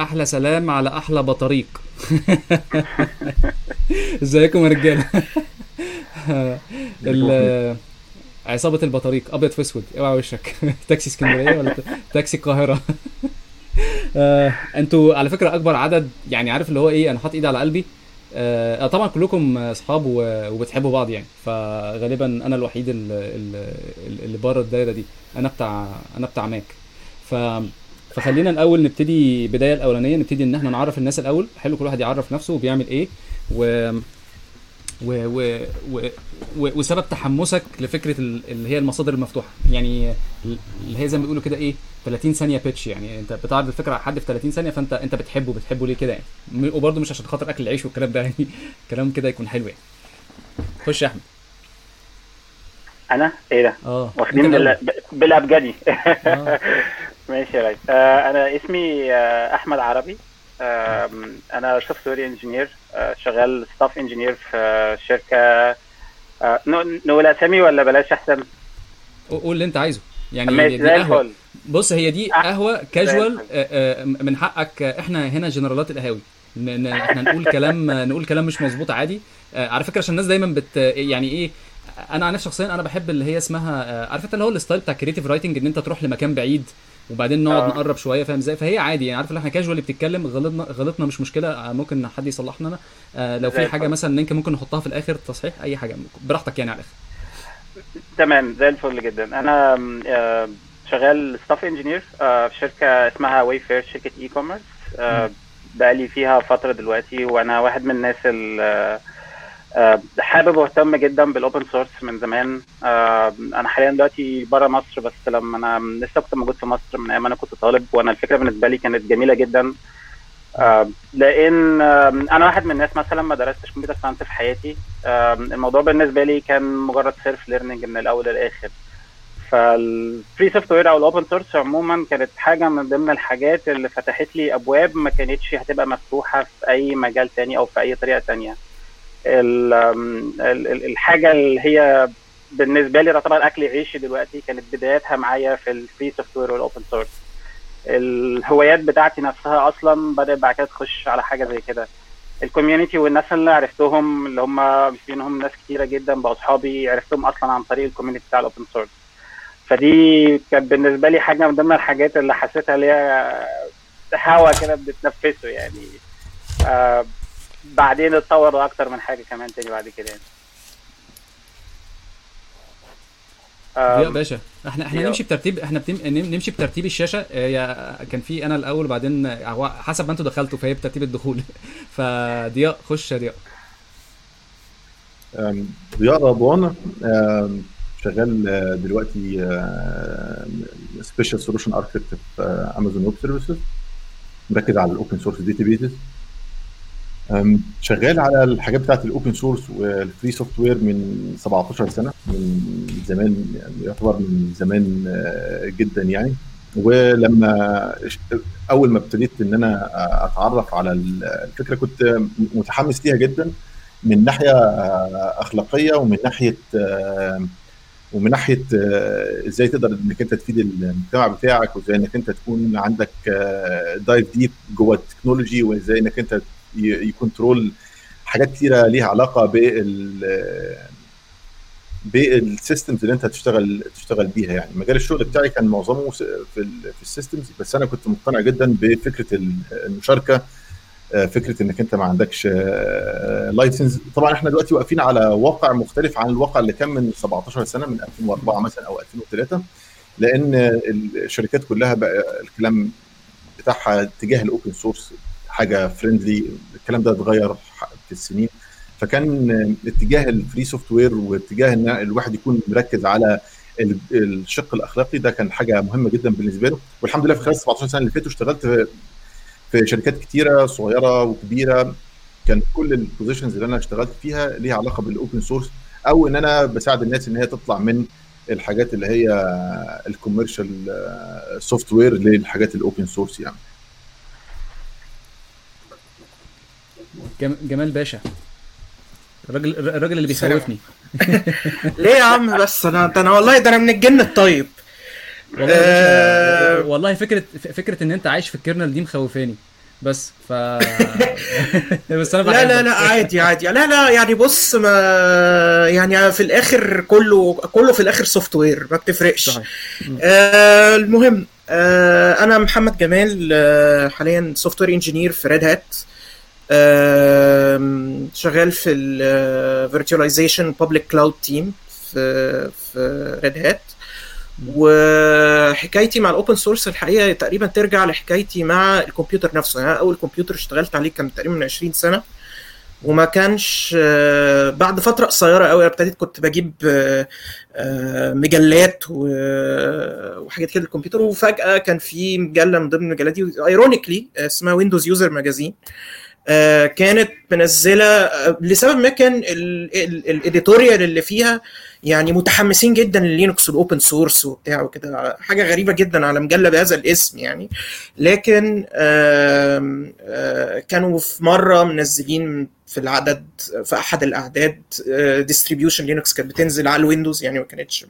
احلى سلام على احلى بطريق. ازيكم يا رجاله. عصابه البطريق ابيض في اسود، اوعى وشك. تاكسي اسكندريه ولا تاكسي القاهره. انتوا على فكره اكبر عدد، يعني عارف اللي هو ايه، انا حاطط ايدي على قلبي. طبعا كلكم اصحاب وبتحبوا بعض يعني، فغالبا انا الوحيد اللي بره الدايره دي. انا بتاع ماك. فخلينا الاول نبتدي بدايه الاولانيه، نبتدي ان احنا نعرف الناس الاول. حلو، كل واحد يعرف نفسه وبيعمل ايه و وسبب تحمسك لفكره اللي هي المصادر المفتوحه، يعني اللي هي زي ما بيقولوا كده ايه 30 ثانيه بيتش، يعني انت بتعرض الفكره على حد في 30 ثانيه، فانت بتحبه ليه كده يعني، وبرده مش عشان خاطر اكل العيش والكلام ده يعني. كلام كده يكون حلو يعني. خش يا احمد. انا ايه ده واخدين بالابجدي. ماشي يا ريس. انا اسمي احمد عربي. انا شخص سوري انجينير، شغال ستاف انجينير في شركه. نقول اسامي ولا بلاش احسن؟ قول اللي انت عايزه يعني. دي قهوه، بص هي دي قهوه كاجوال، من حقك. احنا هنا جنرالات القهاوي، احنا نقول كلام مش مظبوط عادي. على فكره عشان الناس دايما يعني ايه، انا عن نفسي شخصيا انا بحب اللي هي اسمها، عارفه اللي هو الستايل بتاع كرييتيف رايتنج، ان انت تروح لمكان بعيد وبعدين نقعد نقرب شويه، فاهم ازاي؟ فهي عادي يعني، عارف اللي احنا كاجوال بتتكلم، غلطنا مش مشكله، ممكن حد يصلحنا. انا لو في حاجه مثلا ممكن نحطها في الاخر تصحيح، اي حاجه براحتك يعني. على الاخر تمام زي الفل جدا. انا شغال ستاف انجينير في شركه اسمها ويفير، شركه اي كوميرس، بقالي فيها فتره دلوقتي. وانا واحد من الناس اللي حابب اهتم جدا بالاوبن سورس من زمان. انا حاليا دلوقتي بره مصر، بس لما انا لسه كنت موجود في مصر من ايام انا كنت طالب، وانا الفكره بالنسبه لي كانت جميله جدا، لان انا واحد من الناس مثلا ما درستش كمبيوتر ساينس في حياتي. الموضوع بالنسبه لي كان مجرد سيرف ليرنينج من الاول للاخر. فالفري سوفت وير او الاوبن سورس عموما كانت حاجه من ضمن الحاجات اللي فتحت لي ابواب ما كانتش هتبقى مفتوحه في اي مجال تاني او في اي طريقه تانيه. الحاجه اللي هي بالنسبه لي طبعا اكل عيشي دلوقتي كانت بدايتها معايا في الفري سوفت وير والاوبن سورس. الهوايات بتاعتي نفسها اصلا بدات بعد كده تخش على حاجه زي كده. الكوميونتي والناس اللي عرفتهم، اللي هم فيهم ناس كتيره جدا بقوا اصحابي، عرفتهم اصلا عن طريق الكوميونتي بتاع الاوبن سورس. فدي كانت بالنسبه لي حاجه من ضمن الحاجات اللي حسيتها ليها هوا كده بتتنفسه يعني. بعدين اتطور اكتر من حاجه كمان تاني بعد كده يعني. يا باشا احنا نمشي بترتيب، احنا نمشي بترتيب الشاشه. كان في انا الاول، بعدين حسب ما انتوا دخلتوا فهي بترتيب الدخول. فضياء، خش يا ضياء. ضياء رضوان، شغال دلوقتي سبيشال سوليوشن اركتكت في امازون ويب سيرفيسز، مركز على الاوبن سورس داتابيز. شغال على الحاجات بتاعت الاوبن سورس والفري سوفت وير من 17 سنه، من زمان يعني، يعتبر من زمان جدا يعني. ولما اول ما ابتديت ان انا اتعرف على الفكره كنت متحمس ليها جدا من ناحيه اخلاقيه، ومن ناحيه ازاي تقدر انك انت تفيد المجتمع بتاعك، وازاي انك انت تكون عندك دايف ديب جوه التكنولوجي، وازاي انك انت يكنترول حاجات كتيرة ليها علاقة بالسيستمز اللي انت تشتغل بيها يعني. مجال الشغل بتاعي كان معظمه في السيستمز، بس انا كنت مقتنع جدا بفكرة المشاركة، فكرة انك انت ما عندكش لايسنس. طبعا احنا دلوقتي واقفين على واقع مختلف عن الواقع اللي كان من 17 سنة، من 2004 مثلا او 2003، لان الشركات كلها بقى الكلام بتاعها تجاه الاوبن سورس حاجه فريندلي. الكلام ده اتغير في السنين، فكان اتجاه الفري سوفت وير واتجاه ان الواحد يكون مركز على الشق الاخلاقي ده كان حاجه مهمه جدا بالنسبه له. والحمد لله في خلال 17 سنه اللي فاتوا اشتغلت في شركات كتيره صغيره وكبيره، كان كل البوزيشنز اللي انا اشتغلت فيها ليها علاقه بالاوبن سورس، او ان انا بساعد الناس ان هي تطلع من الحاجات اللي هي الكوميرشال سوفت وير للحاجات الاوبن سورس يعني. جمال باشا، الراجل اللي بيخوفني. ليه يا عم؟ بس انا والله ده انا من الجن الطيب والله. والله فكره ان انت عايش في الكيرنل دي مخوفاني بس ف بس انا لا عادي عادي يعني بص ما يعني في الاخر كله في الاخر سوفت وير ما بتفرقش. المهم انا محمد جمال حاليا سوفت وير انجينير في ريد هات، شغال في الفيرتشواليزيشن بابليك كلاود تيم في ريد هات. وحكايتي مع الاوبن سورس الحقيقه تقريبا ترجع لحكايتي مع الكمبيوتر نفسه. يعني اول كمبيوتر اشتغلت عليه كان تقريبا من 20 سنه، وما كانش بعد فتره قصيره قوي ابتديت كنت بجيب مجلات وحاجات كده الكمبيوتر، وفجاه كان في مجله من ضمن مجلاتي ايرونيكلي اسمها ويندوز يوزر ماجازين، كانت منزله لسبب ما كان الاديتوريال اللي فيها يعني متحمسين جدا للينكس والاوبن سورس وبتاع وكده، حاجه غريبه جدا على مجله بهذا الاسم يعني. لكن كانوا في مره منزلين في العدد في احد الاعداد ديستريبيوشن لينكس كانت بتنزل على الويندوز، يعني ما كانتش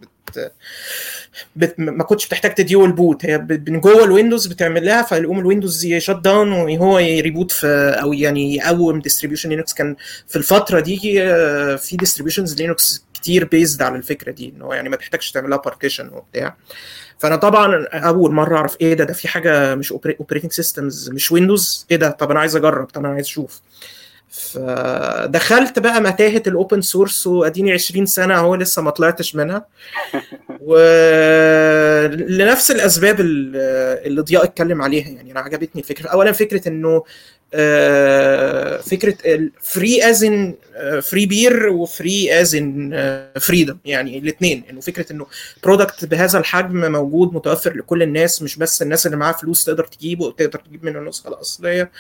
ما كنتش بتحتاج تديول بوت، هي من جوه الويندوز بتعمل لها فيقوم الويندوز يشت داون وهو يريبوت او يعني يقوم ديستريبيوشن لينكس. كان في الفتره دي في ديستريبيوشنز لينكس كتير بيزد على الفكره دي انه يعني ما بتحتاجش تعملها بارتيشن وبتاع. فانا طبعا اول مره اعرف ايه ده في حاجه مش اوبريتنج سيستمز مش ويندوز، ايه ده؟ طب انا عايز اجرب، طب انا عايز اشوف. فدخلت بقى متاهه الاوبن سورس واديني 20 سنه هو لسه ما طلعتش منها، ولنفس الاسباب اللي ضياء اتكلم عليها. يعني انا عجبتني الفكره، اولا فكره انه فكره الفري از ان فري بير وفري از ان فريدم، يعني الاثنين انه فكره انه برودكت بهذا الحجم موجود متوفر لكل الناس، مش بس الناس اللي معاها فلوس تقدر تجيبه وتقدر تجيب منه النسخه الاصليه،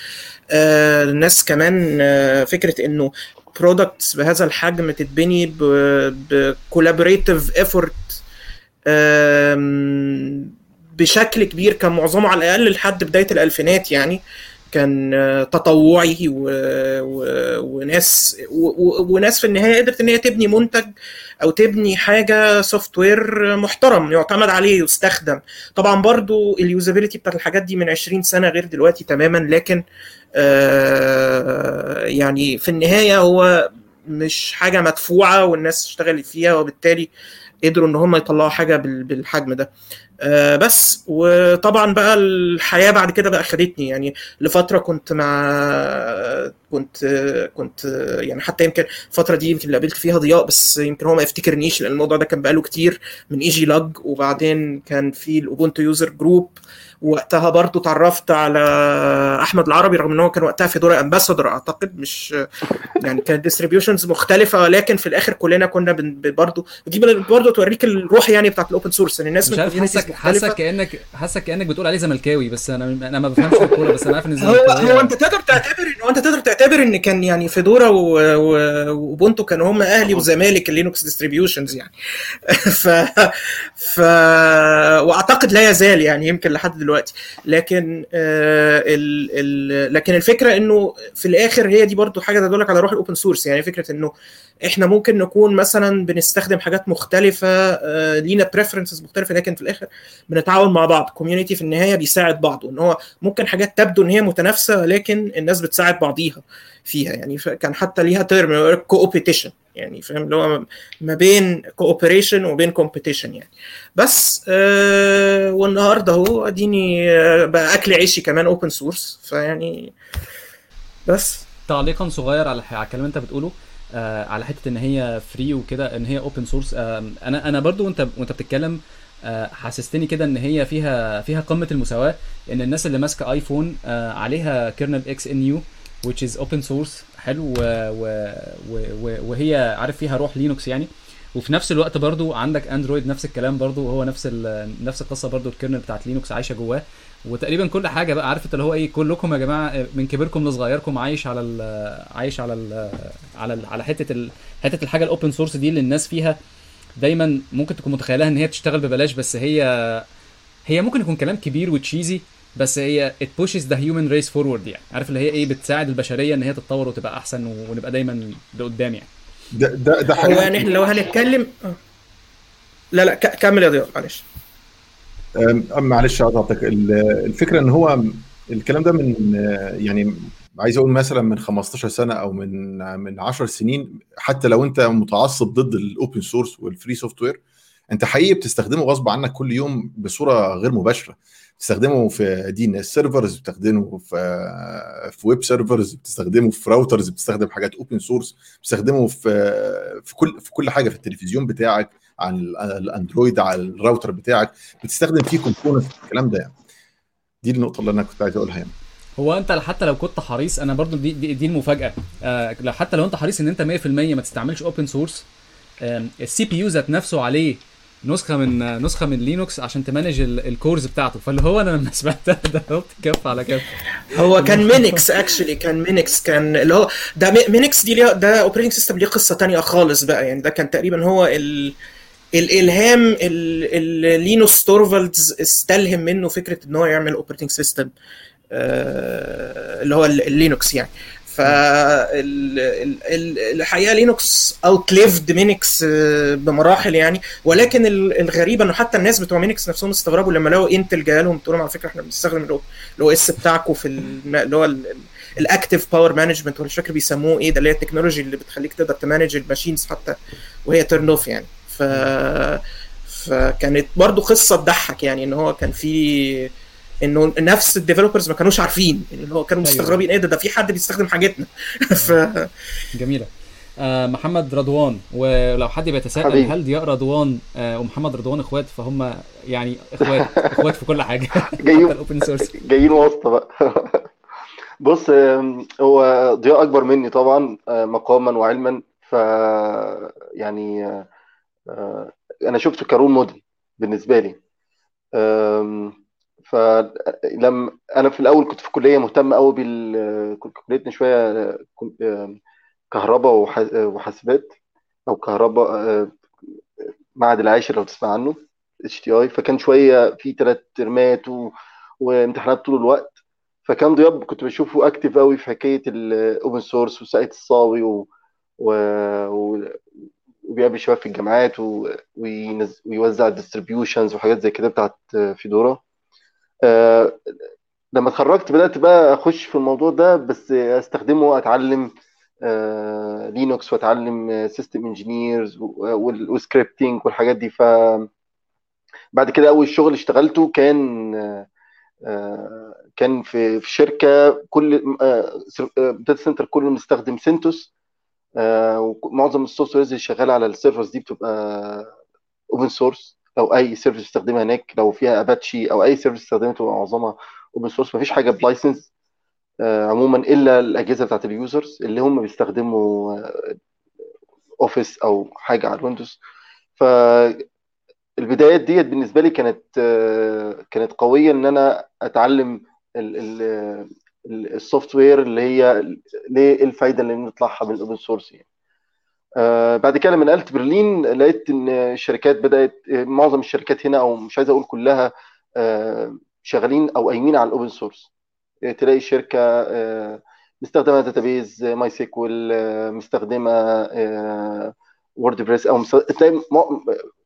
الناس كمان فكره انه برودكتس بهذا الحجم تتبني بكولابوريتيف ايفورت بشكل كبير كان معظمه على الاقل لحد بدايه الالفينات يعني كان تطوعي وناس في النهايه قدرت ان هي تبني منتج او تبني حاجه سوفت وير محترم يعتمد عليه ويستخدم. طبعا برضو اليوزابيلتي بتاعت الحاجات دي من 20 سنه غير دلوقتي تماما، لكن يعني في النهايه هو مش حاجه مدفوعه والناس اشتغلت فيها وبالتالي قدروا ان هم يطلعوا حاجه بالحجم ده. بس وطبعا بقى الحياه بعد كده بقى خدتني يعني لفتره كنت مع كنت يعني حتى يمكن الفتره دي يمكن اللي قابلت فيها ضياء، بس يمكن هو ما يفتكرنيش لان الموضوع ده كان بقاله كتير من ايجي لاج. وبعدين كان في الاوبونتو يوزر جروب وقتها، برضو تعرفت على احمد العربي رغم ان هو كان وقتها في دور امباسادور اعتقد، مش يعني كان ديستريبيوشنز مختلفه لكن في الاخر كلنا كنا برضو، ودي برضو توريك الروح يعني بتاعه الاوبن سورس ان الناس حاسك كانك بتقول عليه زملكاوي، بس انا ما بفهمش الكوره بس انا عارف ان زملكاوي. هو انت تقدر تعتبر ان كان يعني فيدورا وبونتو كانوا هم اهلي وزمالك اللينوكس ديستريبيوشنز يعني ف واعتقد لا يزال يعني يمكن لحد دلوقتي. لكن لكن الفكره انه في الاخر هي دي برضو حاجه تدلك على روح الاوبن سورس، يعني فكره انه احنا ممكن نكون مثلا بنستخدم حاجات مختلفه لينا بريفرنسز مختلفه، لكن في الاخر بنتعاون مع بعض. كوميونيتي في النهايه بيساعد بعض، وان هو ممكن حاجات تبدو ان هي متنافسه لكن الناس بتساعد بعضيها فيها. يعني كان حتى ليها تيرم كوبيتيشن، يعني فاهم اللي هو ما بين كوبريشن وبين كومبيتيشن يعني. بس والنهارده هو اديني بقى اكل عيشي كمان اوبن سورس. فيعني بس تعليقا صغير على الكلام انت بتقوله على حته ان هي فري وكده، ان هي اوبن سورس. انا برضو وانت بتتكلم حسستني كده ان هي فيها قمه المساواه، ان الناس اللي ماسكه ايفون عليها كيرنل اكس ان يو which is open source حلو وهي عارف فيها روح لينوكس يعني. وفي نفس الوقت برضو عندك اندرويد نفس الكلام، برضو هو نفس القصه، برضو الكيرنل بتاعت لينوكس عايشه جواه، وتقريبا كل حاجه بقى عارفه اللي هو ايه، كلكم يا جماعه من كبيركم لصغيركم عايش على حته الحاجه الاوبن سورس دي اللي الناس فيها دايما ممكن تكون متخيلها ان هي بتشتغل ببلاش، بس هي ممكن يكون كلام كبير وتشيزي، بس هي it pushes the human race forward يعني، عارف اللي هي ايه، بتساعد البشريه ان هي تتطور وتبقى احسن ونبقى دايما لقدام يعني. ده حاجه يعني احنا لو هنتكلم لا كمل يا ضياء معلش. معلش هقطعك. الفكره ان هو الكلام ده من يعني عايز اقول مثلا من 15 سنه او من 10 سنين، حتى لو انت متعصب ضد الاوبن سورس والفري سوفت وير، انت حقيقي بتستخدمه غصب عنك كل يوم بصوره غير مباشره. بتستخدمه في دي ان اس سيرفرز، بتستخدمه في ويب سيرفرز، بتستخدمه في راوترز، بتستخدم حاجات اوبن سورس، بتستخدمه في كل حاجه، في التلفزيون بتاعك، على الاندرويد، على الراوتر بتاعك، بتستخدم فيه كومبوننت. الكلام ده يعني دي النقطه اللي انا كنت عايز اقولها يعني. هو انت حتى لو كنت حريص، انا برضو دي المفاجاه، حتى لو انت حريص ان انت 100% ما تستعملش اوبن سورس، السي بي يو ذات نفسه عليه نسخه من لينوكس عشان تمانج الكورز بتاعته. فاللي هو انا لما سمعتها ده قلت كف على كف. هو كان مينكس اكشلي، كان اللي هو ده مينكس دي ده اوبريتنج سيستم، ليه قصه تانية خالص بقى يعني. ده كان تقريبا هو الالهام اللي لينوس تورفالدز استلهم منه فكره ان هو يعمل اوبريتنج سيستم اللي هو اللينوكس يعني. فالحقيقة لينوكس أوتليفد مينكس بمراحل يعني. ولكن الغريب أنه حتى الناس بتوع مينكس نفسهم استغربوا لما لقوا انتل جالهم تقولهم على فكرة احنا بنستخدم الأو إس بتاعكم في اللي هو الأكتيف باور مانجمنت، ولا شكل بيسموه ايه ده، اللي هي التكنولوجي اللي بتخليك تقدر تمانج الماشينز حتى وهي تيرن اوف يعني. فكانت برضو قصة تضحك يعني، ان هو كان في انه نفس الديفلوبرز ما كانوش عارفين، اللي هو كانوا مستغربين ايه ده في حد بيستخدم حاجتنا. جميله. محمد رضوان، ولو حد بيتساءل هل ضياء رضوان ومحمد رضوان اخوات، فهم يعني اخوات في كل حاجه. جايين واسطه بقى. بص، هو ضياء اكبر مني طبعا مقاما وعلما، ف يعني انا شفته كرول موديل بالنسبه لي. فلم انا في الاول كنت في كليه مهتم قوي كليتنا شويه كهرباء وحاسبات، او كهرباء معهد العاشر لو تسمع عنه HTI. فكان شويه في 3 ترمات وامتحانات طول الوقت. فكان ضياء كنت بشوفه اكتيف قوي في حكايه الاوبن سورس وساقية الصاوي وبيقابل شباب في الجامعات ويوزع ديستريبيوشنز وحاجات زي كده بتاعت فيدورا. لما اتخرجت بدأت بقى اخش في الموضوع ده، بس استخدمه، اتعلم لينوكس واتعلم سيستم انجينيرز والسكريبتنج والحاجات دي. ف بعد كده اول شغل اشتغلته كان في شركه كل داتا سنتر كله مستخدم سنتوس، ومعظم السوفت ويرز اللي شغاله على السيرفرز دي بتبقى اوبن سورس، لو اي سيرفيس استخدمها هناك، لو فيها اباتشي او اي سيرفيس استخدمته معظمها اوبن سورس، مفيش حاجه بلايسنس عموما الا الاجهزه بتاعه اليوزرز اللي هم بيستخدموا اوفيس او حاجه على الويندوز. فالبدايات ديت بالنسبه لي كانت قويه، ان انا اتعلم السوفت وير اللي هي ليه الفايده اللي بنطلعها من الاوبن سورس يعني. بعد كده لما نقلت برلين لقيت ان الشركات بدات، معظم الشركات هنا او مش عايز اقول كلها، شغالين او قايمين على الاوبن سورس. تلاقي شركه مستخدمه داتابيز ماي سيكوال، مستخدمه ووردبريس، او تلاقي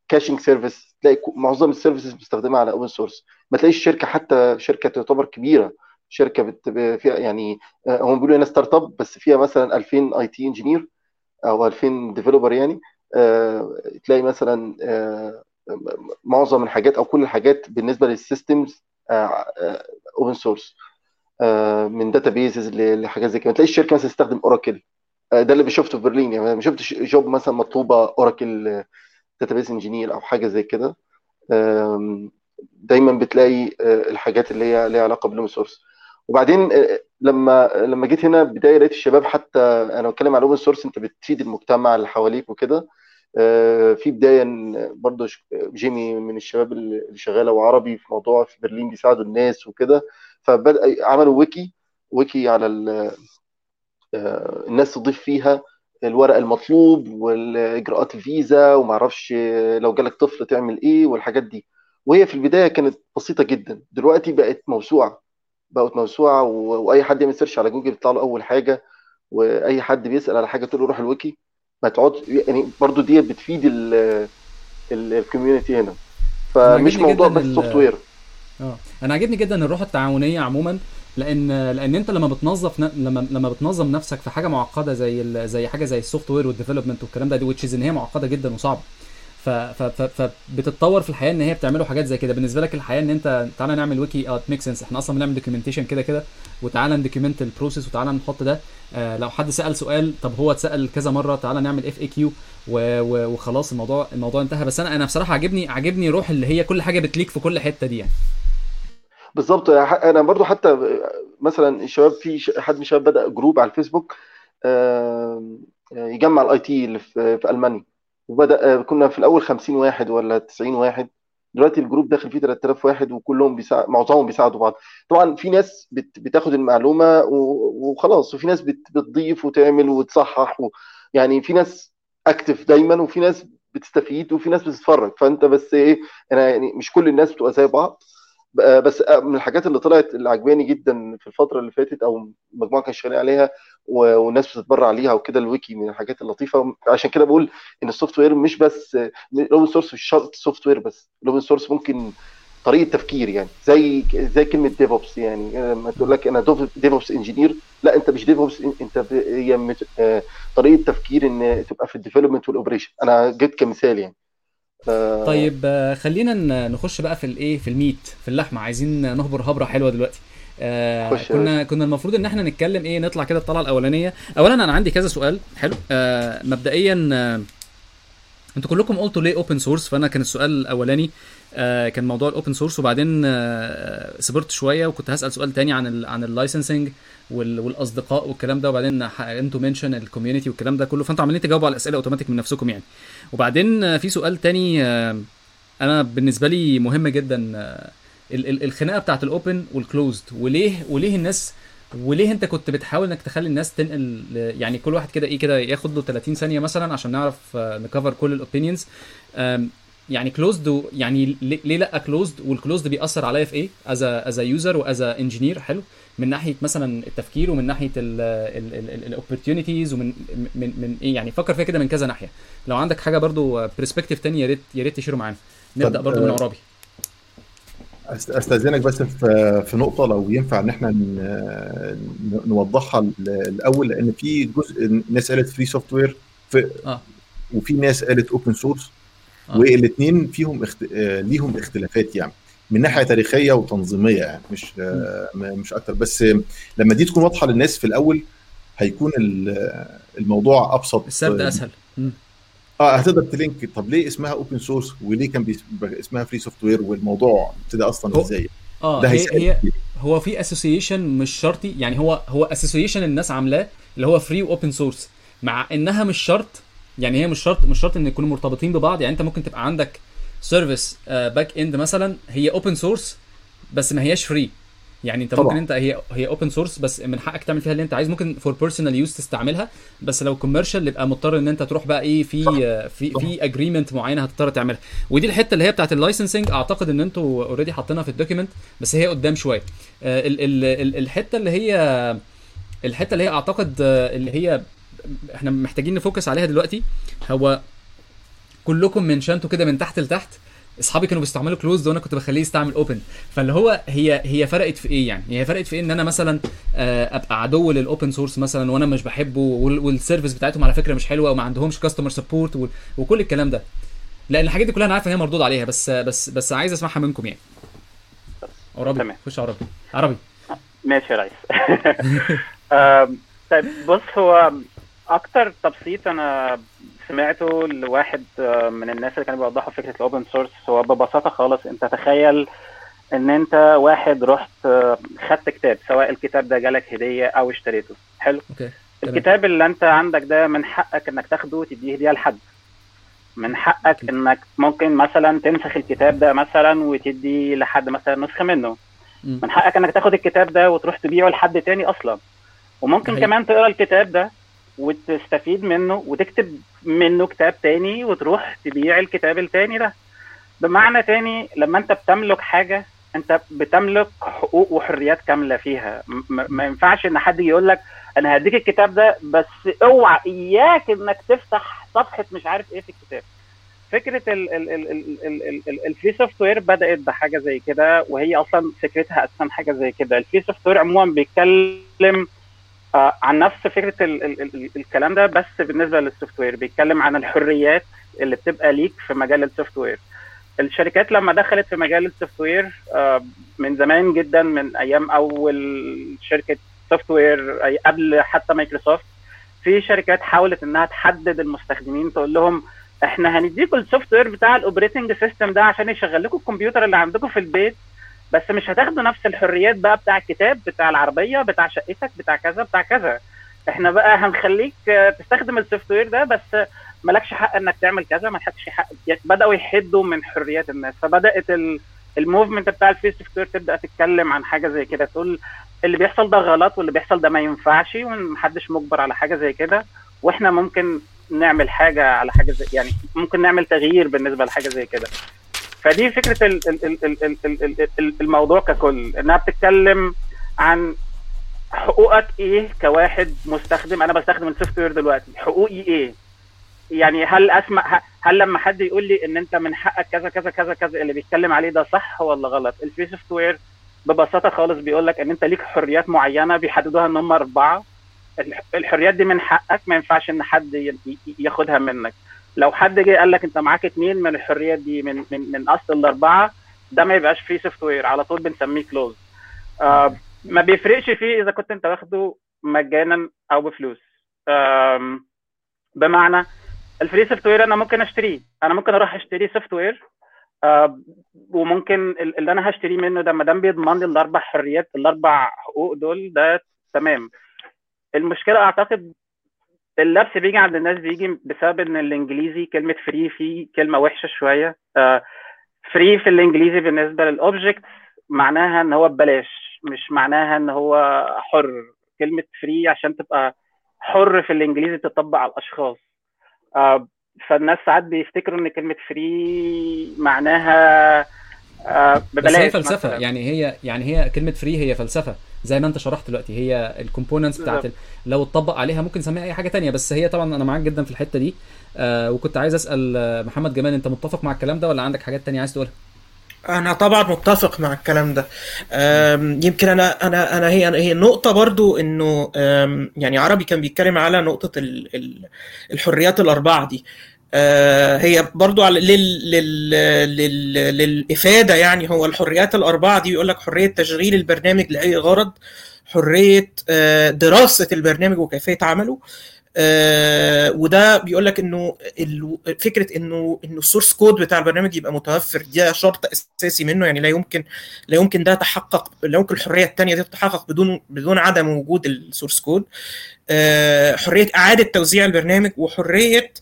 كاشنج سيرفيس، تلاقي معظم السيرفيسز مستخدمه على اوبن سورس. ما تلاقيش شركه، حتى شركه تعتبر كبيره، شركه فيها يعني هم بيقولوا هنا ستارت اب، بس فيها مثلا 2000 اي تي انجينير او 2000 ديفلوبر يعني. تلاقي مثلا معظم الحاجات او كل الحاجات بالنسبه للسيستمز اوبن سورس، من داتابيزز لحاجات زي كده. تلاقي الشركه مثلا تستخدم اوراكل، ده اللي شفته في برلين يعني. ما شفتش جوب مثلا مطلوبه اوراكل داتابيز انجينير او حاجه زي كده. دايما بتلاقي الحاجات اللي هي ليها علاقه بالاوبن سورس. وبعدين لما جيت هنا بدايه لقيت الشباب، حتى انا بتكلم على اوبن سورس، انت بتفيد المجتمع اللي حواليك وكده. في بدايه برضه جيمي من الشباب اللي شغاله وعربي في موضوع في برلين بيساعدوا الناس وكده، فبدأ عملوا ويكي على الناس تضيف فيها الورق المطلوب والاجراءات الفيزا وما اعرفش لو جالك طفل تعمل ايه والحاجات دي. وهي في البدايه كانت بسيطه جدا، دلوقتي بقت موسوعه، واي حد يعمل سيرش على جوجل بيطلع له اول حاجه، واي حد بيسال على حاجه تقول له روح الويكي. ما تقعد يعني، برضو دي بتفيد الكوميونتي هنا، فمش موضوع بس سوفت وير. انا عاجبني جدا الروح التعاونيه عموما، لان انت لما بتنظم نفسك في حاجه معقده زي حاجه زي السوفت وير والديفلوبمنت والكلام ده وتشيز ان هي معقده جدا وصعبه، فبتتطور في الحياه ان هي بتعملوا حاجات زي كده. بالنسبه لك الحياه ان انت تعالى نعمل ويكي ات ميك سنس، احنا اصلا بنعمل دوكيومنتيشن كده، وتعالى ندوكيومنت البروسيس، وتعالى نحط ده لو حد سال سؤال طب هو اتسال كذا مره، تعالى نعمل اف اي كيو وخلاص الموضوع انتهى. بس انا بصراحه عجبني روح اللي هي كل حاجه بتليك في كل حته دي يعني. بالظبط. انا برضو حتى مثلا الشباب، في حد من الشباب بدا جروب على الفيسبوك يجمع الاي تي اللي في المانيا، وبدا كنا في الاول 50 واحد ولا 90 واحد، دلوقتي الجروب داخل فيه 3000 واحد، وكلهم معظمهم بيساعدوا بعض. طبعا في ناس بتاخد المعلومه وخلاص، وفي ناس بتضيف وتعمل وتصحح، يعني في ناس اكتف دايما، وفي ناس بتستفيد، وفي ناس بتتفرج. فانت بس ايه، انا يعني مش كل الناس بتبقى زي بعض. بس من الحاجات اللي طلعت اللي عجباني جدا في الفتره اللي فاتت، او مجموعه كانوا شغالين عليها والناس بتتبرع عليها وكده، الويكي من الحاجات اللطيفه. عشان كده بقول ان السوفت وير مش بس الاوبن سورس، مش شرط سوفت وير بس، الاوبن سورس ممكن طريقه تفكير، يعني زي كلمه ديفوبس. يعني ما تقول لك انا ديفوبس انجينير، لا انت مش ديفوبس، انت طريقه تفكير ان تبقى في الديفلوبمنت والاوبريشن. انا جبت كمثال يعني. طيب خلينا نخش بقى في الميت، في اللحمه. عايزين نهبر هبره حلوه دلوقتي. كنا المفروض ان احنا نتكلم ايه، نطلع كده الطلعه الاولانيه. اولا انا عندي كذا سؤال حلو. مبدئيا انتوا كلكم قلتوا ليه اوبن سورس، فانا كان السؤال الاولاني كان موضوع الاوبن سورس، وبعدين صبرت شويه وكنت هسال سؤال تاني عن اللايسنسنج والاصدقاء والكلام ده، وبعدين انتوا منشن الكوميونتي والكلام ده كله، فانتوا عمالين تجاوبوا على الاسئله اوتوماتيك من نفسكم يعني. وبعدين في سؤال تاني انا بالنسبه لي مهم جدا، الخناقه بتاعه الاوبن والكلوزد، وليه الناس، وليه انت كنت بتحاول انك تخلي الناس تنقل يعني كل واحد كده ايه كده ياخد له 30 ثانيه مثلا عشان نعرف نكفر كل الاوبينيونز يعني كلوزد، يعني ليه لا كلوزد، والكلوزد بيأثر عليا في ايه از يوزر واز انجينير، حلو، من ناحيه مثلا التفكير ومن ناحيه الاوبورتيونيتيز ومن من من ايه يعني. فكر فيها كده من كذا ناحيه. لو عندك حاجه برضو برسبكتيف تاني يا ريت تشيره معانا. نبدا برضو من عربي. استاذنك بس في نقطه لو ينفع ان احنا نوضحها الاول، لان في جزء ناس قالت فري سوفت وير وفي ناس قالت اوبن سورس، والاثنين فيهم ليهم اختلافات يعني من ناحيه تاريخيه وتنظيميه يعني، مش اكتر. بس لما دي تكون واضحه للناس في الاول هيكون الموضوع ابسط، السرد اسهل. هتقدر تلينك طب ليه اسمها اوبن سورس وليه كان اسمها فري سوفت وير، والموضوع ابتدى اصلا ازاي. ده هي هو في اسوسيشن مش شرطي يعني، هو اسوسيشن الناس عاملاه اللي هو فري واوبن سورس، مع انها مش شرط يعني، هي مش شرط ان يكونوا مرتبطين ببعض يعني. انت ممكن تبقى عندك سيرفيس باك اند مثلا هي اوبن سورس بس ما هياش فري يعني. انت طبعا. ممكن انت هي اوبن سورس بس من حقك تعمل فيها اللي انت عايز، ممكن فور بيرسونال يوز تستعملها، بس لو كوميرشال يبقى مضطر ان انت تروح بقى ايه في اجريمنت معينه هتضطر تعملها. ودي الحته اللي هي بتاعه اللايسنسنج، اعتقد ان انتوا اوريدي حاطينها في الدوكيمنت، بس هي قدام شويه. الحته اللي هي اعتقد اللي هي احنا محتاجين نفوكس عليها دلوقتي، هو كلكم منشنتوا كده من تحت لتحت اصحابي كانوا بيستعملوا كلوز وانا كنت بخليه يستعمل اوبن، فاللي هو هي فرقت في ايه يعني. هي فرقت في إيه؟ ان انا مثلا ابقى عدو للاوبن سورس مثلا وانا مش بحبه، والسيرفيس بتاعتهم على فكره مش حلوه وما عندهمش كاستمر سبورت وكل الكلام ده، لان الحاجات دي كلها انا عارف ان هي مردود عليها، بس عايز اسمعها منكم يعني. عربي خش. عربي ماشي يا ريس. طيب بص، هو اكتر تبسيط انا سمعته لواحد من الناس اللي كانوا بيوضحوا فكره الاوبن سورس، هو ببساطه خالص انت تخيل ان انت واحد رحت خدت كتاب، سواء الكتاب ده جالك هديه او اشتريته، حلو okay. الكتاب اللي انت عندك ده من حقك انك تاخده وتديه هديه لحد، من حقك okay. انك ممكن مثلا تنسخ الكتاب ده مثلا وتدي لحد مثلا نسخه منه من حقك انك تاخد الكتاب ده وتروح تبيعه لحد تاني اصلا، وممكن كمان تقرا الكتاب ده وتستفيد منه وتكتب منه كتاب تاني وتروح تبيع الكتاب التاني ده. بمعنى تاني، لما انت بتملك حاجة انت بتملك حقوق وحريات كاملة فيها. ما ينفعش ان حد يقولك انا هديك الكتاب ده بس اوعى اياك انك تفتح صفحة مش عارف ايه في الكتاب. فكره الفري سوفت وير بدات بحاجه زي كده، وهي اصلا فكرتها اساسا حاجه زي كده. الفري سوفت وير عموما بيتكلم عن نفس فكره الكلام ده، بس بالنسبه للسوفت وير بيتكلم عن الحريات اللي بتبقى ليك في مجال السوفت وير. الشركات لما دخلت في مجال السوفت وير من زمان جدا، من ايام اول شركه سوفت وير قبل حتى مايكروسوفت، في شركات حاولت انها تحدد المستخدمين، تقول لهم احنا هنديكم السوفت وير بتاع الاوبريتنج سيستم ده عشان يشغل لكم الكمبيوتر اللي عندكم في البيت، بس مش هتاخدوا نفس الحريات بقى بتاع الكتاب، بتاع العربيه، بتاع شقتك، بتاع كذا بتاع كذا. احنا بقى هنخليك تستخدم السوفت وير ده، بس مالكش حق انك تعمل كذا، مالكش حق. بداوا يحدوا من حريات الناس، فبدات الموفمنت بتاع الفري سوفت وير تبدا تتكلم عن حاجه زي كده، تقول اللي بيحصل ده غلط، واللي بيحصل ده ما ينفعش، ومحدش مجبر على حاجه زي كده، واحنا ممكن نعمل حاجه على حاجه زي، يعني ممكن نعمل تغيير بالنسبه لحاجه زي كده. فدي فكره الموضوع ككل، انها بتتكلم عن حقوقك ايه كواحد مستخدم. انا بستخدم السوفت وير دلوقتي، حقوقي ايه؟ يعني هل اسمع، هل لما حد يقول لي ان انت من حقك كذا كذا كذا كذا، اللي بيتكلم عليه ده صح ولا غلط؟ الفري سوفت وير ببساطه خالص بيقول لك ان انت ليك حريات معينه، بيحددوها ان هم 4. الحريات دي من حقك، ما ينفعش ان حد ياخدها منك. لو حد جه قال لك انت معاك 2 من الحريات دي من اصل 4، ده ما يبقاش فري سوفت وير، على طول بنسميه كلوز. ما بيفرقش فيه اذا كنت انت واخده مجانا او بفلوس. بمعنى الفري سوفت وير انا ممكن اشتريه، انا ممكن اروح اشتري سوفت وير، وممكن اللي انا هشتريه منه ده ما دام بيضمن لي 4 حريات، 4 حقوق دول، ده تمام. المشكله اعتقد اللبس بيجي عند الناس، بيجي بسبب ان الانجليزي كلمه فري فيه كلمه وحشه شويه. فري في الانجليزي بالنسبه للاوبجكت معناها ان هو ببلاش، مش معناها ان هو حر. كلمه فري عشان تبقى حر في الانجليزي تطبق على الاشخاص. فالناس ساعات بيفتكروا ان كلمه فري معناها ببلاش. هي فلسفه مثلاً. يعني هي كلمه فري هي فلسفه زي ما انت شرحت دلوقتي، هي الكومبوننتس بتاعت لو اتطبق عليها ممكن نسميها اي حاجه تانية. بس هي طبعا انا معاك جدا في الحته دي. وكنت عايز اسال محمد جمال، انت متفق مع الكلام ده ولا عندك حاجات تانية عايز تقولها؟ انا طبعا متفق مع الكلام ده. يمكن انا هي نقطه برضو، انه يعني عربي كان بيتكلم على نقطه الحريات ال4 دي. هي برضو على للإفادة، يعني هو الحريات ال4 دي بيقول لك حرية تشغيل البرنامج لأي غرض، حرية دراسة البرنامج وكيفية عمله، وده بيقول لك انه فكره انه السورس كود بتاع البرنامج يبقى متوفر، ده شرط اساسي منه. يعني لا يمكن ده تحقق، لا يمكن الحريه الثانيه دي تتحقق بدون عدم وجود السورس كود. حريه اعاده توزيع البرنامج، وحريه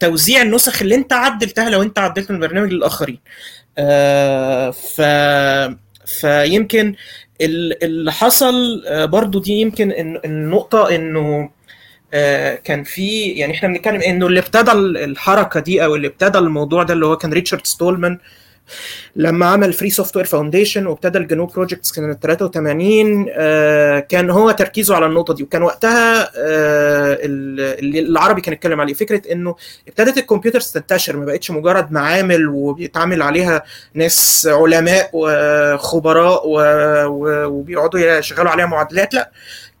توزيع النسخ اللي انت عدلتها لو انت عدلت من البرنامج للاخرين. فيمكن اللي حصل برضو دي، يمكن النقطه انه كان في، يعني احنا بنتكلم انه اللي ابتدى الحركه دي او اللي ابتدى الموضوع ده اللي هو كان ريتشارد ستولمان لما عمل فري سوفت وير فاونديشن، وابتدى الجنو بروجكتس سنه 83. كان هو تركيزه على النقطه دي، وكان وقتها اللي العربي كان اتكلم عليه فكره انه ابتدت الكمبيوترز تنتشر، ما بقتش مجرد معامل وبيتعامل عليها ناس علماء وخبراء وبيقعدوا يشغلوا عليها معادلات. لا،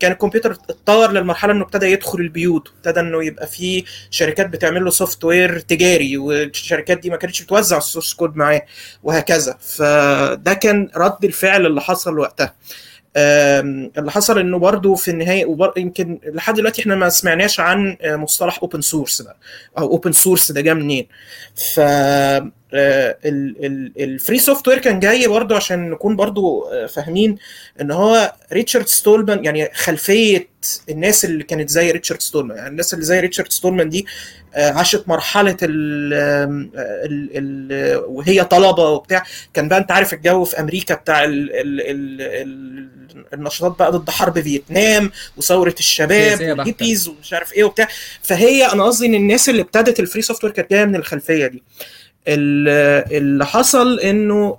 كان الكمبيوتر اتطور للمرحله انه ابتدى يدخل البيوت، وابتدى انه يبقى فيه شركات بتعمل له سوفت وير تجاري، والشركات دي ما كانتش بتوزع السورس كود معاه وهكذا. فده كان رد الفعل اللي حصل وقتها. اللي حصل انه برضو في النهايه، يمكن لحد دلوقتي احنا ما سمعناش عن مصطلح اوبن سورس بقى، او اوبن سورس ده جه منين. ف الفري سوفت وير كان جاي برضو عشان نكون برضو فاهمين ان هو ريتشارد ستولمان، يعني خلفيه الناس اللي كانت زي ريتشارد ستولمان، يعني الناس اللي زي ريتشارد ستولمان دي عاشت مرحله وهي طلبه وبتاع. كان بقى انت عارف الجو في امريكا بتاع النشاطات بقى ضد حرب فيتنام وثوره الشباب والهيبيز ومش عارف ايه وبتاع. فهي انا قصدي ان الناس اللي ابتدت الفري سوفت وير كانت جايه من الخلفيه دي. اللي حصل انه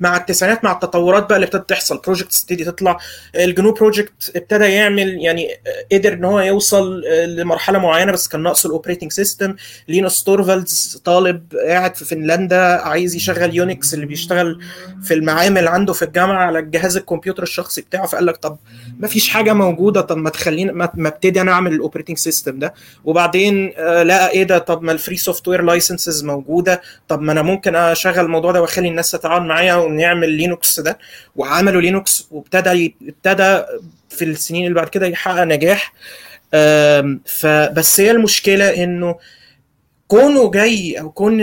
مع التسعينات مع التطورات بقى اللي ابتدت تحصل، بروجكتس تبتدي تطلع. الجنو بروجكت ابتدى يعمل يعني قدر ان هو يوصل لمرحله معينه بس كان ناقصه الاوبريتنج سيستم. لينوس تورفالدز طالب قاعد في فنلندا عايز يشغل يونكس اللي بيشتغل في المعامل عنده في الجامعه على الجهاز الكمبيوتر الشخصي بتاعه، فقال لك طب ما فيش حاجه موجوده، طب ما تخلينا ما ابتدي انا اعمل الاوبريتنج سيستم ده. وبعدين لقى ايه ده، طب ما الفري سوفت وير لايسنسز موجوده، طب ما انا ممكن اشغل الموضوع ده واخلي الناس تتعاون معايا ونعمل لينوكس ده. وعملوا لينوكس وابتدى في السنين اللي بعد كده يحقق نجاح. فبس هي المشكله انه كونه جاي او كون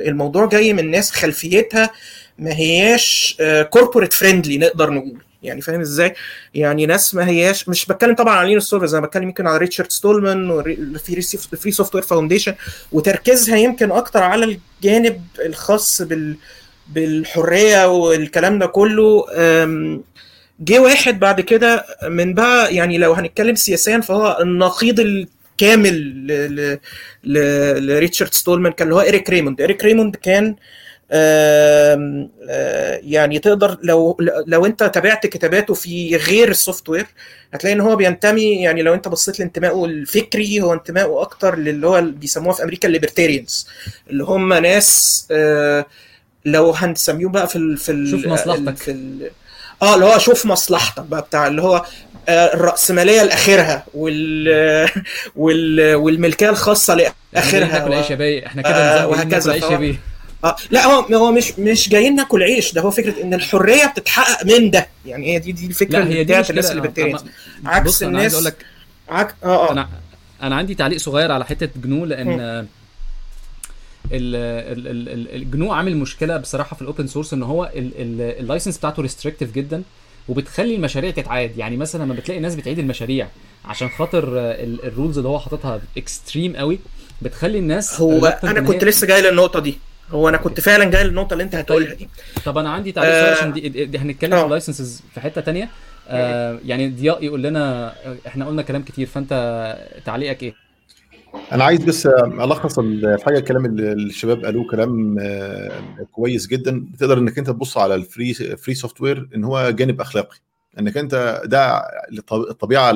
الموضوع جاي من ناس خلفيتها ما هياش كوربوريت فريندلي نقدر نقول، يعني فاهم ازاي، يعني ناس ما هياش، مش بتكلم طبعا على لينوس تورفالدز، انا بتكلم يمكن على ريتشارد ستولمان وفي سوفت وير فاونديشن، وتركيزها يمكن اكتر على الجانب الخاص بالحريه والكلام ده كله. جه واحد بعد كده من بقى، يعني لو هنتكلم سياسيا فهو النقيض الكامل لريتشارد ستولمان، كان هو إريك ريموند. إريك ريموند كان يعني تقدر لو انت تابعت كتاباته في غير السوفت وير هتلاقي ان هو بينتمي، يعني لو انت بصيت لانتمائه الفكري هو انتمائه اكتر للي هو بيسموها في امريكا الليبرتاريانز، اللي هم ناس لو هنسميهم بقى في شوف مصلحتك، اللي هو شوف مصلحتك بقى بتاع اللي هو الرأسمالية لآخرها والملكية الخاصة لآخرها، ناكل عيش يا بيه احنا كده وهكذا. لا هو مش جايين ناكل عيش، ده هو فكره ان الحريه بتتحقق من ده، يعني هي دي الفكره بتاعت الناس اللي بتتريق عكس الناس. انا انا عندي تعليق صغير على حته جنو، لان الجنو عامل مشكله بصراحه في الاوبن سورس، ان هو اللايسنس بتاعته ريستريكتيف جدا وبتخلي المشاريع تتعاد. يعني مثلا لما بتلاقي ناس بتعيد المشاريع عشان خاطر الرولز اللي هو حاططها اكستريم قوي، بتخلي الناس. هو انا كنت لسه جاي للنقطه دي، هو انا كنت فعلا جاي للنقطه اللي انت هتقولها دي. طب انا عندي تعليق صغير عشان دي هنتكلم في اللايسنسز في حته تانية. يعني ضياء يقول لنا احنا قلنا كلام كتير، فانت تعليقك ايه؟ انا عايز بس الخص الحاجه، الكلام اللي الشباب قالوه كلام كويس جدا. تقدر انك انت تبص على الفري سوفت وير ان هو جانب اخلاقي، انك انت ده الطبيعه،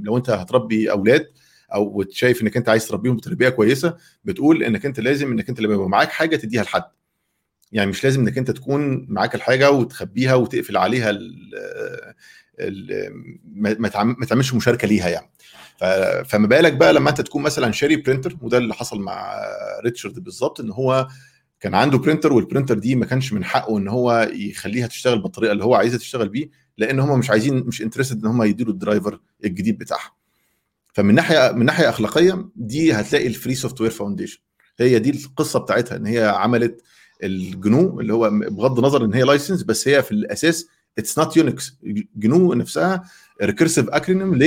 لو انت هتربي اولاد او شايف انك انت عايز تربيهم بتربيه كويسه، بتقول انك انت لازم انك انت لما يبقى معاك حاجه تديها لحد، يعني مش لازم انك انت تكون معاك الحاجه وتخبيها وتقفل عليها ما تعملش مشاركه ليها. يعني فما بالك بقى لما انت تكون مثلا شاري برينتر، وده اللي حصل مع ريتشارد بالظبط، ان هو كان عنده برينتر والبرينتر دي ما كانش من حقه ان هو يخليها تشتغل بالطريقه اللي هو عايزها تشتغل بيه، لان هم مش عايزين، مش انترستد ان هم يديله الدرايفر الجديد بتاعها. فمن ناحيه اخلاقيه دي هتلاقي الفري سوفت وير فاونديشن هي دي القصه بتاعتها، ان هي عملت الجنو اللي هو بغض النظر ان هي لايسنس، بس هي في الاساس اتس نوت يونكس. جنو نفسها ريكيرسيف اكرونيم ل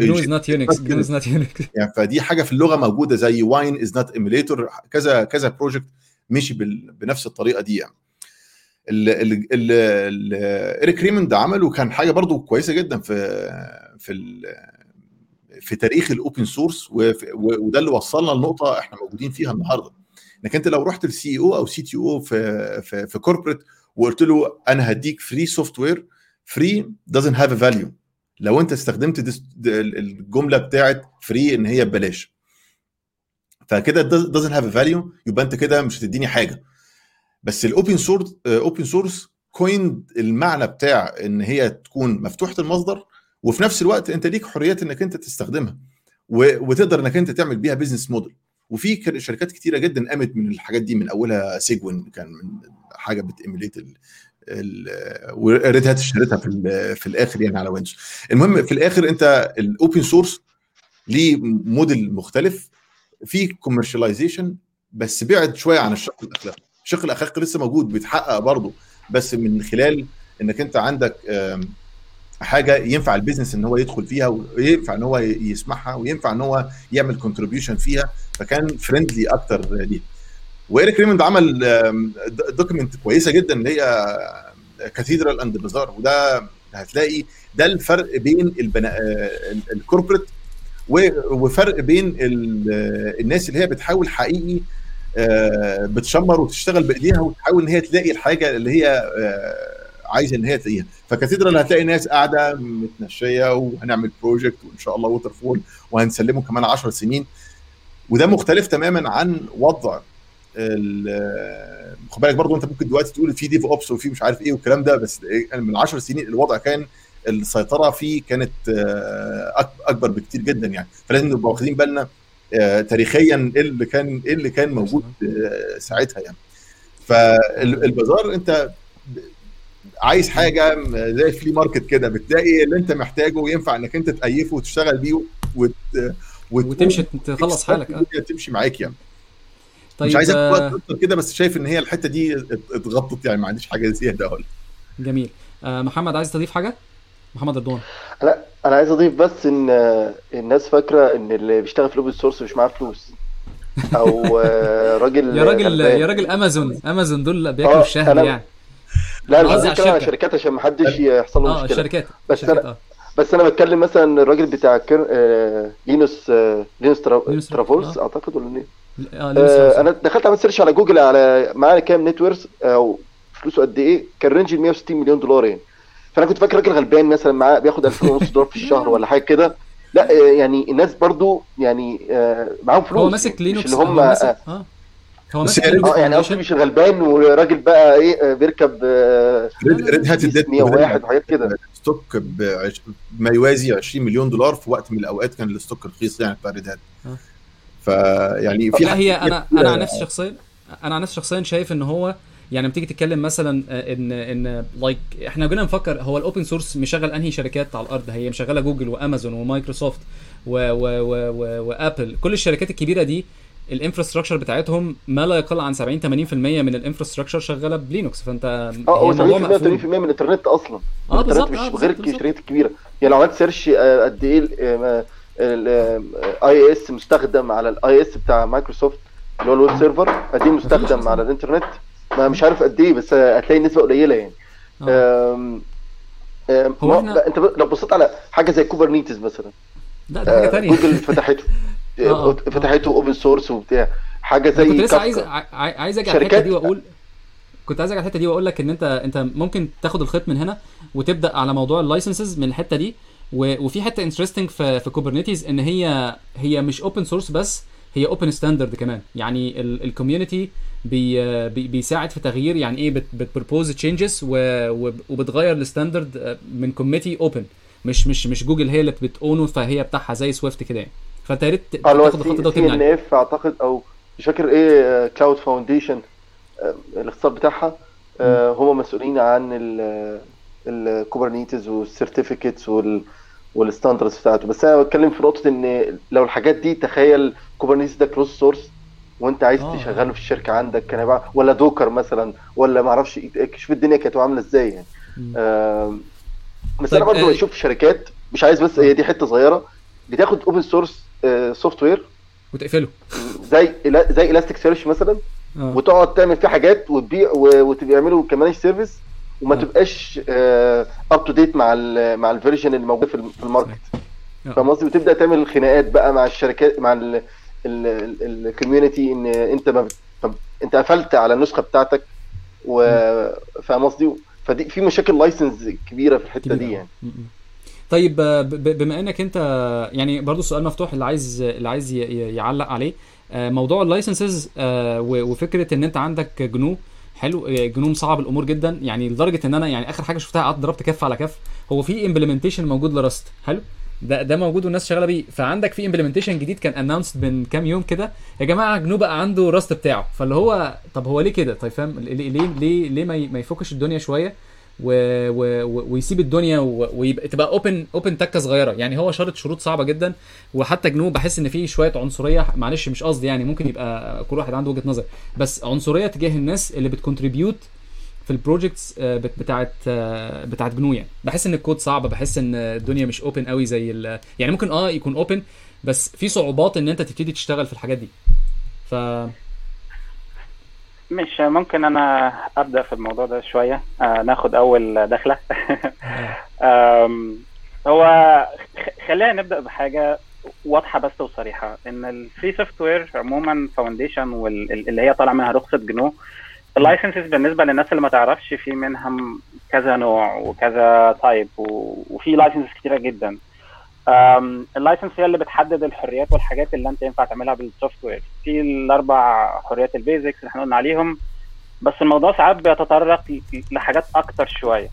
جنو از نوت يونكس، جنو از نوت يونكس، يعني فدي حاجه في اللغه موجوده زي واين از نوت ايميليتور، كذا كذا بروجكت ماشي بنفس الطريقه دي. يعني إريك ريموند عمله كان حاجه برضو كويسه جدا في تاريخ الاوبن سورس، وده اللي وصلنا لنقطه احنا موجودين فيها النهارده، انك انت لو رحت للسي او او سي تي او في كوربريت وقلت له انا هديك فري سوفت وير، فري doesn't have a value لو انت استخدمت الجمله بتاعه فري ان هي ببلاش، فكده doesn't have a value، يبقى انت كده مش هتديني حاجه. بس الاوبن سورس كوين المعنى بتاع ان هي تكون مفتوحه المصدر، وفي نفس الوقت انت ليك حريات انك انت تستخدمها وتقدر انك انت تعمل بيها بيزنس موديل. وفي شركات كتيره جدا قامت من الحاجات دي، من اولها سيجوين كان من حاجه بتيميليت وريد هات اشتريتها في الاخر يعني على ويندوز. المهم في الاخر انت الاوبن سورس ليه موديل مختلف في كوميرشاليزيشن، بس بعد شويه عن الشق الاخلاقي. الشق الاخلاقي لسه موجود بيتحقق برضه، بس من خلال انك انت عندك حاجه ينفع البيزنس ان هو يدخل فيها، وينفع ان هو يسمعها، وينفع ان هو يعمل كونتريبيوشن فيها، فكان فريندلي اكتر ليه. وإريك ريموند عمل دوكيمنت كويسه جدا اللي هي كاثيدرال اند بازار، وده هتلاقي ده الفرق بين الكوربريت وفرق بين الناس اللي هي بتحاول حقيقي بتشمر وتشتغل بايديها وتحاول ان هي تلاقي الحاجه اللي هي عايزه ان هي تلاقيها. فكاتدرال هتلاقي ناس قاعده متنشيه وهنعمل بروجكت وان شاء الله ووتر فول وهنسلمه كمان 10 سنين. وده مختلف تماما عن وضع خد بالك برضه انت ممكن دلوقتي تقول في ديف اوبس وفي مش عارف ايه والكلام ده، بس من 10 سنين الوضع كان السيطره فيه كانت اكبر بكتير جدا يعني. فلازم نبقى واخدين بالنا تاريخيا ايه اللي كان موجود ساعتها يعني. فالبازار انت عايز حاجه زي فلي ماركت كده، بتلاقي اللي انت محتاجه وينفع انك انت تقيفه وتشتغل بيه وتمشي تخلص حالك تمشي معاك يعني. طيب مش عايز اكتر كده، بس شايف ان هي الحته دي اتغطت يعني، ما عنديش حاجه زياده اقول. جميل. محمد عايز تضيف حاجه؟ محمد رضوان. انا عايز اضيف بس ان الناس فاكره ان اللي بيشتغل في اوبن سورس مش معاه فلوس او راجل يا راجل امازون دول بياكلوا الشهر يعني. لا انا بتكلم على شركات عشان ما حدش يحصل له مشكله. الشركات بس بس انا بتكلم مثلا الراجل بتاع لينوس تورفالدز اعتقد ولا ايه. انا دخلت عملت سيرش على جوجل على معانا كام نتورس او فلوسه قد ايه، كان رينج $160 مليون يعني. فانا كنت فاكر راجل غلبان مثلا معاه بياخد $2500 في الشهر ولا حاجه كده. لا يعني الناس برضو يعني معاهم فلوس، هو ماسك لينوس اللي هم يعني مش الغلبان وراجل بقى ايه بيركب ريد هات الديت 101 وحاجات كده. ستوك ما يوازي $20 مليون في وقت من الاوقات كان الاستوك رخيص يعني بتاع ريد هات. فيعني في لا هي انا عن نفسي شخصيا شايف ان هو يعني بتيجي تتكلم مثلا ان لايك احنا جينا نفكر هو الاوبن سورس مشغل انهي شركات على الارض، هي مشغله جوجل وامازون ومايكروسوفت وابل. كل الشركات الكبيره دي الانفراستراكشر بتاعتهم ما لا يقل عن 70-80% من الانفراستراكشر شغاله بلينكس. فانت الموضوع مقفول 80% من الانترنت اصلا. الانترنت مش غير الشركات الكبيره يعني. لو عملت سيرش قد ايه الاي اس مستخدم على الاي اس بتاع مايكروسوفت اللي هو الويب سيرفر قد ايه مستخدم على الانترنت، ما مش عارف قد ايه، بس هتلاقي نسبه قليله يعني. انت لو بصيت على حاجه زي كوبرنيتس مثلا، لا ده حاجه ثانيه جوجل فتحته اوبن سورس وبتاع حاجه زي كنت لسه عايز اجي على الحته دي واقول لك ان انت ممكن تاخد الخيط من هنا وتبدا على موضوع اللايسنسز من الحته دي. وفي حته انترستنج في كوبرنيتس ان هي مش اوبن سورس بس، هي اوبن ستاندرد كمان يعني. الكوميونتي بيساعد في تغيير يعني ايه بتبروبوز تشينجز وبتغير الستاندرد من كوميتي اوبن، مش جوجل هي اللي بتقونه فهي بتاعها زي سويفت كده. فانت ريت تاخد الخط ده وتمنع ان اف اعتقد او مش فاكر ايه كلاود فاونديشن الاختصار بتاعها، هم مسؤولين عن الكوبرنيتس والسيرتيفيكيتس والستاندردز بتاعته. بس انا بتكلم في نقطه ان لو الحاجات دي تخيل كوبرنيتس ده كروس سورس وانت عايز تشغله في الشركه عندك كان ولا دوكر مثلا ولا ما اعرفش شوف الدنيا كانت عامله ازاي يعني. مثلا برضه بشوف شركات مش عايز، بس هي دي حته صغيره بتاخد اوبن سورس سوفت وير وتقفله زي الاستيك سيرش مثلا وتقعد تعمل فيه حاجات وتبيع وتعمله كمان سيرفيس وما تبقاش اب تو ديت مع الفيرجن اللي موجود في الماركت. فمصدر وتبدا تعمل خناقات بقى مع الشركات مع الكوميونتي ان انت انت قفلت على النسخه بتاعتك فمصدر. فدي في مشاكل لايسنس كبيره في الحته دي يعني. طيب بما انك انت يعني برضو السؤال مفتوح، اللي عايز يعلق عليه موضوع اللايسنسز وفكره ان انت عندك جنو. حلو، جنو مصعب الامور جدا يعني لدرجه ان انا يعني اخر حاجه شفتها قعدت ضربت كف على كف. هو في امبلمنتيشن موجود لراست، حلو، ده موجود والناس شغاله بيه. فعندك في امبلمنتيشن جديد كان اناونسد من كام يوم كده، يا جماعه جنو بقى عنده راست بتاعه. فاللي هو طب هو ليه كده؟ طيب فاهم ليه ما يفكش الدنيا شويه ويسيب الدنيا ويبقى تبقى اوبن تكه صغيره يعني. هو شرط شروط صعبه جدا، وحتى جنو بحس ان فيه شويه عنصريه، معلش مش قصدي يعني، ممكن يبقى كل واحد عنده وجهه نظر، بس عنصريه تجاه الناس اللي بتكونتريبيوت في البروجكتس بتاعت جنو يعني. بحس ان الكود صعبه، بحس ان الدنيا مش اوبن قوي زي يعني ممكن يكون اوبن بس في صعوبات ان انت تبتدي تشتغل في الحاجات دي. ف مش ممكن انا ابدا في الموضوع ده شويه، ناخد اول دخله. هو خلينا نبدا بحاجه واضحه بس وصريحه ان الفري سوفت وير عموما فاونديشن واللي هي طالعه منها رخصه جنو. اللايسنسز بالنسبه للناس اللي ما تعرفش في منها كذا نوع وكذا تايب وفي لايسنسز كتيره جدا. اللايسنس هي اللي بتحدد الحريات والحاجات اللي انت ينفع تعملها بالسوفت وير. في الاربع حريات البيزكس اللي احنا قلنا عليهم، بس الموضوع ساعات بيتطرق لحاجات اكتر شويه.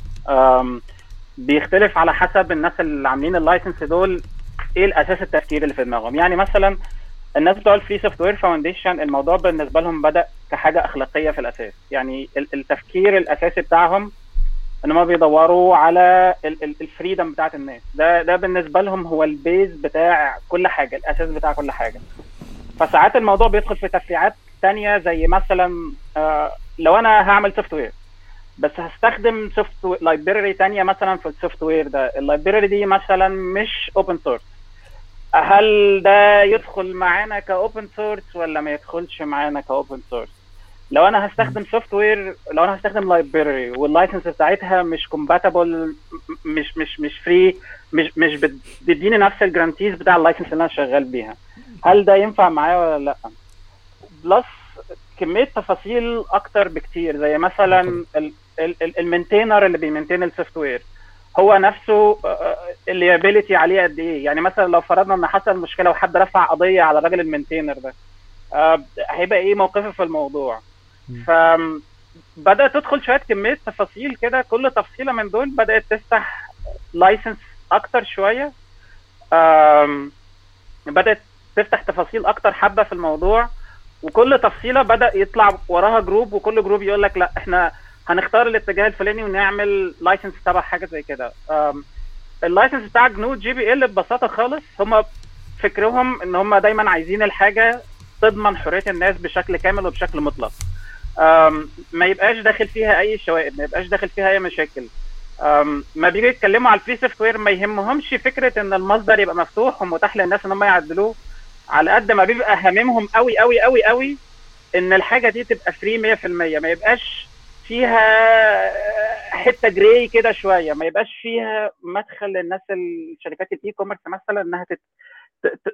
بيختلف على حسب الناس اللي عاملين اللايسنس دول ايه الاساس التفكير اللي في دماغهم. يعني مثلا الناس بتوع الفري سوفت وير فاونديشن الموضوع بالنسبه لهم بدا كحاجه اخلاقيه في الاساس. يعني التفكير الاساسي بتاعهم ان هم بيدوروا على الفريدم بتاعه الناس. ده بالنسبه لهم هو البيز بتاع كل حاجه، الاساس بتاع كل حاجه. فساعات الموضوع بيدخل في تفريعات تانية، زي مثلا لو انا هعمل سوفت وير بس هستخدم سوفت وير لايبراري تانية مثلا في السوفت وير ده، اللايبراري دي مثلا مش اوبن سورس، هل ده يدخل معانا كاوبن سورس ولا ما يدخلش معانا كاوبن سورس؟ لو انا هستخدم سوفت وير، لو انا هستخدم لايبراري واللايسنس بتاعتها مش كومباتبل، مش فري، مش بتديني نفس الجرانتيز بتاع اللايسنس اللي انا شغال بيها، هل ده ينفع معايا ولا لا؟ بلس كميه تفاصيل اكتر بكتير، زي مثلا المينتينر اللي بيمينتين السوفت وير هو نفسه الليابيليتي عليه قد ايه. يعني مثلا لو فرضنا ان حصل مشكله وحد رفع قضيه على راجل المينتينر ده، هيبقى ايه موقفه في الموضوع؟ فبدات تدخل شويه كميه تفاصيل كده، كل تفصيله من دول بدات تفتح لايسنس اكتر شويه، بدات تفتح تفاصيل اكتر حبه في الموضوع، وكل تفصيله بدا يطلع وراها جروب، وكل جروب يقول لك لا احنا هنختار الاتجاه الفلاني ونعمل لايسنس تبع حاجه زي كده. اللايسنس بتاع جنو جي بي ال ببساطه خالص هم فكرهم ان هم دايما عايزين الحاجه تضمن حريه الناس بشكل كامل وبشكل مطلق، ما يبقاش داخل فيها اي شوائب، ما يبقاش داخل فيها اي مشاكل. ما بيجوا يتكلموا على الفري سوفت وير ما يهمهمش فكره ان المصدر يبقى مفتوح ومتاح للناس ان هم يعدلوه، على قد ما بيبقى هاممهم قوي قوي قوي قوي ان الحاجه دي تبقى فري 100%، ما يبقاش فيها حته جراي كده شويه، ما يبقاش فيها مدخل للناس الشركات الاي كوميرس مثلا انها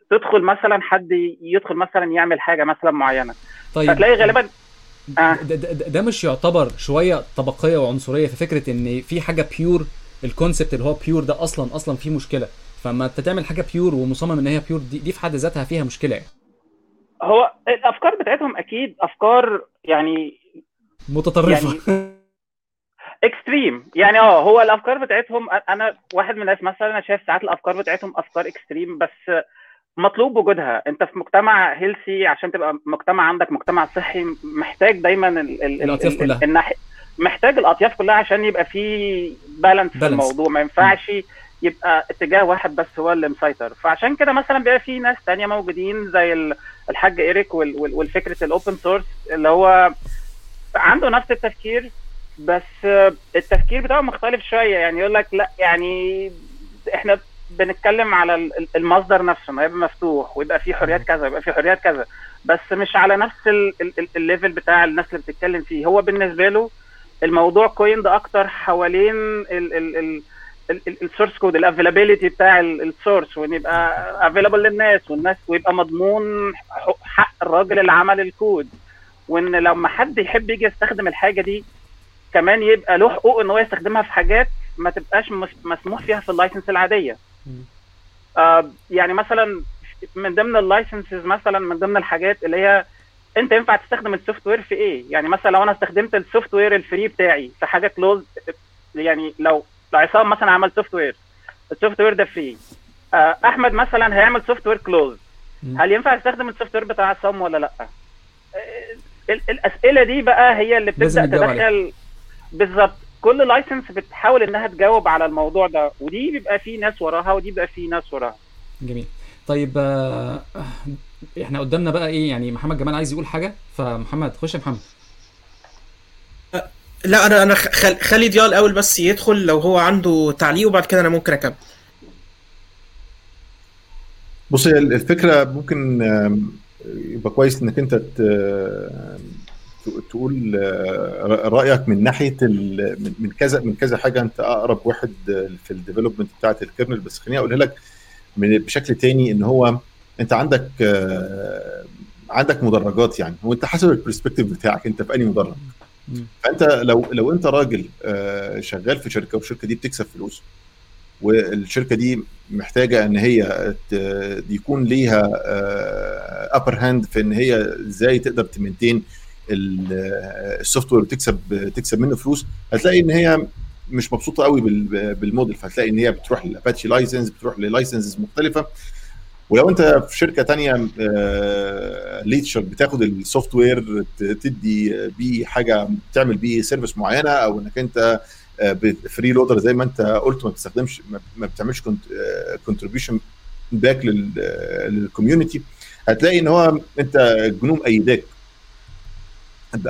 تدخل مثلا، حد يدخل مثلا يعمل حاجه مثلا معينه. طيب فتلاقي غالبا ده مش يعتبر شويه طبقيه وعنصريه في فكره ان في حاجه بيور؟ الكونسبت اللي هو بيور ده اصلا فيه مشكله، فما انت تعمل حاجه بيور ومصمم ان هي بيور دي في حد ذاتها فيها مشكله. هو الافكار بتاعتهم اكيد افكار يعني متطرفه، يعني اكستريم. يعني هو الافكار بتاعتهم، انا واحد من الناس مثلا انا شايف ساعات الافكار بتاعتهم افكار اكستريم، بس مطلوب وجودها. انت في مجتمع هيلثي، عشان تبقى مجتمع عندك مجتمع صحي محتاج دايما الاطياف كلها، محتاج الاطياف كلها عشان يبقى فيه بالانس في الموضوع. ما ينفعش يبقى اتجاه واحد بس هو اللي مسيطر. فعشان كده مثلا بيبقى في ناس تانية موجودين زي الحاج إيريك والفكرة الاوبن سورس، اللي هو عنده نفس التفكير بس التفكير بتاعه مختلف شوية. يعني يقول لك لا، يعني احنا بنتكلم على المصدر نفسه ما يبقى مفتوح ويبقى فيه حريات كذا، يبقى فيه حريات كذا، بس مش على نفس الليفل بتاع الناس اللي بتتكلم فيه. هو بالنسبة له الموضوع كويند اكتر حوالين السورس كود، الافيلابيليتي بتاع السورس، وان يبقى افيلابل للناس والناس، ويبقى مضمون حق الراجل اللي عمل الكود، وان لو ما حد يحب يجي يستخدم الحاجه دي كمان يبقى له حقوق ان هو يستخدمها في حاجات ما تبقاش مسموح فيها في اللايسنس العاديه. يعني مثلا من ضمن اللايسنسز، مثلا من ضمن الحاجات اللي هي انت ينفع تستخدم السوفت وير في ايه. يعني مثلا لو انا استخدمت السوفت وير الفري بتاعي في حاجه كلوز، يعني لو عصام مثلا عمل سوفت وير، السوفت وير ده فري، احمد مثلا هيعمل سوفت وير كلوز، هل ينفع يستخدم السوفت وير بتاع عصام ولا لا؟ الاسئله دي بقى هي اللي بتبدا تدخل بالظبط. كل لايسنس بتحاول انها تجاوب على الموضوع ده، ودي بيبقى فيه ناس وراها ودي بيبقى فيه ناس وراها. جميل. طيب احنا قدامنا بقى ايه؟ يعني محمد جمال عايز يقول حاجه، فمحمد خش يا محمد. لا انا خلي ديال الاول بس يدخل لو هو عنده تعليق، وبعد كده انا ممكن اكمل. بص، الفكره ممكن يبقى كويس انك انت تقول رايك من ناحيه من كذا حاجه. انت اقرب واحد في الديفلوبمنت بتاعه الكيرنل، بس خليني اقول لك بشكل تاني ان هو انت عندك مدرجات يعني، وانت حسب البرسبكتيف بتاعك انت في اي مدرج. فانت لو انت راجل شغال في شركه والشركه دي بتكسب فلوس، والشركه دي محتاجه ان هي يكون ليها upper hand في ان هي ازاي تقدر تمنتين السوفت وير تكسب منه فلوس، هتلاقي ان هي مش مبسوطه قوي بالموديل، فهتلاقي ان هي بتروح لاباتشي لايسنس، بتروح للايسنسز مختلفه. ولو انت في شركه تانية ليتشر بتاخد السوفت وير تدي بيه حاجه، تعمل بيه سيرفيس معينه، او انك انت فري لودر زي ما انت قلت، ما بتستخدمش ما بتعملش كونتريبيوشن باك للكوميونتي، هتلاقي ان هو انت الجنو مأيداك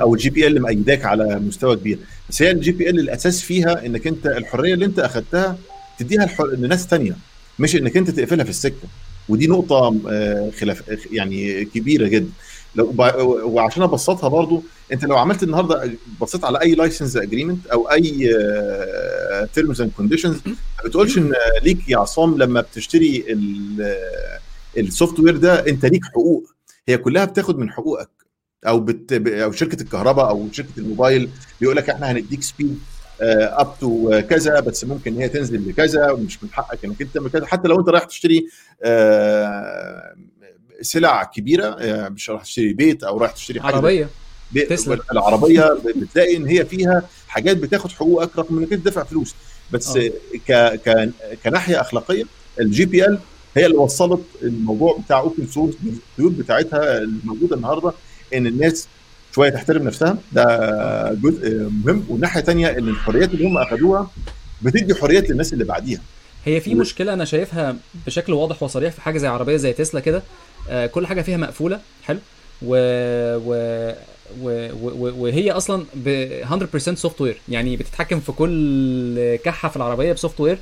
او الجي بي ال مأيداك على مستوى كبير. بس هي الجي بي ال الاساس فيها انك انت الحريه اللي انت اخذتها تديها لناس تانية، مش انك انت تقفلها في السكه. ودي نقطه خلاف يعني كبيره جدا. وعشان ابسطها برضو، انت لو عملت النهارده بصيت على اي لايسنس اجريمنت او اي تيرمز اند كونديشنز، ما بتقولش ان ليك يا عصام لما بتشتري السوفت وير ده انت ليك حقوق، هي كلها بتاخد من حقوقك. او شركه الكهرباء او شركه الموبايل بيقول لك احنا هنديك سبيد اب تو كذا، بس ممكن هي تنزل لكذا، ومش من حقك انك انت من كذا. حتى لو انت رايح تشتري سلع كبيره، مش رايح تشتري بيت او رايح تشتري عربيه تسلا، العربيه بتلاقي ان هي فيها حاجات بتاخد حقوقك رغم انك تدفع فلوس. بس كناحيه اخلاقيه الجي بي ال هي اللي وصلت الموضوع بتاع اوبن سورس بالقيود بتاعتها الموجوده النهارده، ان الناس شويه تحترم نفسها، ده جزء مهم. والناحيه تانية ان الحريات اللي هم اخدوها بتدي حريات للناس اللي بعديها. هي في مشكله انا شايفها بشكل واضح وصريح في حاجه زي عربيه زي تسلا كده، كل حاجه فيها مقفوله، حلو، وهي اصلا ب 100% سوفت وير، يعني بتتحكم في كل كحه في العربيه بسوفت وير.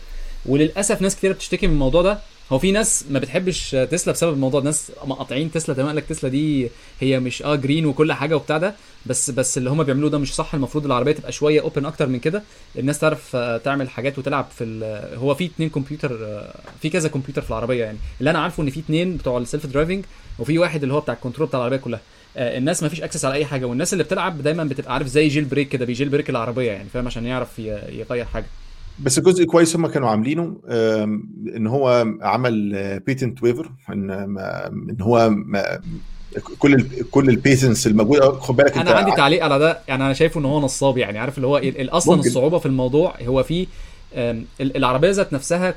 وللاسف ناس كتير بتشتكي من الموضوع ده. هو في ناس ما بتحبش تسلا بسبب الموضوع ده، ناس مقاطعين تسلا تمام، قالك تسلا دي هي مش جرين وكل حاجه وبتاع ده، بس اللي هم بيعملوه ده مش صح. المفروض العربيه تبقى شويه اوبن اكتر من كده، الناس تعرف تعمل حاجات وتلعب في هو في 2 كمبيوتر، في كذا كمبيوتر في العربيه، يعني اللي انا عارفه ان في 2 بتوع السيلف درايفنج، وفي واحد اللي هو بتاع الكنترول بتاع العربيه كلها. الناس ما فيش اكسس على اي حاجه، والناس اللي بتلعب دايما بتبقى عارف زي جيل بريك كده، بيجيل بريك العربيه يعني، فاهم، عشان يعرف يغير حاجه. بس الجزء كويس هم كانوا عاملينه، ان هو عمل بيتنت ويفر، ان هو كل البيتنتس الموجوده. خد بالك انا عندي تعليق على ده، يعني انا شايفه ان هو نصاب، يعني عارف اللي هو اصلا الصعوبه في الموضوع هو في العربيه ذات نفسها،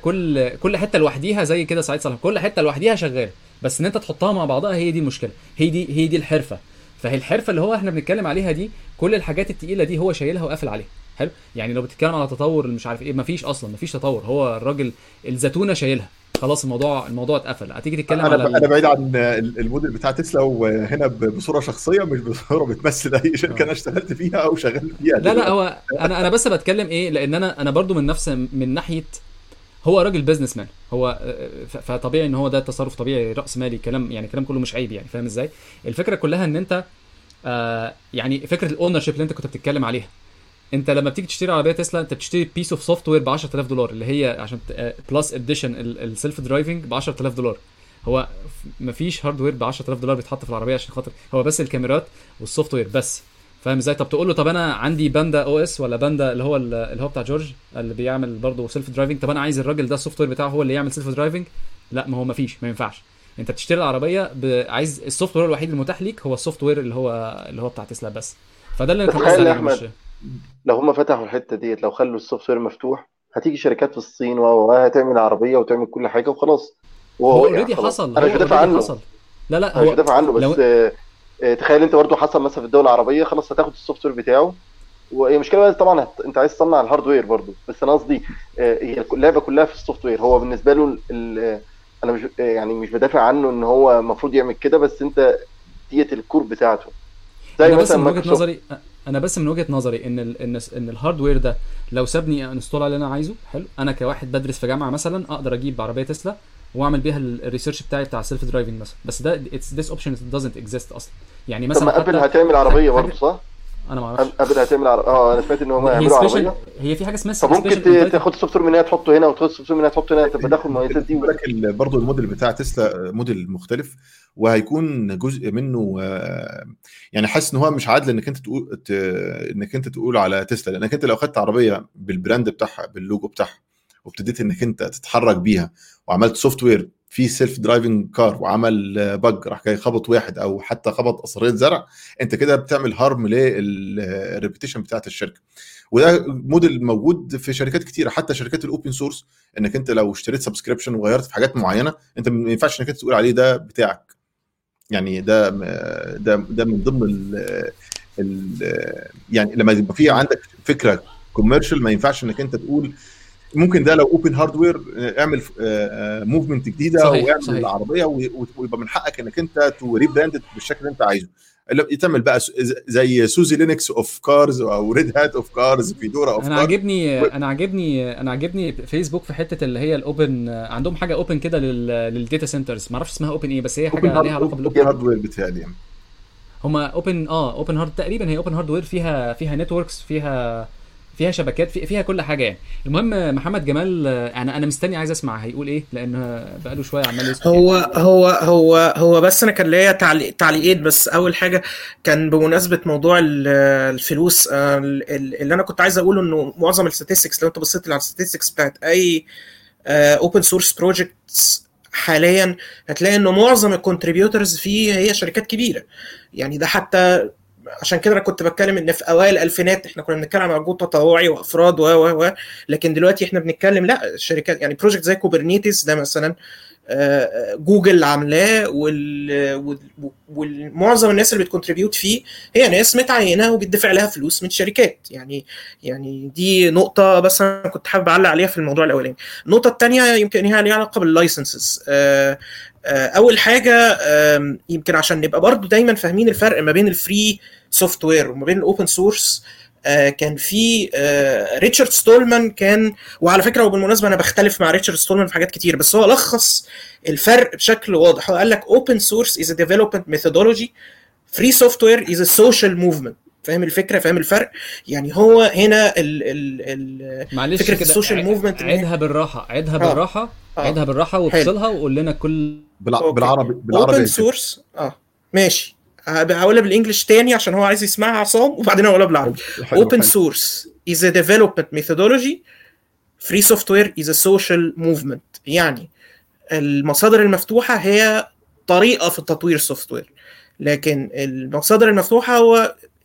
كل حته لوحديها زي كده سعيد صالح، كل حته لوحديها شغاله، بس ان انت تحطها مع بعضها هي دي المشكله، هي دي الحرفه. فهي الحرفه اللي هو احنا بنتكلم عليها دي، كل الحاجات الثقيله دي هو شايلها وقافل عليها، حلو. يعني لو بتتكلم على تطور مش عارف ايه، مفيش تطور، هو الراجل الزتونه شايلها خلاص، الموضوع اتقفل. هتيجي تتكلم على انا بعيد عن الموديل بتاع تسلا، وهنا بصوره شخصيه مش بصوره بتمثل اي شركه انا اشتغلت فيها او شغال فيها. لا لا، هو انا بس بتكلم ايه، لان انا برضو من ناحيه هو راجل بيزنس مان، هو فطبيعي ان هو ده تصرف طبيعي، راس مالي، كلام يعني كلام كله مش عيب يعني، فاهم ازاي. الفكره كلها ان انت يعني فكره الاونرشيب اللي انت كنت بتتكلم عليها، انت لما بتيجي تشتري عربيه تسلا انت بتشتري بيس اوف سوفت وير ب $10,000، اللي هي عشان بلس اديشن السيلف درايفنج ب $10,000. هو مفيش هاردوير ب $10,000 بيتحط في العربيه، عشان خاطر هو بس الكاميرات والسوفت وير بس، فاهم ازاي. طب تقول له طب انا عندي باندا او اس، ولا باندا اللي هو بتاع جورج اللي بيعمل برضه سيلف درايفنج، طب انا عايز الراجل ده السوفت وير بتاعه هو اللي يعمل سيلف درايفنج، لا، ما هو مفيش، ما ينفعش. انت بتشتري العربيه عايز السوفت وير الوحيد المتاح ليك هو السوفت وير اللي هو بتاع تسلا بس. فده اللي كان لو هم فتحوا الحته ديت، لو خلوا السوفت وير مفتوح، هتيجي شركات في الصين وهتعمل عربيه وتعمل كل حاجه وخلاص. وهو اوريدي حصل، انا مش بدافع عنه، لا انا مش بدافع عنه، بس تخيل انت برضو حصل مثلا في الدول العربيه، خلاص هتاخد السوفت وير بتاعه، وايه المشكله بقى؟ طبعا انت عايز تصنع الهاردوير برضو، بس انا قصدي هي اللعبه كلها في السوفت وير. هو بالنسبه له انا مش بدافع عنه ان هو المفروض يعمل كده، بس انت ديت الكور بتاعته. زي مثلا من وجهة نظري ان الهاردوير ده لو سابني انستول اللي انا عايزه، حلو، انا كواحد بدرس في جامعه مثلا اقدر اجيب عربيه تسلا واعمل بيها الريسيرش بتاعي بتاع السيلف درايفنج مثلا، بس ده اتس ذس اوبشن دازنت اكزيست اصلا. يعني مثلا ابل هتعمل عربيه برضه، صح؟ انا ما اعرفش قبل هتعمل انا سمعت ان هم هيعملوا عربيه. هي في حاجه اسمها ممكن تاخد السوفت وير من هنا تحطه هنا وتاخد السوفت وير من هنا تحطه هنا، تبقى داخل المميزات دي. ولكن برضو الموديل بتاع تسلا موديل مختلف، وهيكون جزء منه يعني حاسس ان هو مش عادل انك انت تقول على تسلا، لانك انت لو خدت عربيه بالبراند بتاعها باللوجو بتاعها وابتديت انك انت تتحرك بيها وعملت سوفت وير في سيلف درايفنج كار وعمل بج راح جاي خبط واحد او حتى خبط قصرية زرع، انت كده بتعمل هارم للريبيتيشن بتاعت الشركه. وده موديل موجود في شركات كتيره، حتى شركات الاوبن سورس، انك انت لو اشتريت سبسكريبشن وغيرت في حاجات معينه انت ما ينفعش انك انت تقول عليه ده بتاعك. يعني ده من ضمن يعني لما يبقى في عندك فكره كوميرشال ما ينفعش انك انت تقول ممكن ده لو اوبن هاردوير اعمل موفمنت جديده واعمل العربيه ويبقى من حقك انك انت تو ريبراند بالشكل اللي انت عايزه. يتعمل بقى زي سوزي لينكس اوف كارز او ريد هات اوف كارز، فيدورا اوف كارز. انا عاجبني فيسبوك في حته اللي هي الاوبن، عندهم حاجه اوبن كده للداتا سنترز، ما اعرفش اسمها اوبن ايه، بس هي حاجه ليها علاقه بالاوبن هاردوير بتاعي. هما اوبن اوبن هارد تقريبا، هي اوبن هاردوير فيها نتوركس، فيها شبكات، فيها كل حاجه يعني. المهم محمد جمال انا مستني عايز اسمع هيقول ايه، لانه بقاله شويه عمال يسكت. هو بس انا كان ليا تعليقات. بس اول حاجه كان بمناسبه موضوع الفلوس، اللي انا كنت عايز اقوله انه معظم الستاتستكس لو انت بصيت على الستاتستكس بتاعت اي اوبن سورس بروجكتس حاليا هتلاقي انه معظم الكونتريبيوتورز فيه هي شركات كبيره. يعني ده حتى عشان كده انا كنت بتكلم ان في اوائل الالفينات احنا كنا بنتكلم عن مجهود تطوعي وافراد و لكن دلوقتي احنا بنتكلم لا شركات، يعني بروجكت زي كوبرنيتس ده مثلا جوجل عاملاه، والمعظم الناس اللي بتكونتريبيوت فيه هي ناس متعينه وبيدفع لها فلوس من شركات. يعني دي نقطه بس انا كنت حابب اعلق عليها في الموضوع الاولاني. النقطه الثانيه يمكن هي ليها علاقه باللايسنسز. اول حاجه يمكن عشان نبقى برضو دايما فاهمين الفرق ما بين الفري سوفت وير وما بين الاوبن سورس، كان في ريتشارد ستولمان كان، وعلى فكره وبالمناسبه انا بختلف مع ريتشارد ستولمان في حاجات كتير، بس هو لخص الفرق بشكل واضح. هو قال لك اوبن سورس از ا ديفلوبمنت ميثودولوجي، فري سوفت وير از ا سوشيال موفمنت. فاهم الفكره؟ فاهم الفرق؟ يعني هو هنا فكره السوشيال موفمنت. عيدها بالراحه وافصلها وقول لنا كل بالعربي. اوبن سورس ماشي، هقولها بالانجلش تاني عشان هو عايز يسمعها عصام، وبعدين هقولها بالعربي. Open source is a development methodology. Free software is a social movement. يعني المصادر المفتوحة هي طريقة في التطوير السوفت وير، لكن المصادر المفتوحة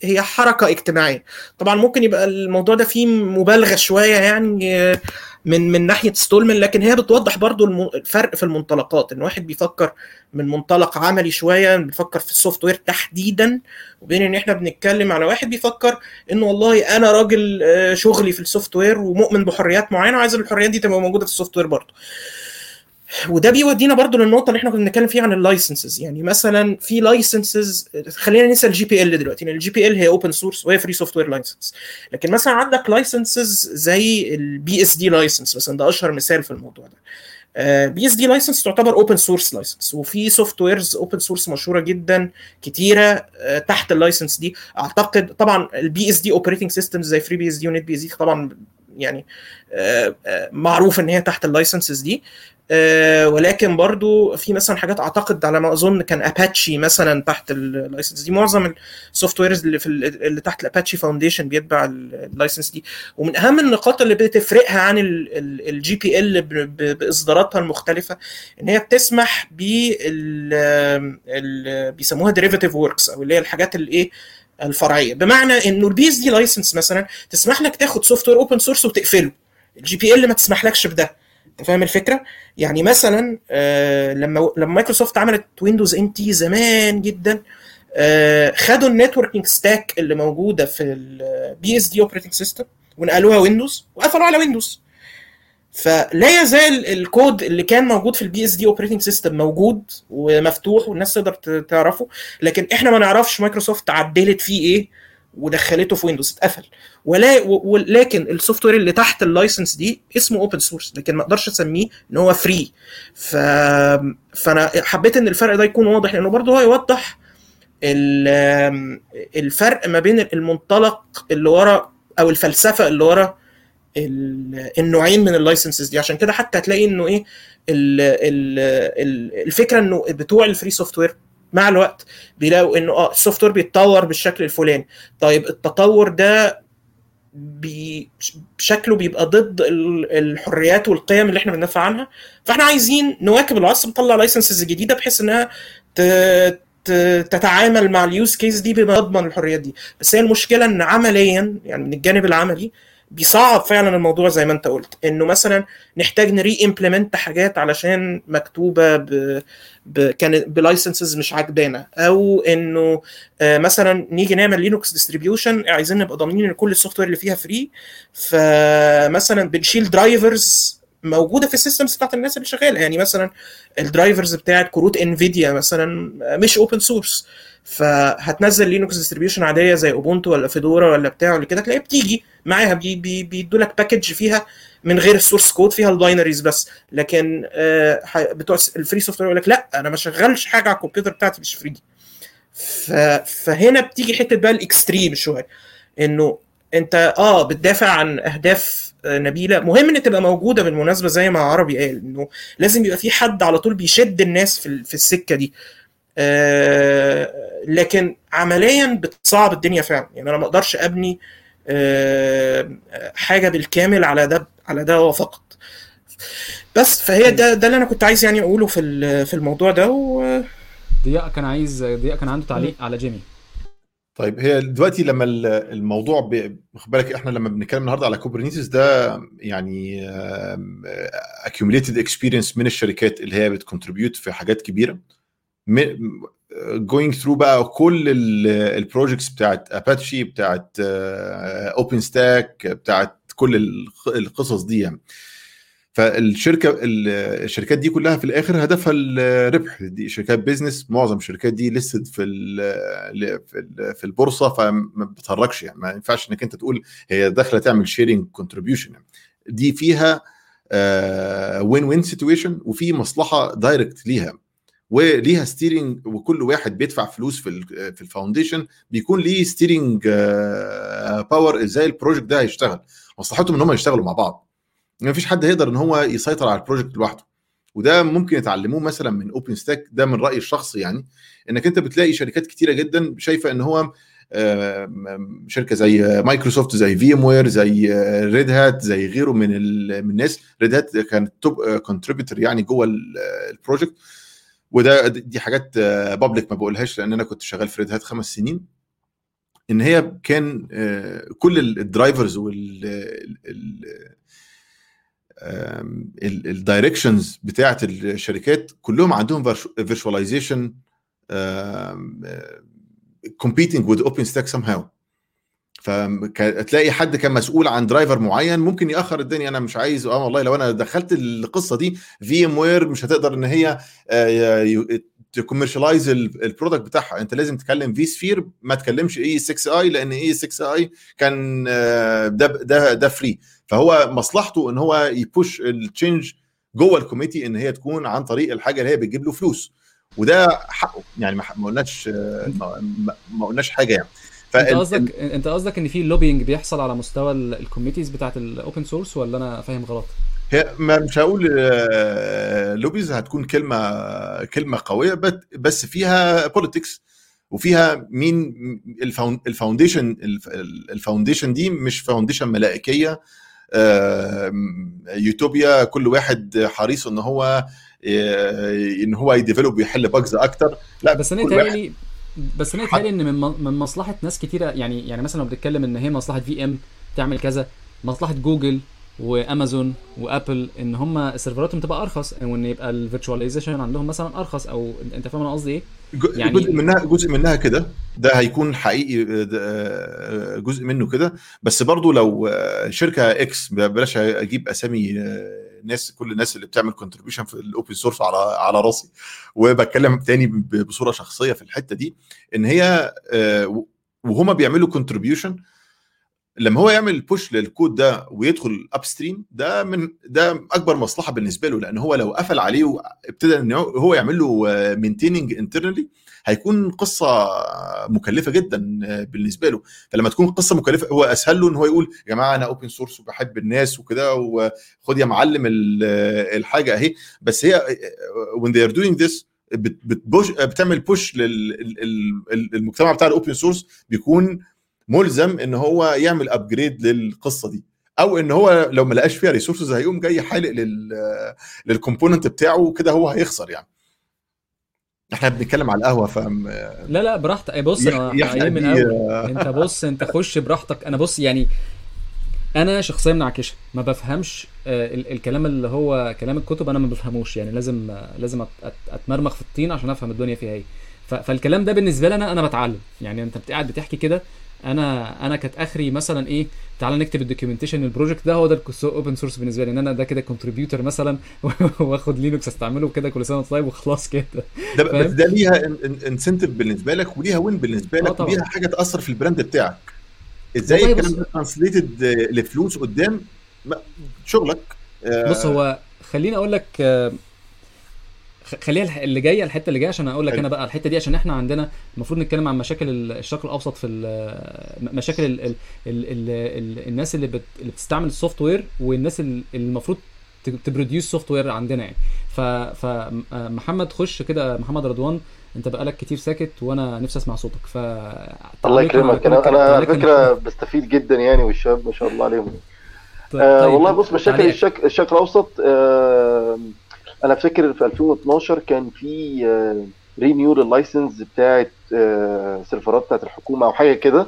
هي حركة اجتماعية. طبعا ممكن يبقى الموضوع ده فيه مبالغة شوية يعني من ناحية ستولمان، لكن هي بتوضح برضو الفرق في المنطلقات. إن واحد بيفكر من منطلق عملي شوية، بيفكر في السوفت وير تحديدا، وبين إن إحنا بنتكلم على واحد بيفكر إنه والله أنا راجل شغلي في السوفت وير ومؤمن بحريات معينة وعايز الحريات دي تبقى موجودة في السوفت وير برضو. وده بيودينا برضو للنقطة اللي إحنا كنا بنتكلم فيها عن اللايسنسز. يعني مثلا في لايسنسز، خلينا ننسى الجي بي إل دلوقتي، الجي بي إل هي أوبن سورس وهي فري سوفت وير لايسنس. لكن مثلا عندك لايسنسز زي البي إس دي لايسنس مثلا، ده أشهر مثال في الموضوع ده. بي إس دي لايسنس تعتبر أوبن سورس لايسنس، وفي سوفت ويرز أوبن سورس مشهورة جدا كتيرة تحت اللايسنس دي. أعتقد طبعا البي إس دي أوبريتنج سيستمز زي فري بي إس دي ونت بي إس دي طبعا يعني معروف إن هي تحت اللايسنسز دي. ولكن برضو في مثلا حاجات اعتقد على ما اظن كان اباتشي مثلا تحت اللايسنس دي. معظم السوفت ويرز اللي تحت الاباتشي فاونديشن بيتبع اللايسنس دي. ومن اهم النقاط اللي بتفرقها عن الجي بي ال باصداراتها المختلفه ان هي بتسمح بيسموها ديريفاتيف ووركس، او اللي هي الحاجات اللي الفرعيه. بمعنى انه البي اس دي لايسنس مثلا تسمح لك تاخد سوفت وير اوبن سورس وتقفله، الجي بي ال ما تسمحلكش بده. تفهم الفكرة؟ يعني مثلا لما مايكروسوفت عملت ويندوز ام تي زمان جدا، خدوا النتوركينج ستاك اللي موجودة في البي اس دي اوبريتنج سيستم ونقلوها ويندوز وقفلوا على ويندوز. فلا يزال الكود اللي كان موجود في البي اس دي اوبريتنج سيستم موجود ومفتوح والناس تقدر تعرفه، لكن احنا ما نعرفش مايكروسوفت عدلت فيه ودخلته في ويندوز اتقفل. ولكن السوفت وير اللي تحت اللايسنس دي اسمه اوبن سورس، لكن ما اقدرش اسميه ان هو فري. فانا حبيت ان الفرق ده يكون واضح، لانه برضه هو يوضح الفرق ما بين المنطلق اللي ورا او الفلسفه اللي ورا النوعين من اللايسنسز دي. عشان كده حتى هتلاقي انه ايه الفكره انه بتوع الفري سوفت وير مع الوقت بيلاقوا انه السوفت وير بيتطور بالشكل الفلاني. طيب التطور ده بشكله بيبقى ضد الحريات والقيم اللي احنا بندافع عنها، فاحنا عايزين نواكب العصر، نطلع لايسنسز جديده بحيث انها تتعامل مع اليوز كيس دي بما يضمن الحريات دي. بس هي المشكله ان عمليا، يعني من الجانب العملي، بيصعب فعلا الموضوع زي ما انت قلت، انه مثلا نحتاج نري امبلمنت حاجات علشان مكتوبه كان بلايسنسز مش عاجبانا، او انه مثلا نيجي نعمل لينوكس ديستريبيوشن عايزين نبقى ضامنين ان كل السوفت وير اللي فيها فري، فمثلا بنشيل درايفرز موجوده في السيستمز بتاعت الناس اللي شغاله. يعني مثلا الدرايفرز بتاعت كروت انفيديا مثلا مش اوبن سورس، فهتنزل لينوكس ديستريبيوشن عاديه زي اوبونتو ولا فيدورا ولا بتاع ولا كده، تلاقيها بتيجي معاها بيدوا لك باكج فيها من غير السورس كود، فيها الباينريز بس. لكن بتوع الفري سوفت وير يقول لك لا انا ما شغلش حاجه على الكمبيوتر بتاعتي مش فري. فهنا بتيجي حته بقى الاكستريم شويه، انه انت بتدافع عن اهداف نبيله، مهم ان تبقى موجوده بالمناسبه زي ما عربي قال، انه لازم يبقى في حد على طول بيشد الناس في السكه دي. لكن عمليا بتصعب الدنيا فعلا. يعني انا ما اقدرش ابني حاجه بالكامل على ده فقط بس. فهي ده اللي انا كنت عايز يعني اقوله في الموضوع ده. ضياء كان عنده تعليق على جيمي. طيب هي دلوقتي لما الموضوع خد بالك، احنا لما بنتكلم النهارده على كوبرنيتس ده يعني accumulated experience من الشركات اللي هي بتcontribute في حاجات كبيره، going through بقى كل البروجكتس بتاعت اباتشي، بتاعت اوبن ستاك، بتاعت كل القصص دي يعني. الشركات دي كلها في الاخر هدفها الربح، دي شركات بيزنس، معظم الشركات دي لسه في البورصه، فما بتتحركش يعني. ما ينفعش انك انت تقول هي داخله تعمل شيرنج كونتريبيوشن، دي فيها وين وين سيتويشن، وفي مصلحه دايركت ليها ستيرنج، وكل واحد بيدفع فلوس في الفاونديشن بيكون ليه ستيرنج باور ازاي البروجكت ده هيشتغل. مصلحتهم ان هم يشتغلوا مع بعض، ما فيش حد هيقدر ان هو يسيطر على البروجكت لوحده. وده ممكن يتعلموه مثلا من اوبن ستاك، ده من رايي الشخصي يعني. انك انت بتلاقي شركات كتيره جدا شايفه ان هو شركه زي مايكروسوفت، زي في إم وير، زي ريد هات، زي غيره من الناس. ريد هات كانت توب كونتريبيوتور يعني جوه البروجكت، وده دي حاجات بابليك ما بقولهاش لان انا كنت شغال في ريد هات 5 سنين. ان هي كان كل الدرايفرز وال الدايركشنز بتاعه الشركات كلهم عندهم فيرتشواليزيشن كومبيتينج وذ اوبن ستاك سم هاو. فتلاقي حد كان مسؤول عن درايفر معين ممكن ياخر الدنيا، انا مش عايز والله لو انا دخلت القصه دي في ام وير مش هتقدر ان هي تكوميرشلايز البرودكت بتاعها. انت لازم تكلم في سفير، ما تكلمش إي إس إكس آي، لان إي إس إكس آي كان ده فري. فهو مصلحته ان هو يبوش التشينج جوه الكوميتي ان هي تكون عن طريق الحاجه اللي هي بتجيب له فلوس، وده حقه يعني. ما قلناش حاجه يعني. انت قصدك ان في لوبينج بيحصل على مستوى الكوميتيز بتاعه الاوبن سورس، ولا انا فاهم غلط؟ هي مش هقول لوبيز، هتكون كلمه قويه، بس فيها بوليتكس، وفيها مين الفاونديشن دي مش فاونديشن ملائكيه يوتوبيا كل واحد حريص ان هو يديفلوب ويحل باجز اكتر. لا بس انا تقالي ان من مصلحه ناس كتيره يعني مثلا لو بتتكلم ان هي مصلحه في ام تعمل كذا، مصلحه جوجل وامازون وابل ان هم سيرفراتهم تبقى ارخص، وان يبقى الفيرتشواليزيشن عندهم مثلا ارخص، او انت فاهم انا قصدي ايه يعني. جزء منها كده، ده هيكون حقيقي، جزء منه كده. بس برضو لو شركه اكس، بلاش اجيب اسامي ناس، كل الناس اللي بتعمل كونتريبيوشن في الاوبن سورس على راسي، وبتكلم تاني بصوره شخصيه في الحته دي، ان هي وهما بيعملوا كونتريبيوشن لما هو يعمل بوش للكود ده ويدخل ابستريم ده من ده اكبر مصلحه بالنسبه له، لان هو لو قفل عليه وابتدى ان هو يعمل له مينتيننج انترنالي هيكون قصه مكلفه جدا بالنسبه له. فلما تكون قصه مكلفه هو اسهل له ان هو يقول يا جماعه انا اوبن سورس وبحب الناس وكده وخد يا معلم الحاجه اهي. بس هي when they are doing this بتعمل بوش للمجتمع بتاع الاوبن سورس بيكون ملزم ان هو يعمل ابجريد للقصه دي، او ان هو لو ما لقاش فيها ريسورسز هيقوم جاي حالق للكومبوننت بتاعه كده، هو هيخسر. يعني احنا بنتكلم على القهوه فاهم؟ لا براحتك. بص انا من الاول انت بص انت خش براحتك. انا بص يعني انا شخصيا منعكشه، ما بفهمش الكلام اللي هو كلام الكتب، انا ما بفهموش يعني، لازم اتمرمخ في الطين عشان افهم الدنيا فيها ايه. فالكلام ده بالنسبه لي انا بتعلم يعني. انت بتقعد بتحكي كده، انا كانت اخري مثلا ايه، تعال نكتب الدوكيومنتيشن البروجكت ده، هو ده اوبن سورس بالنسبه لي، ان انا ده كده كونتريبيوتور مثلا واخد لينكس استعمله كده كل سنه طيب وخلاص كده. بس ده ليها انسنتيف بالنسبه لك، وليها وين بالنسبه لك، وليها حاجه تاثر في البراند بتاعك. ازاي الكلام ده ترانسليتد لفلوس قدام شغلك؟ بص هو خليني اقول لك، خليها اللي جايه الحته اللي جايه عشان اقول لك انا بقى الحته دي، عشان احنا عندنا المفروض نتكلم عن مشاكل الشرق الاوسط، في مشاكل الناس اللي بتستعمل السوفت وير، والناس اللي المفروض تبروديوس سوفت وير عندنا يعني. فمحمد خش كده، محمد رضوان انت بقالك كتير ساكت وانا نفسي اسمع صوتك. ف الله يكرمك، انا على فكره بستفيد جدا يعني، والشباب ما شاء الله عليهم. طيب والله بص، مشاكل الشرق الاوسط انا فاكر في 2012 كان في رينيو لللايسنس بتاعه سيرفرات بتاعه الحكومه او حاجه كده.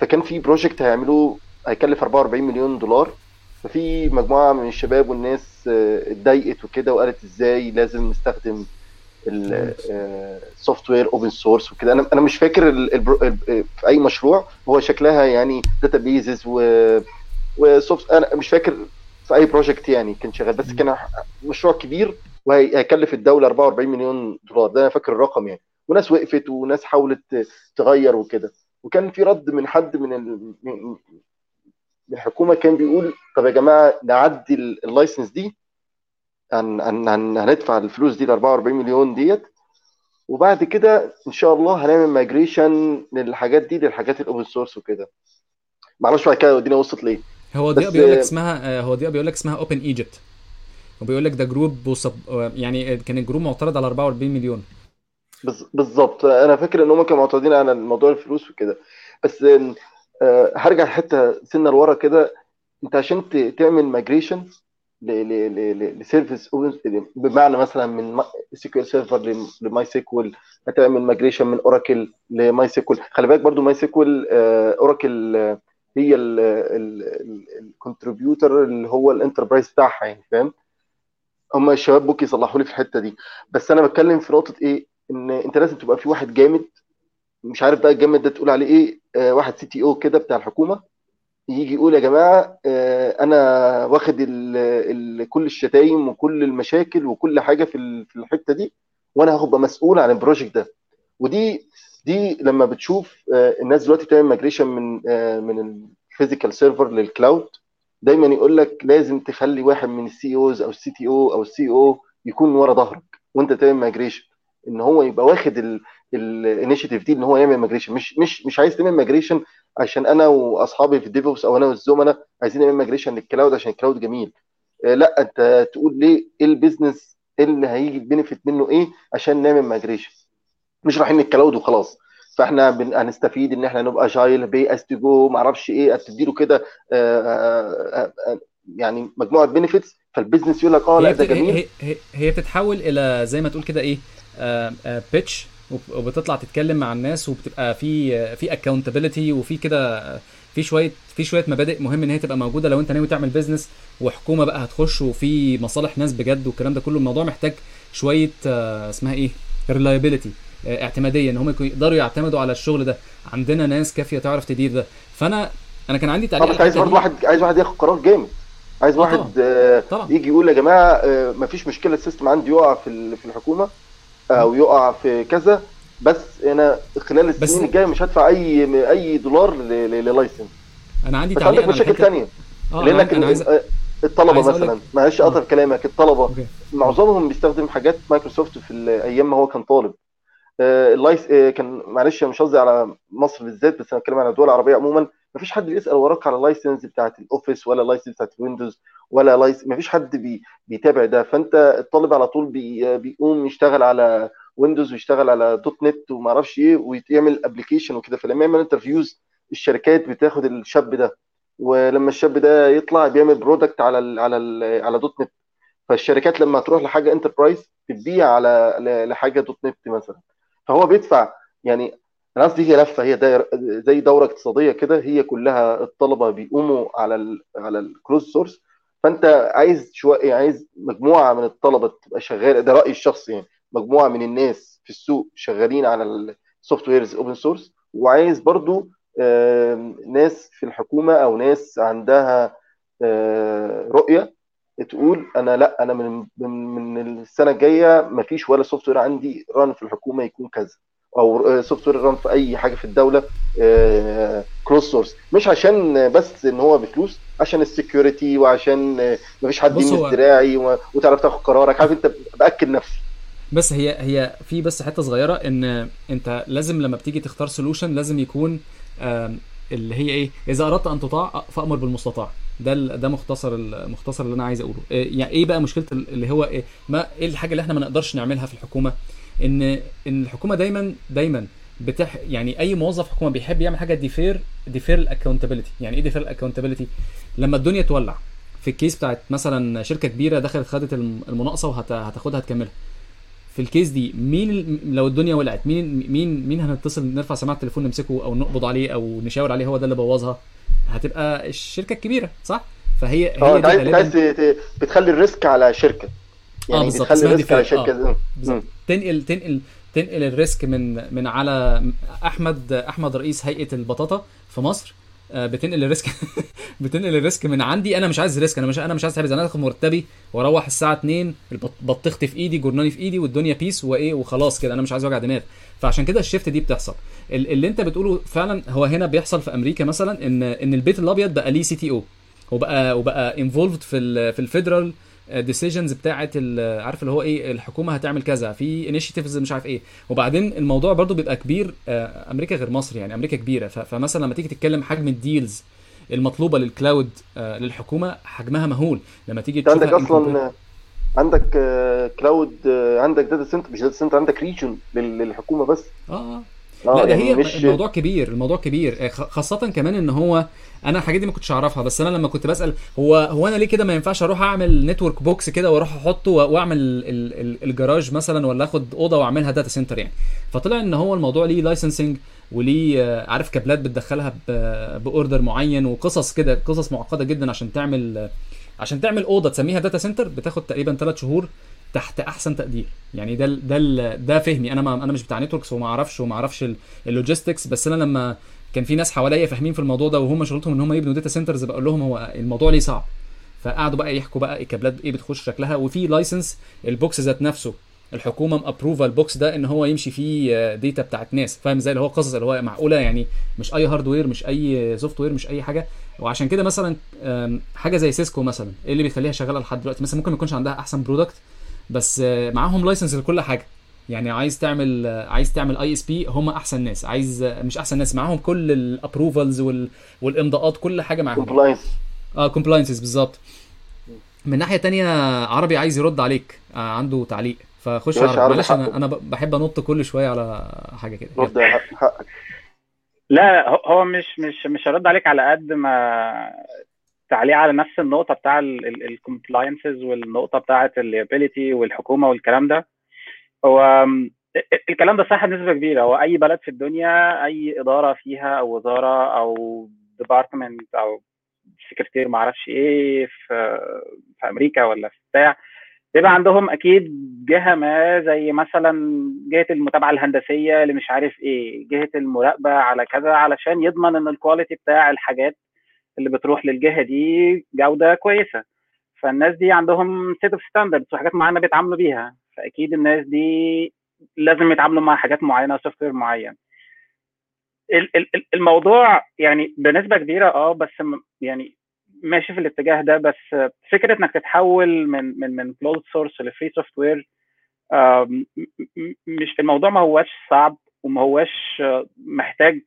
فكان في بروجكت هيعملوه هيكلف $44 مليون. ففي مجموعه من الشباب والناس اتضايقت وكده وقالت ازاي لازم نستخدم السوفت وير اوبن سورس وكده. انا مش فاكر في اي مشروع هو شكلها يعني داتابيزز وسوفت، انا مش فاكر في اي بروجكت يعني كان شغال، بس كان مشروع كبير وهيكلف الدوله $44 مليون. ده انا فاكر الرقم يعني. وناس وقفت وناس حاولت تغير وكده، وكان في رد من حد من الحكومه كان بيقول طب يا جماعه نعدي اللايسنس دي، ان هندفع الفلوس دي $44 مليون ديت، وبعد كده ان شاء الله هنعمل مايجريشن للحاجات دي للحاجات الاوبن سورس وكده. معرفش بعد كده الدنيا وصلت ليه. هو ضياء بيقول لك اسمها اوبن ايجيبت، وبيقول لك ده جروب يعني كان الجروب معترض على $44 مليون بالظبط. انا فاكر ان هم كانوا معترضين على موضوع الفلوس وكده. بس هرجع حته سنه لورا كده، انت عشان تعمل مايجريشن لسيرفيس بمعنى مثلا من SQL سيرفر لماي سيكوال، هتعمل مايجريشن من اوراكل لماي سيكوال. خلي بالك برضو ماي سيكوال اوراكل هي الكونتريبيوتور اللي هو الانتربرايز بتاعها يعني، فاهم؟ هم الشباب ممكن يصلحوا لي في الحته دي، بس انا بتكلم في نقطه ايه، ان انت لازم تبقى في واحد جامد، مش عارف بقى الجامد ده تقول عليه ايه، واحد CTO كده بتاع الحكومه يجي يقول يا جماعه انا واخد كل الشتايم وكل المشاكل وكل حاجه في الحته دي، وانا هبقى مسؤول عن البروجكت ده. ودي لما بتشوف الناس دلوقتي بتعمل مايجريشن من الفيزيكال سيرفر للكلاود، دايما يقول لك لازم تخلي واحد من السي اوز او السي تي او او السي او يكون ورا ظهرك وانت تعمل مايجريشن، ان هو يبقى واخد الانيشيتيف دي ان هو يعمل مايجريشن. مش عايز تعمل مايجريشن عشان انا واصحابي في الديفوبس او انا والزملاء عايزين نعمل مايجريشن للكلاود عشان الكلاود جميل، لا انت تقول ليه ايه البيزنس اللي هيجي بنفيت منه ايه عشان نعمل مايجريشن، مش رايحين الكلاود وخلاص. فاحنا هنستفيد ان احنا نبقى جايل بي اس تو جو ما اعرفش ايه اديله كده يعني مجموعه بنفيتس. فالبيزنس يقول لك لا ده جميل. هي بتتحول الى زي ما تقول كده ايه بيتش، وبتطلع تتكلم مع الناس، وبتبقى في اكاونتابيلتي، وفي كده في شويه مبادئ مهم ان هي تبقى موجوده لو انت ناوي تعمل بيزنس، وحكومه بقى هتخش وفي مصالح ناس بجد والكلام ده كله. الموضوع محتاج شويه اسمها ايه ريلايبيليتي، اعتماديه، ان هم يقدروا يعتمدوا على الشغل ده، عندنا ناس كافيه تعرف تدير ده. فانا كان عندي تعليق، عايز واحد ياخد قرار جامد، عايز واحد طبعاً. يجي يقول يا جماعه مفيش مشكله السيستم عندي يقع في الحكومه او يقع في كذا، بس انا خلال السنين الجايه مش هدفع اي $لايسنس. انا عندي تعليق على الحته الثانيه لانك الطلبه مثلا معلش اقطع كلامك. الطلبه معظمهم بيستخدم حاجات مايكروسوفت في ايام ما هو كان طالب كان معلش مش قصدي على مصر بالذات بس انا بتكلم على الدول العربيه عموما. مفيش حد بيسال وراك على اللايسنس بتاعه الاوفيس ولا اللايسنس بتاعه ويندوز ولا مفيش حد بيتابع ده. فانت الطالب على طول بيقوم يشتغل على ويندوز ويشتغل على دوت نت وما اعرفش ايه ويعمل ابلكيشن وكده. فلما يعمل انترفيوز الشركات بتاخد الشاب ده ولما الشاب ده يطلع بيعمل برودكت على ال على ال على دوت نت. فالشركات لما تروح لحاجه انتربرايز بتبيع على لحاجه دوت نت مثلا فهو بيدفع. يعني انا قصدي هي لفه هي زي دوره اقتصاديه كده هي كلها الطلبه بيقوموا على الكلوز سورس. فانت عايز شويه عايز مجموعه من الطلبه تبقى شغاله. ده رايي الشخصي يعني مجموعه من الناس في السوق شغالين على السوفت ويرز اوبن سورس. وعايز برضو ناس في الحكومه او ناس عندها رؤيه تقول انا لا انا من السنه الجايه ما فيش ولا سوفت وير عندي ران في الحكومه يكون كذا او سوفت وير ران في اي حاجه في الدوله كروس سورس. مش عشان بس ان هو بفلوس عشان السكيورتي وعشان ما فيش حد يمين دراعي وتعرف تاخد قرارك. عارف انت باكد نفسي بس هي في بس حته صغيره ان انت لازم لما بتيجي تختار سولوشن لازم يكون اللي هي ايه اذا اردت ان تطاع فامر بالمستطاع. ده مختصر اللي انا عايز اقوله. يعني ايه بقى مشكله اللي هو ايه ما ايه الحاجه اللي احنا ما نقدرش نعملها في الحكومه ان الحكومه دايما يعني اي موظف حكومه بيحب يعمل حاجه ديفير الاكاونتابيلتي. يعني ايه ديفير الاكاونتابيلتي؟ لما الدنيا تولع في الكيس بتاعت مثلا شركه كبيره دخلت خدت المناقصه وهتاخدها هتكملها. في الكيس دي مين لو الدنيا ولعت مين هنتصل نرفع سماعه التليفون نمسكه او نقبض عليه او نشاور عليه هو ده اللي بوظها؟ هتبقى الشركه الكبيره صح. فهي دي غالبا بتخلي الريسك على شركه. يعني بتخلي الريسك على شركه تنقل الريسك من على احمد رئيس هيئه البطاطا في مصر. بتنقل الريسك بتنقل الريسك من عندي. انا مش عايز ريسك. انا مش عايز تعب. انا هاخد مرتبي واروح الساعه 2 بطختي في ايدي جورنالي في ايدي والدنيا بيس وايه وخلاص كده. انا مش عايز وجع دماغ. فعشان كده الشيفت دي بتحصل. اللي انت بتقوله فعلا هو هنا بيحصل في امريكا مثلا ان البيت الابيض بقى ليه سي تي او وبقى انفولفد في الفيدرال ديسيجنز بتاعه عارف اللي هو ايه الحكومه هتعمل كذا في انيشيتيفز مش عارف ايه. وبعدين الموضوع برضو بيبقى كبير. امريكا غير مصر. يعني امريكا كبيره. فمثلا لما تيجي تتكلم حجم الديلز المطلوبه للكلاود للحكومه حجمها مهول. لما تيجي عندك اصلا عندك كلاود عندك داتا سنتر مش داتا سنتر عندك ريجن للحكومه بس لا يعني هي مش... الموضوع كبير خاصه كمان ان هو انا الحاجات دي ما كنتش اعرفها. بس انا لما كنت بسال هو انا ليه كده ما ينفعش اروح اعمل نتورك بوكس كده واروح احطه واعمل الجراج مثلا ولا اخد اوضه واعملها داتا سنتر يعني. فطلع ان هو الموضوع ليه لايسنسنج وليه عارف كابلات بتدخلها باوردر معين وقصص كده قصص معقده جدا عشان تعمل اوضه تسميها داتا سنتر بتاخد تقريبا 3 شهور تحت احسن تقدير. يعني ده فهمي. انا مش بتاع نتوركس وما اعرفش اللوجيستكس. بس انا لما كان في ناس حواليا فاهمين في الموضوع ده وهم شغلتهم ان هم يبنوا داتا سنترز بقول لهم هو الموضوع ليه صعب. فقعدوا بقى يحكوا بقى الكابلات ايه بتخش شكلها. وفي لايسنس البوكس ذات نفسه الحكومه مابروفال البوكس ده ان هو يمشي فيه داتا بتاعت ناس فاهم زي اللي هو قصص اللي هو معقوله. يعني مش اي هاردوير مش اي سوفت وير مش اي حاجه. وعشان كده مثلا حاجه زي سيسكو مثلا ايه اللي بيخليها شغاله لحد دلوقتي مثلا ممكن ما يكونش عندها احسن برودكت بس معاهم لايسنس لكل حاجه. يعني عايز تعمل اي اس بي هم احسن ناس. عايز مش احسن ناس معاهم كل الابروفالز والامضاءات كل حاجه معاهم كومبلاينسز بالظبط. من ناحيه تانية عربي عايز يرد عليك عنده تعليق فخش عربي. معلش انا بحب انط كل شويه على حاجه كده. لا هو مش هرد عليك على قد ما تعليق على نفس النقطه بتاع الكومبلاينسز والنقطه بتاعه الليابيليتي والحكومه والكلام ده. هو الكلام ده صح بنسبه كبيره. هو اي بلد في الدنيا اي اداره فيها او وزاره او ديبارتمنت او سكرتير ما اعرفش ايه في امريكا ولا في بتاع بيبقى عندهم اكيد جهه ما زي مثلا جهه المتابعه الهندسيه اللي مش عارف ايه جهه المراقبه على كذا علشان يضمن ان الكواليتي بتاع الحاجات اللي بتروح للجهه دي جوده كويسه. فالناس دي عندهم سيت اوف ستاندردز وحاجات معينه بيتعاملوا بيها. فاكيد الناس دي لازم يتعاملوا مع حاجات معينه سوفت وير معين. الموضوع يعني بنسبه كبيره بس يعني ماشي في الاتجاه ده. بس فكره انك تتحول من كلوز سورس لفري سوفت وير، مش الموضوع ما هواش صعب وما هواش محتاج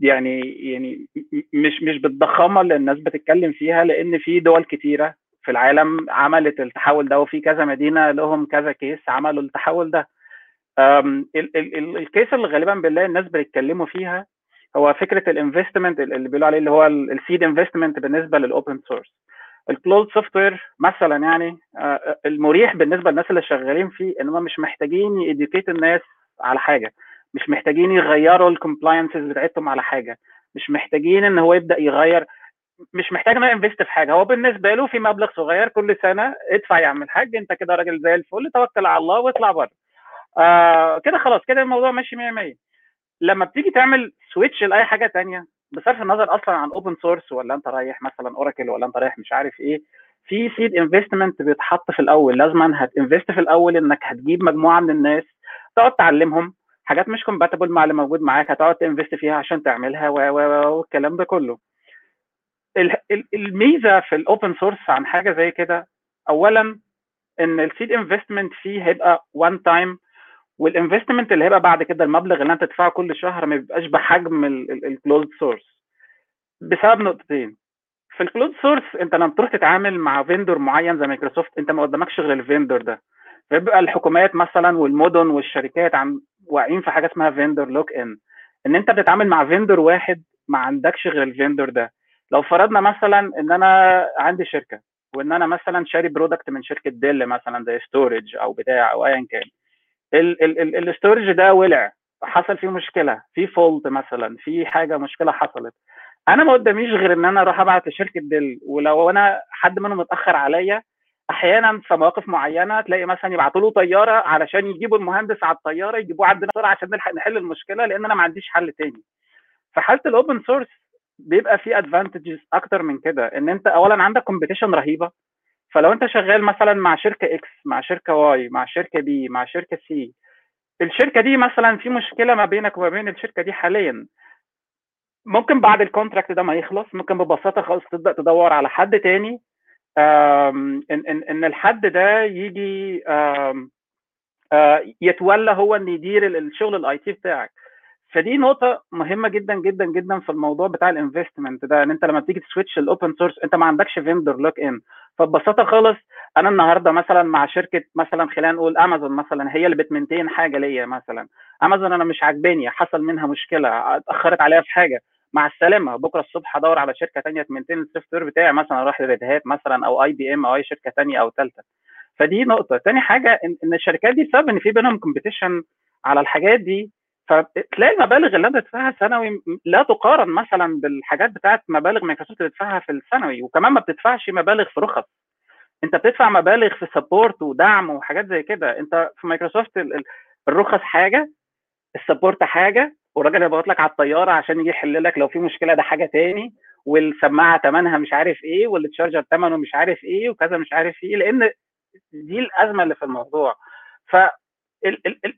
يعني مش بالضخامه اللي الناس بتتكلم فيها، لان في دول كتيره في العالم عملت التحول ده، وفي كذا مدينه لهم كذا كيس عملوا التحول ده. الكيس اللي غالبا بنلاقي الناس بيتكلموا فيها هو فكره الانفستمنت اللي بيقولوا عليه، اللي هو السيد انفستمنت بالنسبه للاوبن سورس. الكلوز سوفت وير مثلا يعني المريح بالنسبه للناس اللي شغالين فيه ان هم مش محتاجين يديكيت الناس على حاجه، مش محتاجين يغيروا الكومبلاينسز بتاعتهم على حاجه، مش محتاجين ان هو يبدا يغير، مش محتاج انه انفست في حاجه. هو بالنسبه له في مبلغ صغير كل سنه ادفع يا عم الحاج، انت كده راجل زي الفل، توكل على الله واطلع بره. كده خلاص، كده الموضوع ماشي 100%. لما بتيجي تعمل سويتش لاي حاجه ثانيه بصرف النظر اصلا عن اوبن سورس، ولا انت رايح مثلا اوراكل، ولا انت رايح مش عارف ايه، في سيد انفستمنت بيتحط في الاول. لازم هتنفست في الاول انك هتجيب مجموعه من الناس تقعد تعلمهم حاجات مش كومباتبل مع اللي موجود معاك، هتقعد تنفست فيها عشان تعملها والكلام ده كله. الميزه في الاوبن سورس عن حاجه زي كده، اولا ان السيد انفستمنت فيه هيبقى وان تايم، والانفستمنت اللي هيبقى بعد كده المبلغ اللي انت تدفعه كل شهر ما بيبقاش بحجم الكلوز سورس، بسبب نقطتين. في الكلوز سورس انت لما بتروح تتعامل مع فيندور معين زي مايكروسوفت، انت ما قدامكش غير الفيندور ده، فبيبقى الحكومات مثلا والمدن والشركات واقعين في حاجه اسمها فيندور لوك ان انت بتتعامل مع فيندور واحد ما عندكش غير الفيندور ده. لو فرضنا مثلا ان انا عندي شركه وان انا مثلا شاري برودكت من شركه ديل مثلا زي ستورج او بتاع او ايا كان، الستورج ده ولع، حصل فيه مشكله، في فولت مثلا، في حاجه مشكله حصلت، انا ما قداميش غير ان انا اروح ابعت لشركه ديل. ولو انا حد منهم متاخر عليا احيانا في مواقف معينه تلاقي مثلا يبعتوا له طياره علشان يجيبوا المهندس على الطياره يجيبوه عندنا بسرعه عشان نلحق نحل المشكله، لان انا ما عنديش حل تاني. في حاله الاوبن سورس بيبقى في ادفانتجز اكتر من كده، ان انت اولا عندك كومبيتيشن رهيبه. فلو انت شغال مثلا مع شركه اكس، مع شركه واي، مع شركه بي، مع شركه سي، الشركه دي مثلا في مشكله ما بينك وما بين الشركه دي حاليا، ممكن بعد الكونتراكت ده ما يخلص ممكن ببساطه خالص تبدا تدور على حد تاني، ان الحد ده يجي يتولى هو ان يدير الشغل الاي تي بتاعك. فدي نقطه مهمه جدا جدا جدا في الموضوع بتاع الانفستمنت ده، ان انت لما بتيجي تسويتش الاوبن سورس انت ما عندكش فيندور لوك ان. فببساطه خالص انا النهارده مثلا مع شركه مثلا خلينا نقول امازون مثلا، هي اللي بتمنتين حاجه ليا مثلا، امازون انا مش عاجباني، حصل منها مشكله، اتاخرت عليا في حاجه، مع السلامه، بكره الصبح ادور على شركه ثانيه تمنتين السوفت وير بتاعي، مثلا اروح لريد هات مثلا او اي بي ام او اي شركه ثانيه او ثالثه. فدي نقطه. ثاني حاجه ان الشركات دي بسبب ان في بينهم كومبيتيشن على الحاجات دي، فتلاقي المبالغ اللي انت بتدفعها سنوي لا تقارن مثلا بالحاجات بتاعت مبالغ مايكروسوفت بتدفعها في السنوي. وكمان ما بتدفعش مبالغ في رخص، انت بتدفع مبالغ في سبورت ودعم وحاجات زي كده. انت في مايكروسوفت الرخص حاجه، السبورت حاجه، والراجل اللي بيبعت لك على الطياره عشان يجي يحل لك لو في مشكله ده حاجه تاني، والسماعه ثمنها مش عارف ايه، والتشارجر ثمنه مش عارف ايه، وكذا مش عارف ايه، لان دي الازمه اللي في الموضوع. ف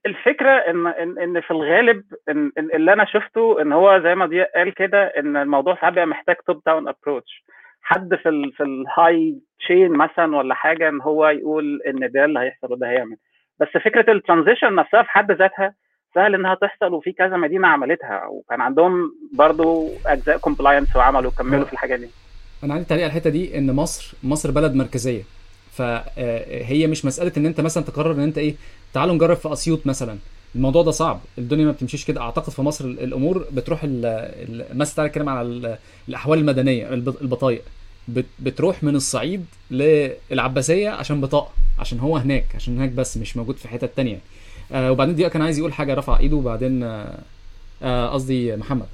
الفكره ان في الغالب اللي انا شفته ان هو زي ما ضياء قال كده، ان الموضوع ساعات بيبقى محتاج توب داون ابروتش، حد في الهاي تشين مثلا ولا حاجه، ان هو يقول ان ده اللي هيحصل وده هيعمل. بس فكره الترانزيشن نفسها في حد ذاتها سهل انها تحصل، وفي كذا مدينه عملتها وكان عندهم برضو اجزاء كومبلاينس وعملوا وكملوا في الحاجه دي. انا عندي تعليق على الحته دي، ان مصر بلد مركزيه، فهي مش مساله ان انت مثلا تقرر ان انت تعالوا نجرب في اسيوط مثلا. الموضوع ده صعب، الدنيا ما بتمشيش كده. اعتقد في مصر الامور بتروح مثلا تعالى نتكلم على الاحوال المدنيه، البطايق بتروح من الصعيد للعباسيه عشان بطاقه، عشان هو هناك، عشان هناك بس مش موجود في حته تانية. وبعدين ضياء كان عايز يقول حاجه، رفع ايده، وبعدين قصدي محمد.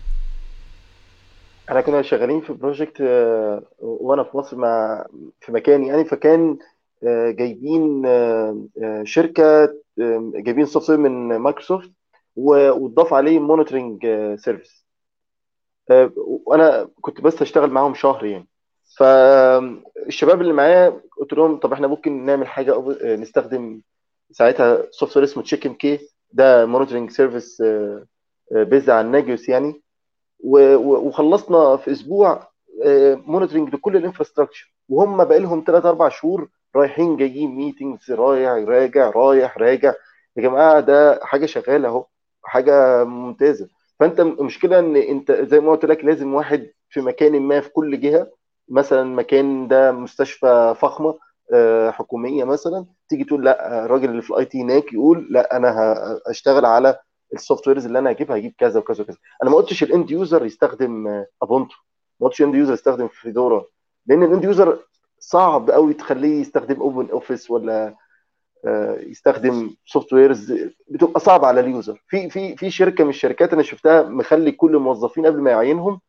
احنا كنا شغالين في بروجكت وانا في مصر مع في مكاني يعني، فكان جايبين شركه، جايبين سوفت وير من مايكروسوفت واتضاف عليه مونيتورنج سيرفيس، وانا كنت بس اشتغل معاهم شهر يعني. فالشباب اللي معايا قلت لهم طب احنا ممكن نعمل حاجه، نستخدم ساعتها سوفت وير اسمه تشيكن كي، ده مونيتورنج سيرفيس بيز عن ناجيوس يعني، وخلصنا في اسبوع مونيتورنج لكل الانفراستراكشر، وهم بقى لهم 3-4 شهور رايحين جايين ميتنجز، رايح راجع. يا جماعه ده حاجه شغاله اهو، حاجه ممتازه. فانت المشكله ان انت زي ما قلت لك لازم واحد في مكان ما في كل جهه، مثلا مكان ده مستشفى فخمه حكوميه مثلا، تيجي تقول لا الراجل اللي في الاي تي هناك يقول لا انا هشتغل على السوفت ويرز اللي انا هجيبها، هجيب كذا وكذا وكذا. انا ما قلتش الاند يوزر يستخدم اوبونتو، ما قلتش الاند يوزر يستخدم فيدورا، لان الاند يوزر صعب قوي تخليه يستخدم اوبن اوفيس ولا يستخدم سوفت ويرز، بتبقى صعبه على اليوزر. في شركه من الشركات انا شفتها مخلي كل الموظفين قبل ما يعينهم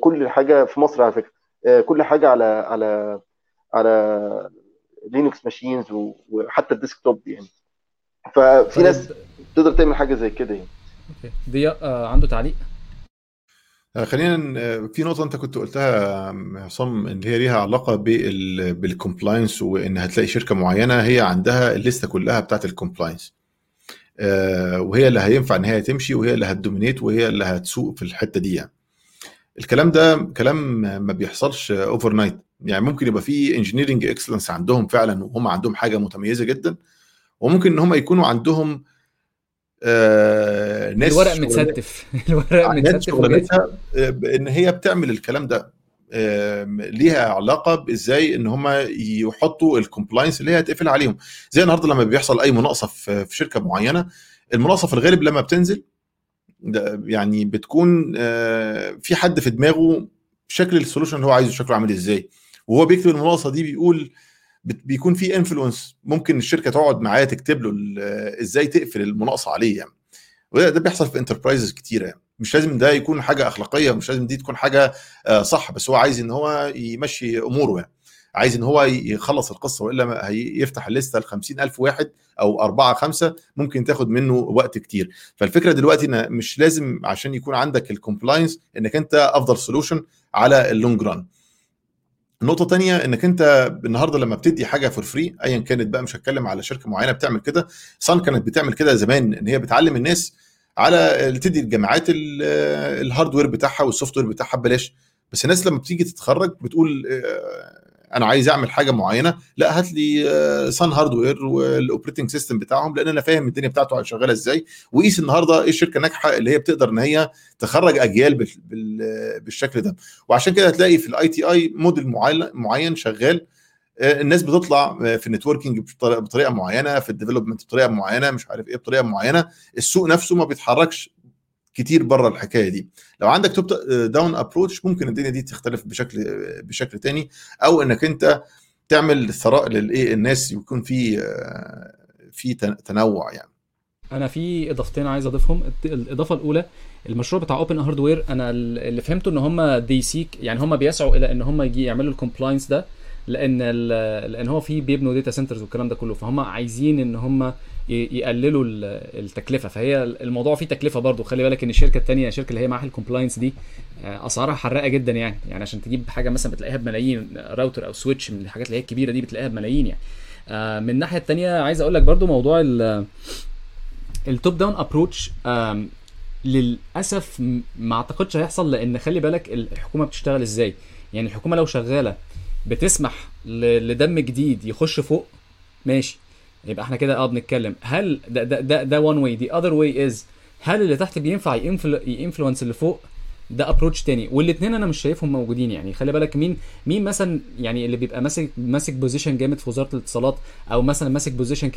كل حاجه في مصر على فكره، كل حاجه على لينكس ماشينز وحتى الديسكتوب يعني. ففي ناس تقدر تعمل حاجه زي كده يعني. اوكي ضياء عنده تعليق؟ خلينا في نقطه انت كنت قلتها عصام اللي هي ليها علاقه بالكومبلاينس، وان هتلاقي شركه معينه هي عندها الليسته كلها بتاعه الكومبلاينس، وهي اللي هينفع ان هي تمشي، وهي اللي هتدومينيت، وهي اللي هتسوق في الحته دي يعني. الكلام ده كلام ما بيحصلش اوفر نايت يعني، ممكن يبقى في انجينيرنج اكسلنس عندهم فعلا وهم عندهم حاجه متميزه جدا، وممكن ان هم يكونوا عندهم ناس الورق متستف ان هي بتعمل الكلام ده. ليها علاقه بازاي ان هم يحطوا الكومبلاينس اللي هي هتقفل عليهم. زي النهارده لما بيحصل اي مناقصه في شركه معينه، المناقصه في الغالب لما بتنزل يعني بتكون في حد في دماغه شكل السولوشن اللي هو عايزه شكله عامل ازاي، وهو بيكتب المناقصه دي بيقول بيكون في انفلونس، ممكن الشركه تقعد معاه تكتب له ازاي تقفل المناقصه عليه يعني. وده بيحصل في انتربرايزز كتيره يعني. مش لازم ده يكون حاجه اخلاقيه، مش لازم دي تكون حاجه صح، بس هو عايز ان هو يمشي اموره يعني، عايز ان هو يخلص القصه، والا هيفتح الليسته ل 50,000 واحد او 4-5 ممكن تاخد منه وقت كتير. فالفكره دلوقتي ان مش لازم عشان يكون عندك الكومبلاينس انك انت افضل سولوشن على اللونج ران. النقطه تانية انك انت النهارده لما بتدي حاجه فور فري ايا كانت بقى، مش هتكلم على شركه معينه بتعمل كده، صن كانت بتعمل كده زمان، ان هي بتعلم الناس على تدي الجامعات الهاردوير بتاعها والسوفت وير بتاعها ببلاش، بس الناس لما بتيجي تتخرج بتقول انا عايز اعمل حاجه معينه، لا هات لي صن هاردوير والاوبريتنج سيستم بتاعهم لان انا فاهم الدنيا بتاعته شغاله ازاي. وقيس النهارده ايه الشركه الناجحه اللي هي بتقدر ان هي تخرج اجيال بالشكل ده. وعشان كده هتلاقي في الاي تي اي موديل معين شغال، الناس بتطلع في النتوركينج بطريقه معينه، في الديفلوبمنت بطريقه معينه، مش عارف ايه بطريقه معينه. السوق نفسه ما بيتحركش كتير بره الحكايه دي. لو عندك توب داون ابروتش ممكن الدنيا دي تختلف بشكل تاني، او انك انت تعمل ثراء للايه الناس، يكون في تنوع يعني. انا في اضافتين عايز اضيفهم. الاضافه الاولى، المشروع بتاع اوبن هاردوير انا اللي فهمته ان هم دي سيك يعني، هم بيسعوا الى ان هم يعملوا الكومبلاينس ده، لان هو في بيبنوا داتا سنترز والكلام ده كله، فهم عايزين ان هم يقللوا التكلفه. فهي الموضوع فيه تكلفه برضو، خلي بالك ان الشركه الثانيه، الشركه اللي هي معاها الكومبلاينس دي اسعارها حراقه جدا يعني عشان تجيب حاجه مثلا بتلاقيها بملايين، راوتر او سويتش من الحاجات اللي هي الكبيره دي بتلاقيها بملايين يعني. من الناحيه الثانيه عايز اقول لك برضو موضوع التوب داون ابروتش للاسف ما اعتقدش هيحصل، لان خلي بالك الحكومه بتشتغل ازاي يعني. الحكومه لو شغاله بتسمح لدم جديد يخش فوق ماشي، يبقى احنا كده بنتكلم هل ده وان واي. دي اذر واي از هل اللي تحت بينفع ينفلونس اللي فوق، ده ابروتش تاني، والاثنين انا مش شايفهم موجودين يعني. خلي بالك مين مثلا يعني اللي بيبقى ماسك بوزيشن جامد في وزاره الاتصالات، او مثلا ماسك بوزيشن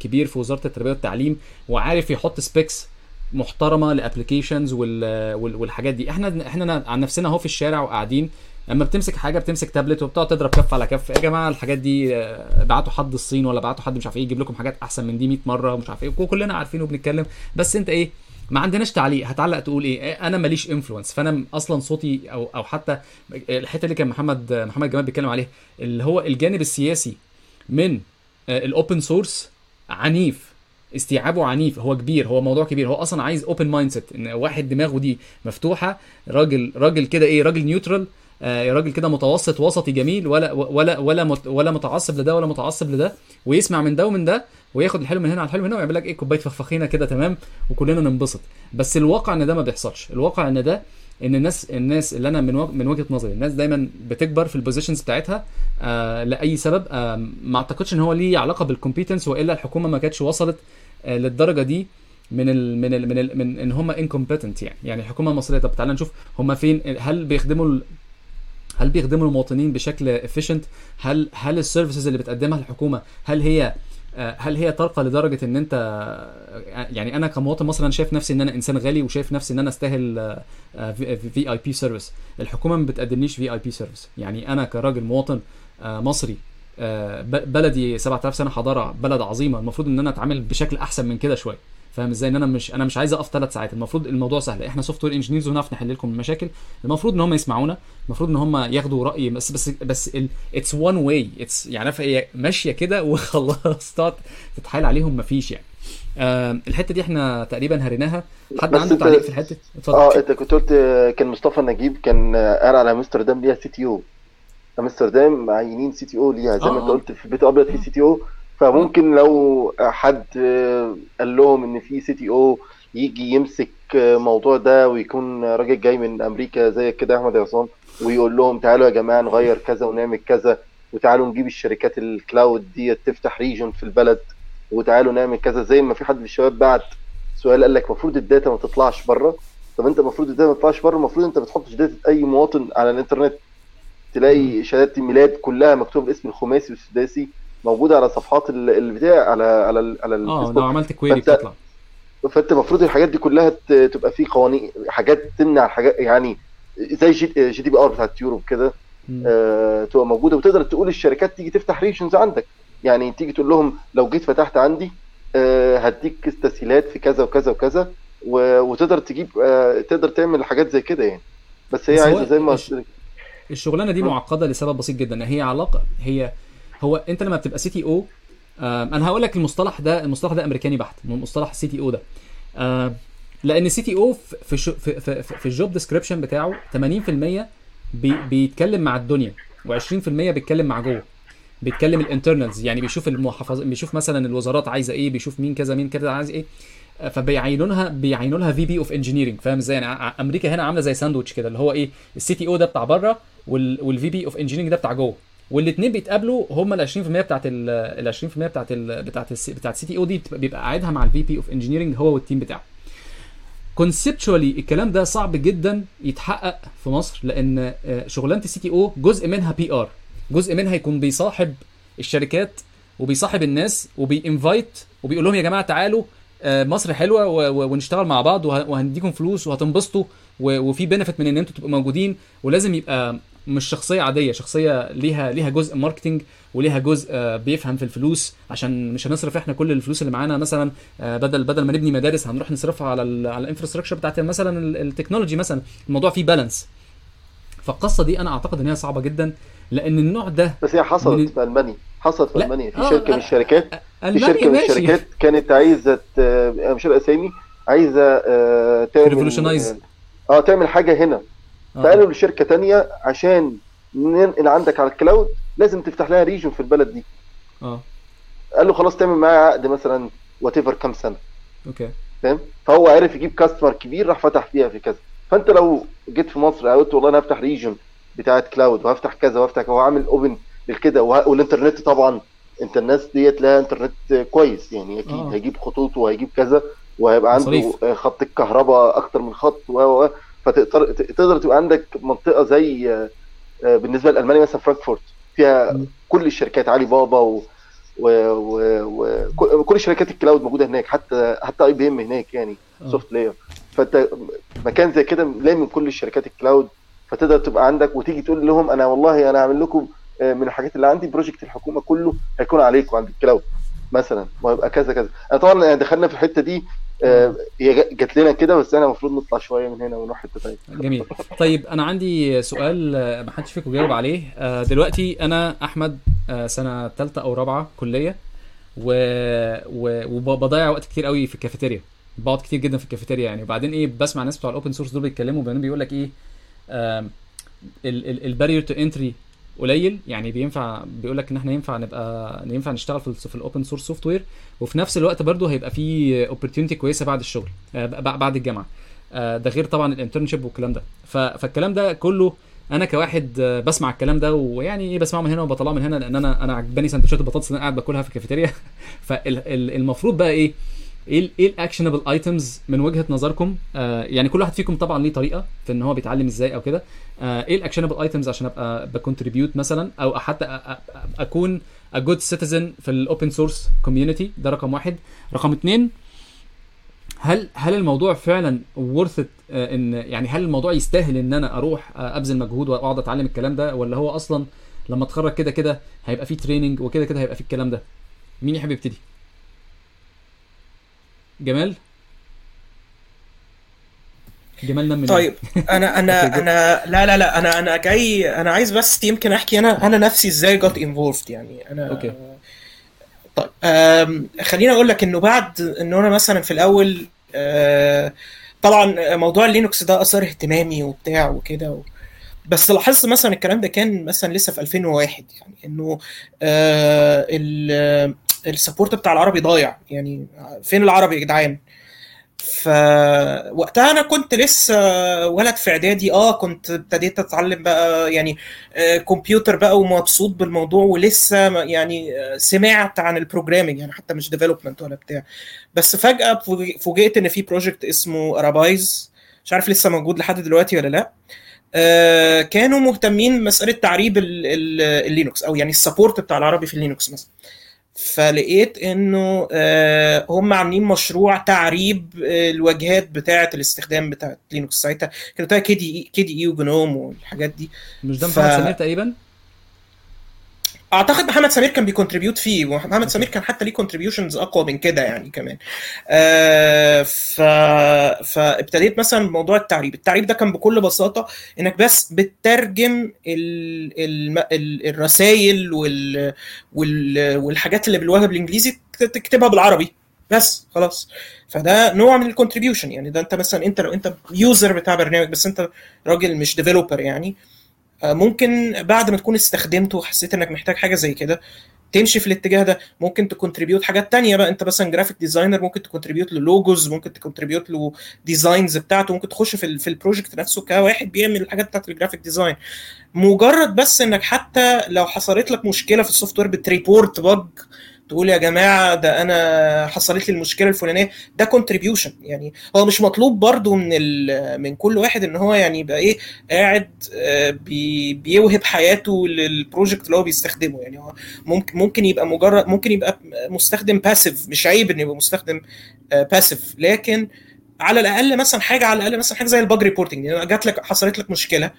كبير في وزاره التربيه والتعليم، وعارف يحط سبيكس محترمه لابلكيشنز والحاجات دي. احنا عن نفسنا اهو في الشارع وقاعدين، اما بتمسك حاجه بتمسك تابلت وبتقعد تضرب كف على كف. يا جماعه الحاجات دي بعتوا حد الصين ولا بعتوا حد مش عارف ايه يجيب لكم حاجات احسن من دي 100 مره ومش عارف ايه، كلنا عارفين وبنتكلم. بس انت ما عندناش تعليق، هتعلق تقول ايه؟ انا ماليش انفلونس، فانا اصلا صوتي او حتى الحته اللي كان محمد جمال بيتكلم عليها، اللي هو الجانب السياسي من الاوبن سورس عنيف، استيعابه عنيف، هو كبير، هو موضوع كبير، هو اصلا عايز اوبن مايند سيت، ان واحد دماغه دي مفتوحه، راجل كده راجل نيوترال يا راجل كده متوسط وسطي جميل، ولا ولا ولا ولا متعصب لده ولا متعصب لده، ويسمع من ده ومن ده وياخد الحلو من هنا على الحلو من هنا، ويعمل لك ايه كوبايه فخفخينه كده تمام وكلنا ننبسط. بس الواقع ان ده ما بيحصلش، الواقع ان ده ان الناس اللي انا من وجهه نظري الناس دايما بتكبر في البوزيشنز بتاعتها لاي سبب ما اعتقدش ان هو ليه علاقه بالكومبيتنس، والا الحكومه ما كانتش وصلت للدرجه دي من ال من ال من, ال من ان هم انكومبتنت يعني الحكومه المصريه. طب تعالى نشوف هم فين، هل بيخدموا المواطنين بشكل افيشنت، هل السيرفيسز اللي بتقدمها الحكومه هل هي ترقى لدرجه ان انت يعني انا كمواطن مصري انا شايف نفسي ان انا انسان غالي، وشايف نفسي ان انا استاهل في اي بي سيرفيس. الحكومه ما بتقدمليش في اي بي سيرفيس، يعني انا كراجل مواطن مصري بلدي 7000 سنه حضاره، بلد عظيمه، المفروض ان انا اتعامل بشكل احسن من كده شويه. فاهم ازاي ان انا مش عايز اقف 3 ساعات. المفروض الموضوع سهل، احنا سوفت وير انجينيرز ونعرف نحل لكم المشاكل، المفروض ان هم يسمعونا، المفروض ان هم ياخدوا رايي، بس اتس وان واي، اتس يعني هي ماشيه كده وخلاص، تتحايل عليهم مفيش يعني. الحته دي احنا تقريبا هريناها. حد عنده تعليق في الحته؟ اتفضل. انت كنت قلت كان مصطفى نجيب كان قال على امستردام ليها سي تي او، امستردام عينين سي تي او ليها زي ما انت قلت في بيت ابيض في سي تي او، فممكن لو حد قال لهم ان في سي تي او يجي يمسك موضوع ده، ويكون راجل جاي من امريكا زي كده احمد عصام، ويقول لهم تعالوا يا جماعه نغير كذا ونعمل كذا، وتعالوا نجيب الشركات الكلاود دي تفتح ريجن في البلد، وتعالوا نعمل كذا. زي ما في حد من الشباب بعت سؤال قال لك المفروض الداتا ما تطلعش بره. طب انت المفروض الداتا ما تطلعش بره، المفروض انت بتحطش داتا اي مواطن على الانترنت، تلاقي شهادات الميلاد كلها مكتوب الاسم الخماسي والسداسي موجوده على صفحات البتاع على الفيسبوك. لو عملت كويري بتطلع. فانت المفروض الحاجات دي كلها تبقى في قوانين، حاجات تمنع حاجات، يعني زي جي دي بي ار بتاعت يوروب كده تبقى موجوده، وتقدر تقول الشركات تيجي تفتح ريجنز عندك. يعني تيجي تقول لهم لو جيت فتحت عندي هديك تسهيلات في كذا وكذا وكذا، وتقدر تجيب تقدر تعمل حاجات زي كده يعني. بس هي عايزه زي ما الشغلانه دي معقده لسبب بسيط جدا، هي علاقه، هو انت لما بتبقى سي تي او، انا هقول لك المصطلح ده امريكاني بحت، مصطلح سي تي او ده، لان سي تي او في الجوب ديسكريبشن بتاعه 80% بيتكلم مع الدنيا، و20% بيتكلم مع جوه، بيتكلم الانترنالز، يعني بيشوف المحافظه، بيشوف مثلا الوزارات عايزه ايه، بيشوف مين كذا مين كذا عايز ايه، فبيعينوا لها في بي اوف انجينيرنج. فاهم ازاي؟ يعني امريكا هنا عامله زي ساندويتش كده، اللي هو ايه السي تي او ده بتاع بره، والفي بي اوف انجينيرنج ده بتاع جوه، والاثنين بيتقابلوا هما ال 20% بتاعت السي تي او دي، بيبقى قاعدها مع الفي بي اوف انجينيرنج هو والتيم بتاعه. كونسبتشوالي الكلام ده صعب جدا يتحقق في مصر، لان شغلانه السي تي او جزء منها بي ار، جزء منها يكون بيصاحب الشركات وبيصاحب الناس وبيانفايت وبيقول لهم يا جماعه تعالوا مصر حلوه ونشتغل مع بعض، وهنديكم فلوس وهتنبسطوا، وفي بنفيت من ان انتوا تبقوا موجودين. ولازم يبقى مش شخصيه عاديه، شخصيه ليها جزء ماركتنج، وليها جزء بيفهم في الفلوس، عشان مش هنصرف احنا كل الفلوس اللي معانا مثلا، بدل ما نبني مدارس هنروح نصرفها على الانفراستراكشر بتاعت مثلا التكنولوجي مثلا. الموضوع فيه بالانس. فالقصه دي انا اعتقد ان هي صعبه جدا، لان النوع ده بس هي حصلت في المانيا، في شركه من الشركات، كانت عايزه مش اسامي، عايزه تعمل حاجه هنا، فقالوا لشركه تانية عشان ننقل عندك على الكلاود لازم تفتح لها ريجن في البلد دي. قالوا خلاص تعمل معايا عقد مثلا واتيفر كام سنه. اوكي تمام. فهو عرف يجيب كاستمر كبير راح فتح فيها في كذا. فانت لو جيت في مصر قلت والله انا هفتح ريجن بتاعت كلاود وهفتح كذا وهفتح وهعمل اوبن للكده، والانترنت طبعا انت الناس ديت لها انترنت كويس يعني اكيد هيجيب خطوط وهيجيب كذا، وهيبقى عنده مصريف. خط الكهرباء اكتر من خط، فتقدر تبقى عندك منطقه زي بالنسبه لالمانيا مثلا فرانكفورت فيها كل الشركات، علي بابا وكل شركات الكلاود موجوده هناك، حتى اي بي ام هناك يعني سوفت لاير. فانت مكان زي كده لا من كل الشركات الكلاود، فتقدر تبقى عندك وتيجي تقول لهم انا والله انا هعمل لكم من الحاجات اللي عندي بروجكت الحكومه كله هيكون عليكم عند الكلاود مثلا، وهيبقى كذا كذا. انا طبعا دخلنا في الحته دي هي جت لنا كده، بس انا المفروض نطلع شويه من هنا ونروح حته ثانيه. جميل. طيب انا عندي سؤال ما حدش فيكم جاوب عليه دلوقتي. انا احمد سنه ثالثه او رابعه كليه، وبضيع وقت كتير قوي في الكافيتيريا، بقعد كتير جدا في الكافيتيريا يعني. وبعدين ايه بسمع ناس بتوع الاوبن سورس دول بيتكلموا، بيقول لك ايه البارير تو انتري قليل، يعني بينفع بيقول لك ان احنا ينفع نشتغل في الاوبن سورس سوفت وير، وفي نفس الوقت برضو هيبقى في اوبورتيونيتي كويسه بعد الشغل بعد الجامعه، ده غير طبعا الانترنشيب والكلام ده. فالكلام ده كله انا كواحد بسمع الكلام ده، ويعني ايه بسمعه من هنا وبطلعه من هنا، لان انا عجباني سندوتشات البطاطس اللي انا قاعد باكلها في الكافيتيريا. فالمفروض بقى ايه الاكشنبل ايتمز من وجهه نظركم؟ يعني كل واحد فيكم طبعا ليه طريقه في ان هو بيتعلم ازاي او كده. ايه الاكشنبل ايتمز عشان ابقى بكونتريبيوت مثلا، او حتى اكون ا جود سيتيزن في الاوبن سورس كوميونتي؟ ده رقم واحد. رقم اتنين، هل الموضوع فعلا worth it، ان يعني هل الموضوع يستاهل ان انا اروح ابذل مجهود واقعد اتعلم الكلام ده، ولا هو اصلا لما اتخرج كده كده هيبقى فيه تريننج وكده كده هيبقى فيه الكلام ده؟ مين يحب يبتدي؟ جمال نمني. طيب انا لا انا جاي، انا عايز بس يمكن احكي انا نفسي ازاي جت انفولفد. يعني انا اوكي طيب خليني اقول لك انه بعد ان انا مثلا في الاول طبعا موضوع اللينكس ده اثر اهتمامي وبتاع وكده بس لاحظت مثلا الكلام ده كان مثلا لسه في 2001، يعني انه السبورت بتاع العربي ضايع، يعني فين العربي يا جدعان؟ فوقتها انا كنت لسه ولد في اعدادي، كنت ابتديت اتعلم بقى يعني كمبيوتر بقى ومبسوط بالموضوع، ولسه يعني سمعت عن البروجرامينج، يعني حتى مش ديفلوبمنت ولا بتاع. بس فجأة فوجئت ان في بروجكت اسمه أرابايز، مش عارف لسه موجود لحد دلوقتي ولا لا. كانوا مهتمين مسألة تعريب اللينكس، او يعني السبورت بتاع العربي في اللينكس مثلا. فلقيت انه هم عاملين مشروع تعريب الواجهات بتاعه الاستخدام بتاعه لينكس، ساعتها كانت كي دي اي وجنوم والحاجات دي. مش ده محمد سمير تقريبا؟ اعتقد محمد سمير كان بيكونتريبيوت فيه، ومحمد سمير كان حتى ليه كونتريبيوشنز اقوى من كده يعني كمان. فابتديت مثلا موضوع التعريب ده كان بكل بساطه انك بس بتترجم الرسائل والحاجات اللي بالواجهه بالانجليزي تكتبها بالعربي بس، خلاص. فده نوع من الكونتريبيوشن، يعني ده انت مثلا لو انت يوزر بتاع برنامج بس انت راجل مش ديفلوبر، يعني ممكن بعد ما تكون استخدمته وحسيت انك محتاج حاجه زي كده تمشي في الاتجاه ده. ممكن تكونتريبيوت حاجات تانية بقى، انت مثلا جرافيك ديزاينر ممكن تكونتريبيوت له لوجوز، ممكن تكونتريبيوت له ديزاينز بتاعته، ممكن تخش في البروجكت نفسه كواحد بيعمل الحاجات بتاعه الجرافيك ديزاين. مجرد بس انك حتى لو حصلت لك مشكله في السوفت وير بتريبورت بج، تقول يا جماعه ده انا حصلت لي المشكله الفلانيه، ده كونتريبيوشن. يعني هو مش مطلوب برضو من كل واحد ان هو يعني يبقى قاعد بيوهب حياته للبروجكت اللي هو بيستخدمه. يعني هو ممكن يبقى مجرد، ممكن يبقى مستخدم باسيف، مش عيب ان يبقى مستخدم باسيف، لكن على الاقل مثلا حاجه، على الاقل مثلا حاجه زي الباج ريبورتنج. يعني جات لك حصلت لك مشكله،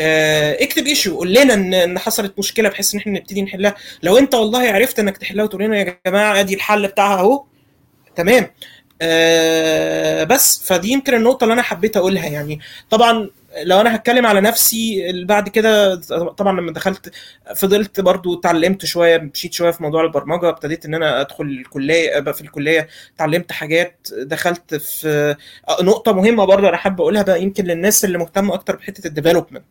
اكتب ايشو، قول لنا ان حصلت مشكله بحيث ان احنا نبتدي نحلها. لو انت والله عرفت انك تحلها وتقول لنا يا جماعه ادي الحل بتاعها اهو، تمام. بس فدي يمكن النقطه اللي انا حبيت اقولها. يعني طبعا لو انا هتكلم على نفسي بعد كده، طبعا لما دخلت فضلت برضو اتعلمت شويه، مشيت شويه في موضوع البرمجه، ابتديت ان انا ادخل الكليه، ابقى في الكليه اتعلمت حاجات. دخلت في نقطه مهمه برضو انا حابه اقولها بقى يمكن للناس اللي مهتمه اكتر بحته الديفلوبمنت.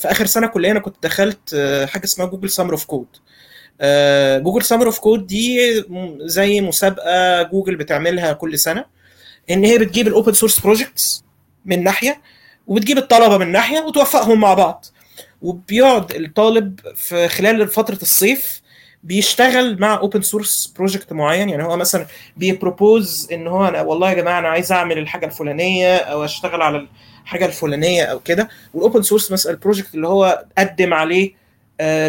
في اخر سنه كليه انا كنت دخلت حاجه اسمها جوجل سامر اوف كود. جوجل سامر اوف كود دي زي مسابقه جوجل بتعملها كل سنه، ان هي بتجيب الاوبن سورس بروجكتس من ناحيه وبتجيب الطلبه من ناحيه وتوفقهم مع بعض، وبيقعد الطالب في خلال فتره الصيف بيشتغل مع اوبن سورس بروجكت معين. يعني هو مثلا بيبروبوز ان هو انا والله يا جماعه انا عايز اعمل الحاجه الفلانيه او اشتغل على الحاجه الفلانيه او كده، والاوبن سورس مثلا البروجكت اللي هو قدم عليه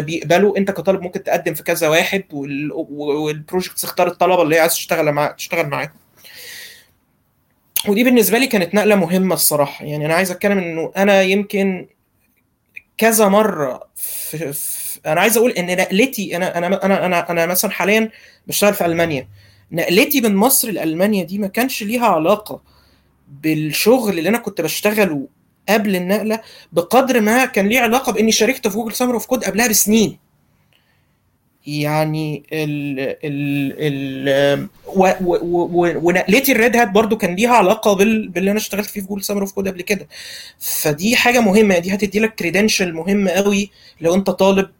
بيقبلوا. انت كطالب ممكن تقدم في كذا واحد، والبروجكت تختار الطلبه اللي هي عايز تشتغل معاهم. ودي بالنسبه لي كانت نقله مهمه الصراحه. يعني انا عايز اتكلم انه انا يمكن كذا مره انا عايز اقول ان نقلتي انا انا انا انا انا مثلا حاليا بشتغل في المانيا. نقلتي من مصر لالمانيا دي ما كانش ليها علاقه بالشغل اللي انا كنت بشتغله قبل النقله بقدر ما كان ليه علاقه باني شاركت في جوجل سامر اوف كود قبلها بسنين. يعني ونقلتي الريد هات برضو كان ليها علاقه باللي انا اشتغلت فيه في جوجل سامر اوف كود قبل كده. فدي حاجه مهمه، دي هتدي لك كريدنشال مهمه قوي لو انت طالب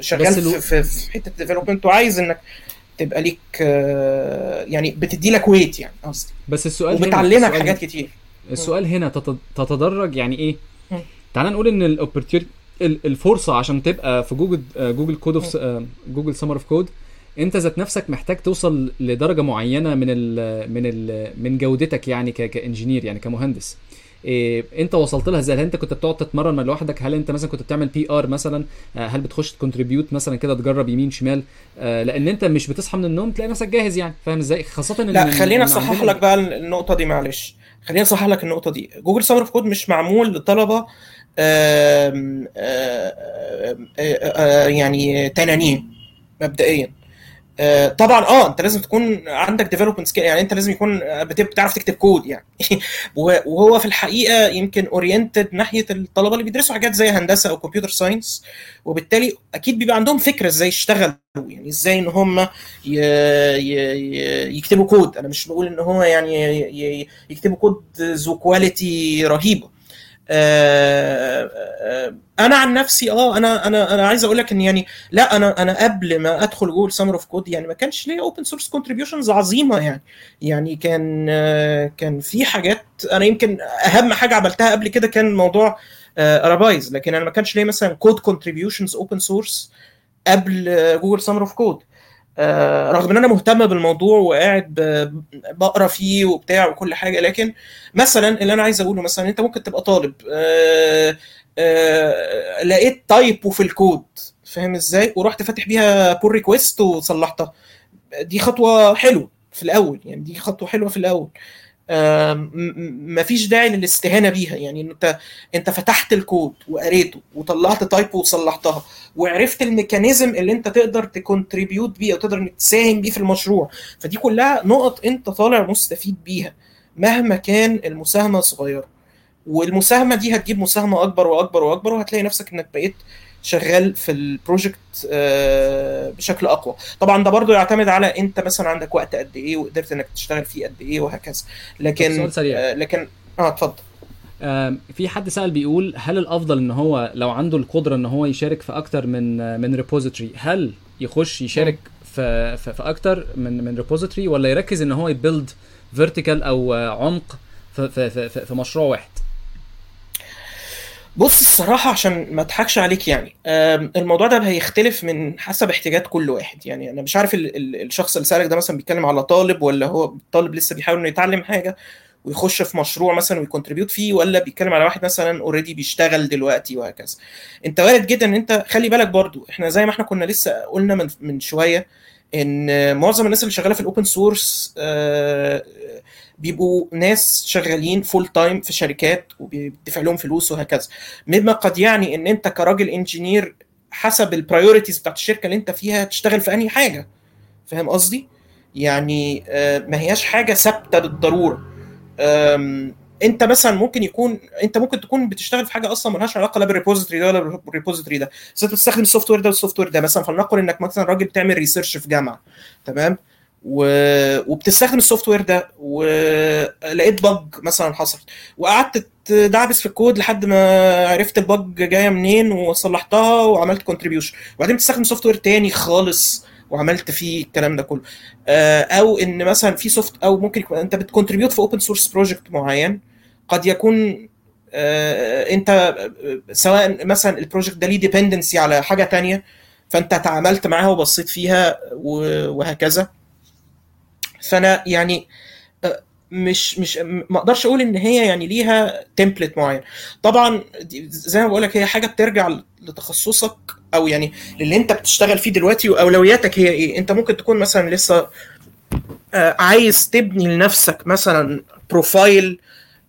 شغال في حته ديفلوبمنت وعايز انك تبقى ليك يعني بتدي لك ويت يعني قصدي. بس السؤال بتعلمك حاجات كتير. السؤال هنا تتدرج يعني ايه؟ تعال نقول ان الاوبورتيونيتي الفرصه عشان تبقى في جوجل كود اوف جوجل سمر اوف كود، انت ذات نفسك محتاج توصل لدرجه معينه من ال من ال من جودتك يعني كانجينير يعني كمهندس. إيه انت وصلت لها ازاي؟ هل انت كنت بتقعد تتمرن من لوحدك؟ هل انت مثلا كنت بتعمل بي ار مثلا؟ هل بتخش تكونتريبيوت مثلا كده تجرب يمين شمال؟ لان انت مش بتصحى من النوم تلاقي نفسك جاهز يعني، فاهم ازاي؟ خاصه ان لا خلينا اصحح لك بقى النقطه دي، معلش خلينا اصحح لك النقطه دي. جوجل سمر اوف كود مش معمول للطلبه يعني تنانين مبدئيا. طبعا انت لازم تكون عندك ديفلوبمنت سكيل، يعني انت لازم يكون بتعرف تكتب كود يعني وهو في الحقيقه يمكن اورينتد ناحيه الطلبه اللي بيدرسوا حاجات زي هندسه او كمبيوتر ساينس، وبالتالي اكيد بيبقى عندهم فكره ازاي يشتغلوا، يعني ازاي ان هم يكتبوا كود. انا مش بقول ان هو يعني يكتبوا كود ذو كواليتي رهيبه. انا عن نفسي انا عايز اقول لك ان يعني لا انا قبل ما ادخل جوجل سامر اوف كود يعني ما كانش ليا اوبن سورس كونتريبيوشنز عظيمه يعني كان في حاجات. انا يمكن اهم حاجه عملتها قبل كده كان موضوع ارايز، لكن انا ما كانش ليا مثلا كود كونتريبيوشنز اوبن سورس قبل جوجل سامر اوف كود، رغم ان انا مهتم بالموضوع وقاعد بقرا فيه وبتاع وكل حاجه. لكن مثلا اللي انا عايز اقوله، مثلا انت ممكن تبقى طالب لقيت تايبو في الكود، فاهم ازاي؟ ورحت فاتح بيها بول ريكويست وصلحتها. دي خطوه حلوه في الاول، يعني دي خطوه حلوه في الاول، مفيش داعي للاستهانه بيها. يعني انت فتحت الكود وقريته وطلعت تايبو وصلحتها وعرفت الميكانيزم اللي انت تقدر تكونتريبيوت بيه او تقدر انك تساهم بيه في المشروع. فدي كلها نقط انت طالع مستفيد بيها مهما كان المساهمه صغيره، والمساهمه دي هتجيب مساهمه اكبر واكبر واكبر، وهتلاقي نفسك انك بقيت شغال في البروجكت بشكل اقوى. طبعا ده برضو يعتمد على انت مثلا عندك وقت قد ايه وقدرت انك تشتغل فيه قد ايه وهكذا. لكن لكن اتفضل. في حد سأل بيقول هل الافضل ان هو لو عنده القدره ان هو يشارك في اكتر من ريبوزيتوري، هل يخش يشارك في اكتر من ريبوزيتوري، ولا يركز ان هو يبيلد فيرتيكال او عمق في مشروع واحد؟ بص الصراحه عشان ما اضحكش عليك يعني الموضوع ده هيختلف من حسب احتياجات كل واحد. يعني انا مش عارف الشخص اللي سألك ده مثلا بيتكلم على طالب، ولا هو طالب لسه بيحاول انه يتعلم حاجه ويخش في مشروع مثلا ويكونتريبيوت فيه، ولا بيتكلم على واحد مثلا اوريدي بيشتغل دلوقتي وهكذا. انت وارد جدا ان انت خلي بالك برضو، احنا زي ما احنا كنا لسه قلنا من شويه ان معظم الناس اللي شغاله في الاوبن سورس بيبقوا ناس شغالين فول تايم في شركات وبيدفع لهم فلوس وهكذا، مما قد يعني ان انت كراجل انجينير حسب البرايورتيز بتاعت الشركه اللي انت فيها تشتغل في انهي حاجه، فاهم قصدي؟ يعني ما هياش حاجه ثابته بالضروره. انت مثلا ممكن تكون بتشتغل في حاجه اصلا ملهاش علاقه لا بالريبوزيتوري ده ولا بالريبوزيتوري ده، بس انت بتستخدم السوفت وير ده والسوفت وير ده. مثلا فلنقل انك مثلا راجل بتعمل ريسيرش في جامعه، تمام، وبتستخدم السوفت وير ده ولقيت بج مثلا حصلت، وقعدت تدعبس في الكود لحد ما عرفت البج جايه منين وصلحتها وعملت كونتريبيوشن، وبعدين بتستخدم سوفت وير تاني خالص وعملت فيه الكلام ده كله. او ان مثلا في سوفت، او ممكن يكون انت بتكونتريبيوت في اوبن سورس بروجكت معين، قد يكون انت سواء مثلا البروجكت ده ليه ديبندنسي على حاجه تانية فانت اتعاملت معاها وبصيت فيها وهكذا. فانا يعني مش ما اقدرش اقول ان هي يعني ليها تمبلت معين. طبعا زي ما بقول لك هي حاجه بترجع لتخصصك، او يعني اللي انت بتشتغل فيه دلوقتي واولوياتك هي ايه. انت ممكن تكون مثلا لسه عايز تبني لنفسك مثلا بروفايل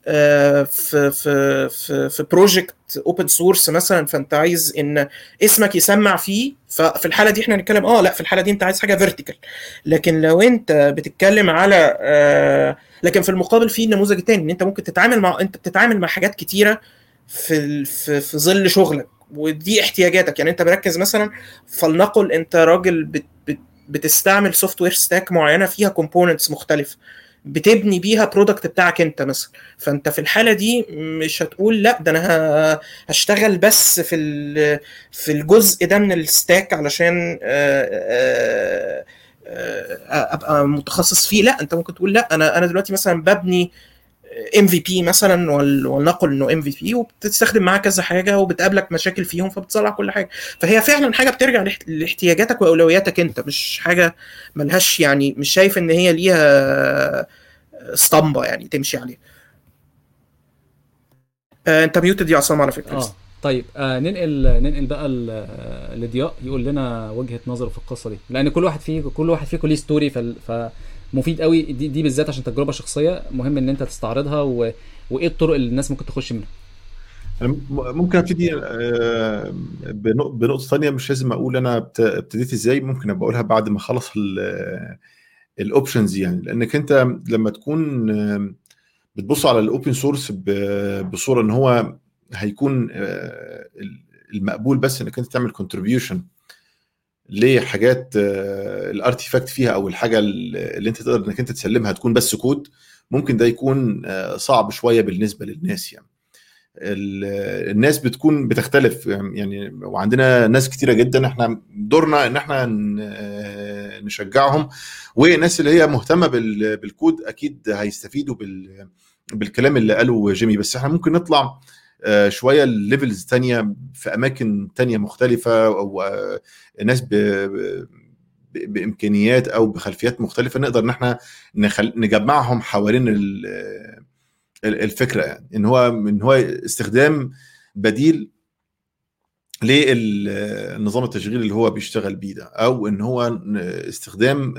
في في في في بروجكت اوبن سورس مثلا، فانت عايز ان اسمك يسمع فيه. ففي الحاله دي احنا هنتكلم لا، في الحاله دي انت عايز حاجه فيرتيكال. لكن لو انت بتتكلم على لكن في المقابل في نموذج تاني ان انت ممكن تتعامل مع حاجات كتيره في ظل شغلك ودي احتياجاتك. يعني انت بركز مثلا فلنقل انت راجل بتستعمل سوفت وير ستاك معينه فيها كومبوننتس مختلفه بتبني بيها برودكت بتاعك انت مثلا, فانت في الحاله دي مش هتقول لا ده انا هشتغل بس في الجزء ده من الستاك علشان ابقى متخصص فيه. لا انت ممكن تقول لا انا دلوقتي مثلا ببني MVP مثلا, ولنقل انه MVP, وبتستخدم معاه كذا حاجه وبتقابلك مشاكل فيهم فبتصلح كل حاجه. فهي فعلا حاجه بترجع لاحتياجاتك واولوياتك انت, مش حاجه ملهاش يعني مش شايف ان هي ليها اسطمبه يعني تمشي عليها. انت ميوتد يا عصام على فكره. طيب ننقل بقى لضياء يقول لنا وجهه نظره في القصه دي, لان كل واحد فيكم ليه ستوري, مفيد قوي دي بالذات عشان تجربه شخصيه, مهم ان انت تستعرضها وايه الطرق اللي الناس ممكن تخش منها. انا ممكن ابتدي بنقطه ثانيه, مش لازم اقول انا ابتديت ازاي, ممكن ابقى اقولها بعد ما خلص الاوبشنز. يعني لانك انت لما تكون بتبص على الاوبن سورس بصوره ان هو هيكون المقبول بس انك انت تعمل كونتريبيوشن لحاجات الارتيفاكت فيها او الحاجه اللي انت تقدر انك انت تسلمها تكون بس كود, ممكن ده يكون صعب شويه بالنسبه للناس. يعني الناس بتكون بتختلف يعني, وعندنا ناس كتيره جدا احنا دورنا ان احنا نشجعهم, والناس اللي هي مهتمه بالكود اكيد هيستفيدوا بالكلام اللي قاله جيمي. بس احنا ممكن نطلع شويه الليفلز تانية في اماكن تانية مختلفه, او ناس بامكانيات او بخلفيات مختلفه نقدر ان احنا نجمعهم حوالين الفكره. يعني ان هو استخدام بديل للنظام التشغيل اللي هو بيشتغل بيه ده, او ان هو استخدام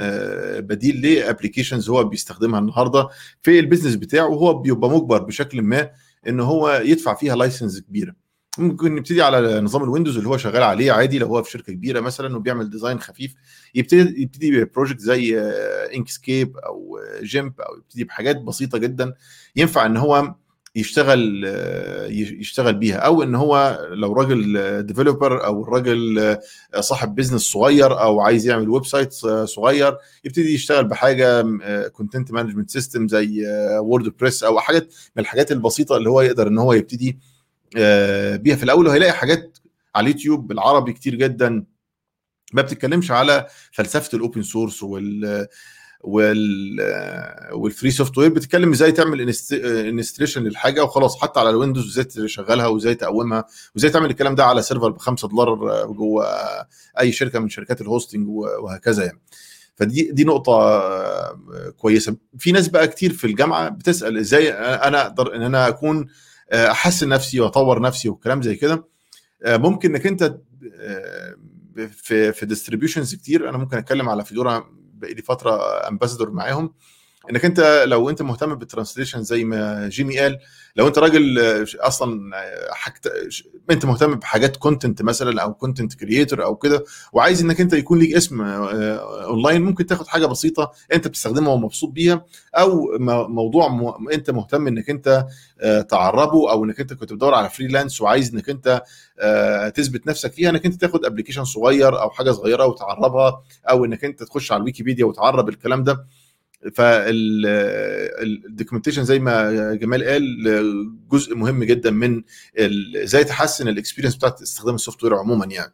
بديل لابليكيشنز هو بيستخدمها النهارده في البيزنس بتاعه, وهو بيبقى مجبر بشكل ما ان هو يدفع فيها لايسنس كبيره. ممكن نبتدي على نظام الويندوز اللي هو شغال عليه عادي لو هو في شركه كبيره مثلا وبيعمل ديزاين خفيف, يبتدي ببروجكت زي انكسكيب او جيمب, او يبتدي بحاجات بسيطه جدا ينفع ان هو يشتغل بيها, او ان هو لو راجل ديفلوبر او راجل صاحب بيزنس صغير او عايز يعمل ويب سايت صغير يبتدي يشتغل بحاجه كونتنت مانجمنت سيستم زي ووردبريس او حاجات من الحاجات البسيطه اللي هو يقدر ان هو يبتدي بيها في الاول. وهيلاقي حاجات على اليوتيوب بالعربي كتير جدا ما بتتكلمش على فلسفه الاوبن سورس والفري سوفت وير, بتتكلم ازاي تعمل انستريشن للحاجه وخلاص حتى على الويندوز, ازاي تشغلها وازاي تقومها وازاي تعمل الكلام ده على سيرفر ب$5 جوه اي شركه من شركات الهوستنج وهكذا. يعني فدي نقطه كويسه. في ناس بقى كتير في الجامعه بتسال ازاي انا اقدر ان انا اكون احسن نفسي واطور نفسي والكلام زي كده. ممكن انك انت في ديستريبيوشنز كتير, انا ممكن اتكلم على فيدورا بقى لي فتره امباسدور معاهم, انك انت لو انت مهتم بالترانسليشن زي ما جيمي قال, لو انت راجل اصلا انت مهتم بحاجات كونتنت مثلا او كونتنت كرييتور او كده, وعايز انك انت يكون ليك اسم اونلاين, ممكن تاخد حاجه بسيطه انت بتستخدمها ومبسوط بيها, او موضوع انت مهتم انك انت تعربه, او انك انت كنت بتدور على فريلانس وعايز انك انت تثبت نفسك فيها, انك انت تاخد ابلكيشن صغير او حاجه صغيره وتعربها, او انك انت تخش على الويكيبيديا وتعرب الكلام ده. فالدوكيومنتيشن زي ما جمال قال جزء مهم جدا من ازاي تحسن الاكسبيرينس بتاعت استخدام السوفت وير عموما. يعني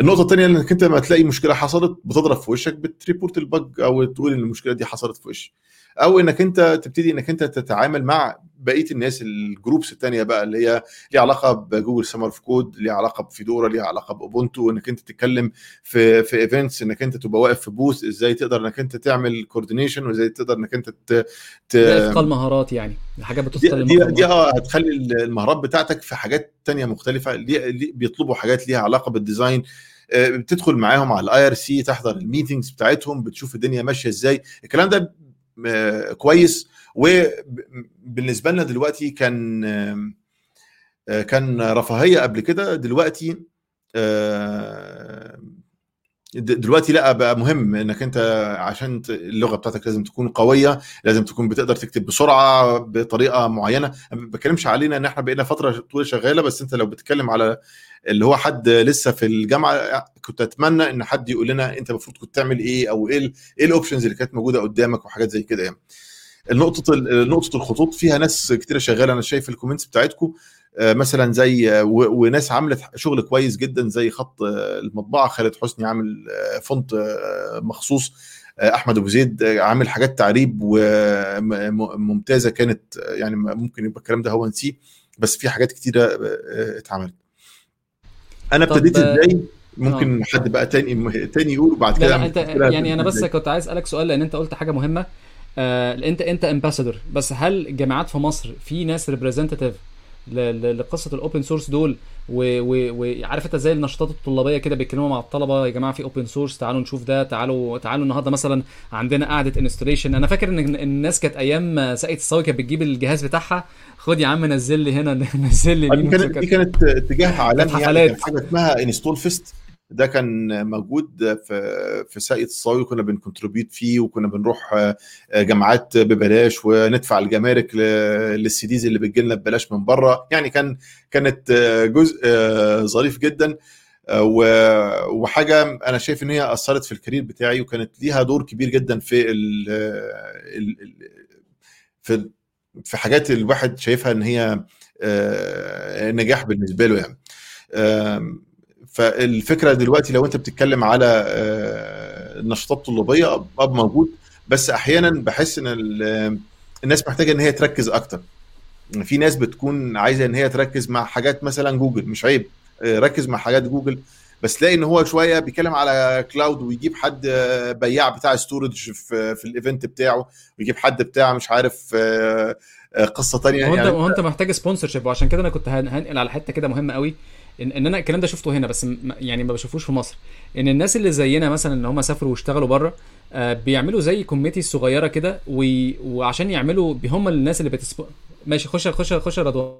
النقطه الثانيه انك انت لما تلاقي مشكله حصلت بتضرب في وشك, بتريبورت البج او تقول ان المشكله دي حصلت في وشي, او انك انت تبتدي انك انت تتعامل مع بقيه الناس الجروبس الثانيه بقى اللي هي ليها علاقه بجوجل سمر اوف كود, ليها علاقه بفيدورا, ليها علاقه باوبونتو, انك انت تتكلم في ايفنتس, انك انت تبقى واقف في بوث, ازاي تقدر انك انت تعمل كوردينيشن, وازاي تقدر انك انت تتقل مهارات. يعني حاجه بتوصل دي هتخلي المهارات بتاعتك في حاجات ثانيه مختلفه, اللي بيطلبوا حاجات ليها علاقه بالديزاين بتدخل معاهم على IRC, تحضر الميتينجز بتاعتهم, بتشوف الدنيا ماشيه ازاي. الكلام ده كويس, وبالنسبه لنا دلوقتي كان رفاهيه قبل كده, دلوقتي لا بقى مهم انك انت عشان اللغه بتاعتك لازم تكون قويه, لازم تكون بتقدر تكتب بسرعه بطريقه معينه. ما بتكلمش علينا ان احنا بقينا فتره طويله شغاله, بس انت لو بتتكلم على اللي هو حد لسه في الجامعه، كنت اتمنى ان حد يقول لنا انت المفروض كنت تعمل ايه، او ايه الاوبشنز اللي كانت موجوده قدامك وحاجات زي كده. يعني نقطه الخطوط فيها ناس كتير شغاله، انا شايف الكومنتس بتاعتكم مثلا زي وناس عملت شغل كويس جدا زي خط المطبعه، خالد حسني عامل فونت مخصوص، احمد ابو زيد عامل حاجات تعريب وممتازه كانت، يعني ممكن يبقى الكلام ده هو نسيه، بس في حاجات كتيره اتعملت. انا ابتديت ازاي ممكن حد بقى تاني يقول وبعد كده يعني انا بس كنت عايز اسالك سؤال، لان انت قلت حاجه مهمه، انت امباسادور، بس هل الجامعات في مصر في ناس ريبريزنتاتيف لقصه الاوبن سورس دول؟ وعارف انت زي النشاطات الطلابيه كده بيتكلموا مع الطلبه، يا جماعه في اوبن سورس تعالوا نشوف ده، تعالوا النهارده مثلا عندنا قاعده انستليشن. انا فاكر ان الناس كانت ايام ساقيه الصاوي كانت بتجيب الجهاز بتاعها، خد يا عم نزل لي هنا نزل لي دي كانت اتجاه عالمي، يعني حاجه اسمها انستول فيست، ده كان موجود في ساقية الصاوي، كنا بنكونتريبيوت فيه، وكنا بنروح جامعات ببلاش وندفع الجمارك للسي ديز اللي بتجيلنا ببلاش من بره. يعني كانت جزء ظريف جدا، وحاجه انا شايف ان هي اثرت في الكارير بتاعي، وكانت ليها دور كبير جدا في حاجات الواحد شايفها ان هي نجاح بالنسبه له. يعني فالفكره دلوقتي لو انت بتتكلم على النشاطات الطلابيه موجود، بس احيانا بحس ان الناس محتاجه ان هي تركز اكتر. في ناس بتكون عايزه ان هي تركز مع حاجات مثلا جوجل، مش عيب ركز مع حاجات جوجل، بس لاقي ان هو شويه بيتكلم على كلاود ويجيب حد بياع بتاع ستورج في الايفنت بتاعه، ويجيب حد بتاع مش عارف قصه تانية. وانت محتاج سبونسرشيب، وعشان كده انا كنت هنقل على حته كده مهمه قوي، ان انا الكلام ده شفته هنا بس يعني ما بشوفوش في مصر، ان الناس اللي زينا مثلا ان هم سافروا واشتغلوا بره بيعملوا زي كوميتي صغيره كده، وعشان يعملوا هم الناس اللي ماشي. خش رضوان.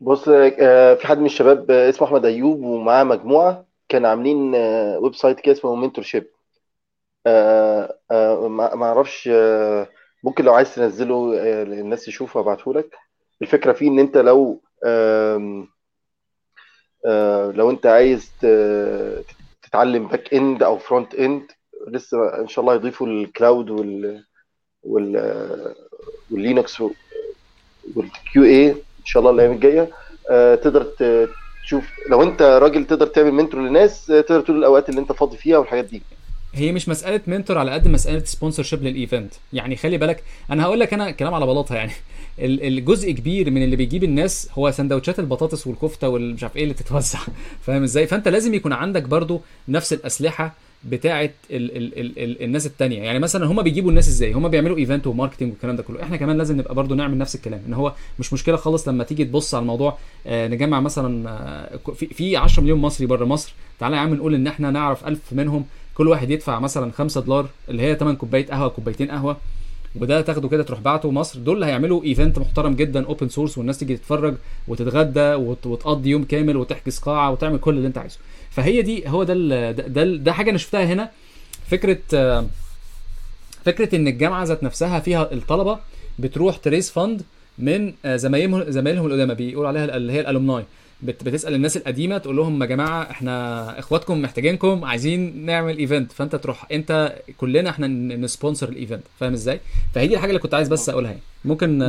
بص، في حد من الشباب اسمه احمد ايوب ومعاه مجموعه كان عاملين ويب سايت كده اسمه مينتور شيب، ما اعرفش ممكن لو عايز تنزله الناس تشوفه ابعته لك. الفكره فيه ان انت لو انت عايز تتعلم باك اند او فرونت اند، لسه ان شاء الله يضيفوا الكلاود واللينكس والكيو اي ان شاء الله الايام الجايه. تقدر تشوف لو انت راجل تقدر تعمل منتور للناس، تقدر تقول الاوقات اللي انت فاضي فيها والحاجات دي. هي مش مساله منتور على قد مساله سبونسرشيب للايفنت، يعني خلي بالك انا هقول لك انا كلام على بلاطها. يعني الجزء كبير من اللي بيجيب الناس هو سندوتشات البطاطس والكفته والمش عارف ايه اللي تتوزع، فاهم ازاي؟ فانت لازم يكون عندك برضو نفس الاسلحه بتاعه الناس التانية. يعني مثلا هما بيجيبوا الناس ازاي، هما بيعملوا ايفنت وماركتنج والكلام ده كله، احنا كمان لازم نبقى برضو نعمل نفس الكلام. ان هو مش مشكله خالص لما تيجي تبص على الموضوع، نجمع مثلا في 10 مليون مصري بره مصر، تعالى يا عم نقول ان احنا نعرف 1000 منهم، كل واحد يدفع مثلا $5 اللي هي 8 كوبايه قهوه كوبايتين قهوه، وده تاخده كده تروح بعته مصر. دول اللي هيعملوا ايفنت محترم جدا اوبن سورس، والناس تيجي تتفرج وتتغدى وتقضي يوم كامل وتحجز قاعه وتعمل كل اللي انت عايزه. فهي دي هو ده حاجه انا شفتها هنا. فكره ان الجامعه ذات نفسها فيها الطلبه بتروح تريس فند من زمايلهم القدامى، بيقول عليها اللي هي الالومناي، بتسال الناس القديمه تقول لهم يا جماعه احنا اخواتكم محتاجينكم، عايزين نعمل ايفنت، فانت تروح انت كلنا احنا نسبونسر الايفنت، فاهم ازاي؟ فهي دي الحاجه اللي كنت عايز بس اقولها. يعني ممكن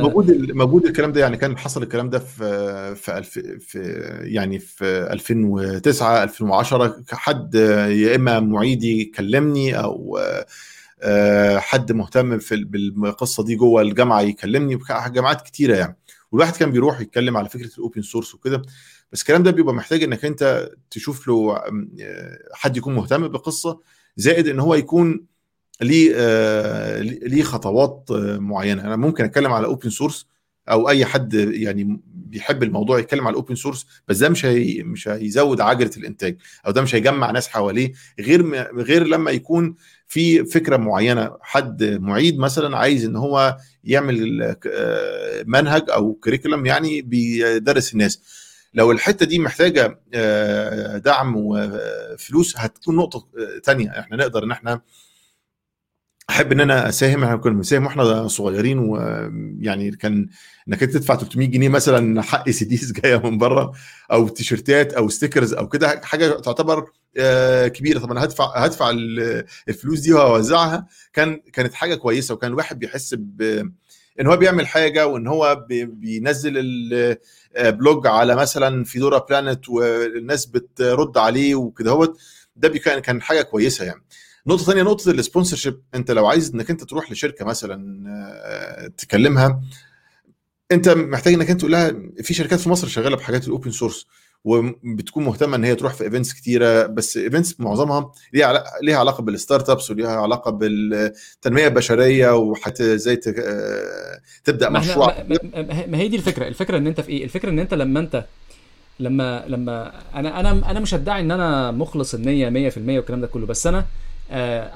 موجود الكلام ده، يعني كان حصل الكلام ده في 2009 2010، حد يا اما معيدي يكلمني او حد مهتم بالقصه دي جوه الجامعه يكلمني، جامعات كتيره يعني، والواحد كان بيروح يتكلم على فكره الاوبن سورس وكده. بس الكلام ده بيبقى محتاج انك انت تشوف له حد يكون مهتم بقصه، زائد ان هو يكون ليه خطوات معينه. انا ممكن اتكلم على اوبن سورس، او اي حد يعني بيحب الموضوع يتكلم على الاوبن سورس، بس ده مش هيزود عجله الانتاج، او ده مش هيجمع ناس حواليه غير لما يكون في فكره معينه. حد معيد مثلا عايز ان هو يعمل منهج او كريكولم يعني بيدرس الناس، لو الحته دي محتاجه دعم وفلوس هتكون نقطه تانية. احنا نقدر ان احنا احب ان انا اساهم. احنا كنا بنساهم واحنا صغيرين، ويعني كان انك تدفع 300 جنيه مثلا حق سي ديز جايه من بره او تيشيرتات او ستيكرز او كده، حاجه تعتبر كبيره. طب انا هدفع الفلوس دي وهوزعها. كانت حاجه كويسه، وكان الواحد بيحس ان هو بيعمل حاجه، وان هو بينزل البلوج على مثلا فيدورا بلانت والناس بترد عليه وكده هوت. ده كان حاجه كويسه يعني. نقطه ثانيه، نقطه السبونسرشيب. انت لو عايز انك انت تروح لشركه مثلا تكلمها، انت محتاج انك انت تقول لها في شركات في مصر شغاله بحاجات الاوبن سورس وبتكون مهتمه ان هي تروح في ايفنتس كتيره، بس ايفنتس معظمها ليها علاقه بالستارت ابس وليها علاقه بالتنميه البشريه وحتى ازاي تبدا مشروع. ما هي دي الفكره. الفكره ان انت في ايه، الفكره ان انت لما انا مش هدعي ان انا مخلص النيه 100% والكلام ده كله، بس انا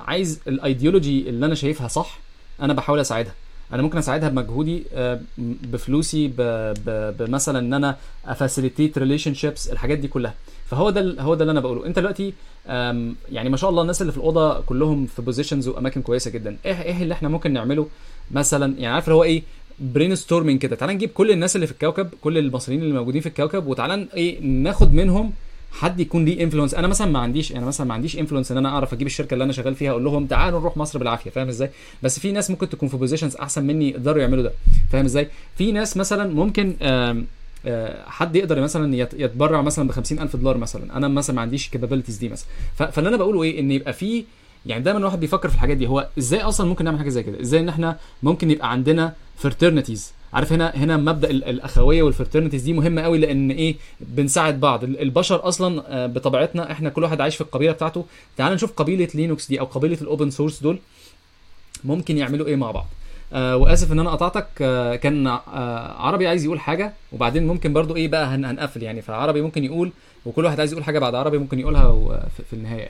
عايز الايديولوجي اللي انا شايفها صح انا بحاول اساعدها. انا ممكن اساعدها بمجهودي، بفلوسي، بمثلا ان انا افاسيليتيت ريليشن شيبس، الحاجات دي كلها. فهو ده اللي انا بقوله. انت دلوقتي يعني ما شاء الله الناس اللي في الاوضه كلهم في بوزيشنز واماكن كويسه جدا. ايه اللي احنا ممكن نعمله مثلا؟ يعني عارف اللي هو ايه، برين ستورمنج كده. تعال نجيب كل الناس اللي في الكوكب، كل المصريين اللي موجودين في الكوكب، وتعال ايه ناخد منهم حد يكون ليه انفلونس. انا مثلا ما عنديش انفلونس ان انا اعرف اجيب الشركه اللي انا شغال فيها اقول لهم تعالوا نروح مصر بالعافيه، فاهم ازاي؟ بس في ناس ممكن تكون في بوزيشنز احسن مني يقدروا يعملوا ده، فاهم ازاي؟ في ناس مثلا ممكن حد يقدر مثلا يتبرع مثلا ب $50,000 مثلا. انا مثلا ما عنديش كابابيلتيز دي مثلا. فاللي انا بقوله ايه، ان يبقى في يعني دايما الواحد بيفكر في الحاجات دي، هو ازاي اصلا ممكن نعمل حاجه زي كده، ازاي ان احنا ممكن يبقى عندنا فرترنتيز. عارف هنا مبدا الاخويه والفرترنتيز دي مهمه قوي، لان ايه، بنساعد بعض. البشر اصلا بطبيعتنا احنا كل واحد عايش في القبيله بتاعته. تعال نشوف قبيله لينوكس دي او قبيله الاوبن سورس دول ممكن يعملوا ايه مع بعض. واسف ان انا قطعتك. كان عربي عايز يقول حاجه، وبعدين ممكن برضو ايه بقى هنقفل يعني. فعربي ممكن يقول، وكل واحد عايز يقول حاجه بعد عربي ممكن يقولها في النهايه.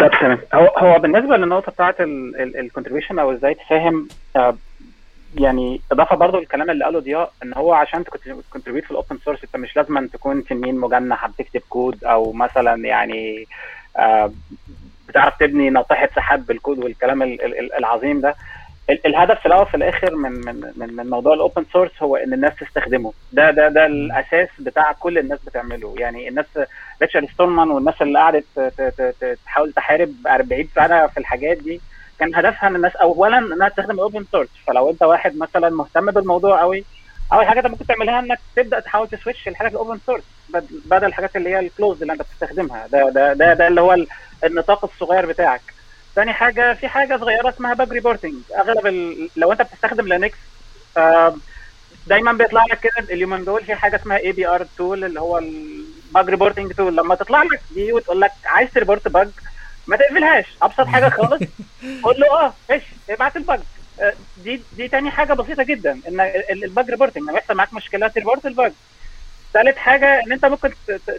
طب تمام. هو بالنسبه للنقطه بتاعه الكونتريبيوشن او ازاي تفهم، يعني اضافه برضو الكلام اللي قاله ضياء، ان هو عشان تكونتريبيوت في الاوبن سورس انت مش لازم أن تكون تنين مجنح بتكتب كود، او مثلا يعني بتعرف تبني ناطحه سحاب بالكود والكلام العظيم ده. الهدف في الاول في الاخر من موضوع الاوبن سورس هو ان الناس تستخدمه. ده الاساس بتاع كل الناس بتعمله. يعني الناس ريتشارد ستولمان والناس اللي قعدت تحاول تحارب 40 سنه في الحاجات دي، كان هدفها ان الناس اولا انها تستخدم الاوبن سورس. فلو انت واحد مثلا مهتم بالموضوع قوي، اول حاجه انت ممكن تعملها انك تبدا تحاول تسويتش الحاجات الاوبن سورس بدل الحاجات اللي هي الكلوز اللي انت بتستخدمها. ده اللي هو النطاق الصغير بتاعك. ثاني حاجه، في حاجه صغيره اسمها باج ريبورتنج. اغلب لو انت بتستخدم لينكس دايما بيطلع لك كده اليومين دول في حاجه اسمها اي بي ار تول، اللي هو الباج ريبورتنج تول. لما تطلع لك دي وتقول لك عايز تريبورت باج، ما تقفلهاش. ابسط حاجه خالص قول له ايش ابعت الباج. دي تاني حاجه بسيطه جدا، ان الباج ريبورتنج لما يحصل معاك مشكله تريبورت الباج. ثالث حاجه ان انت ممكن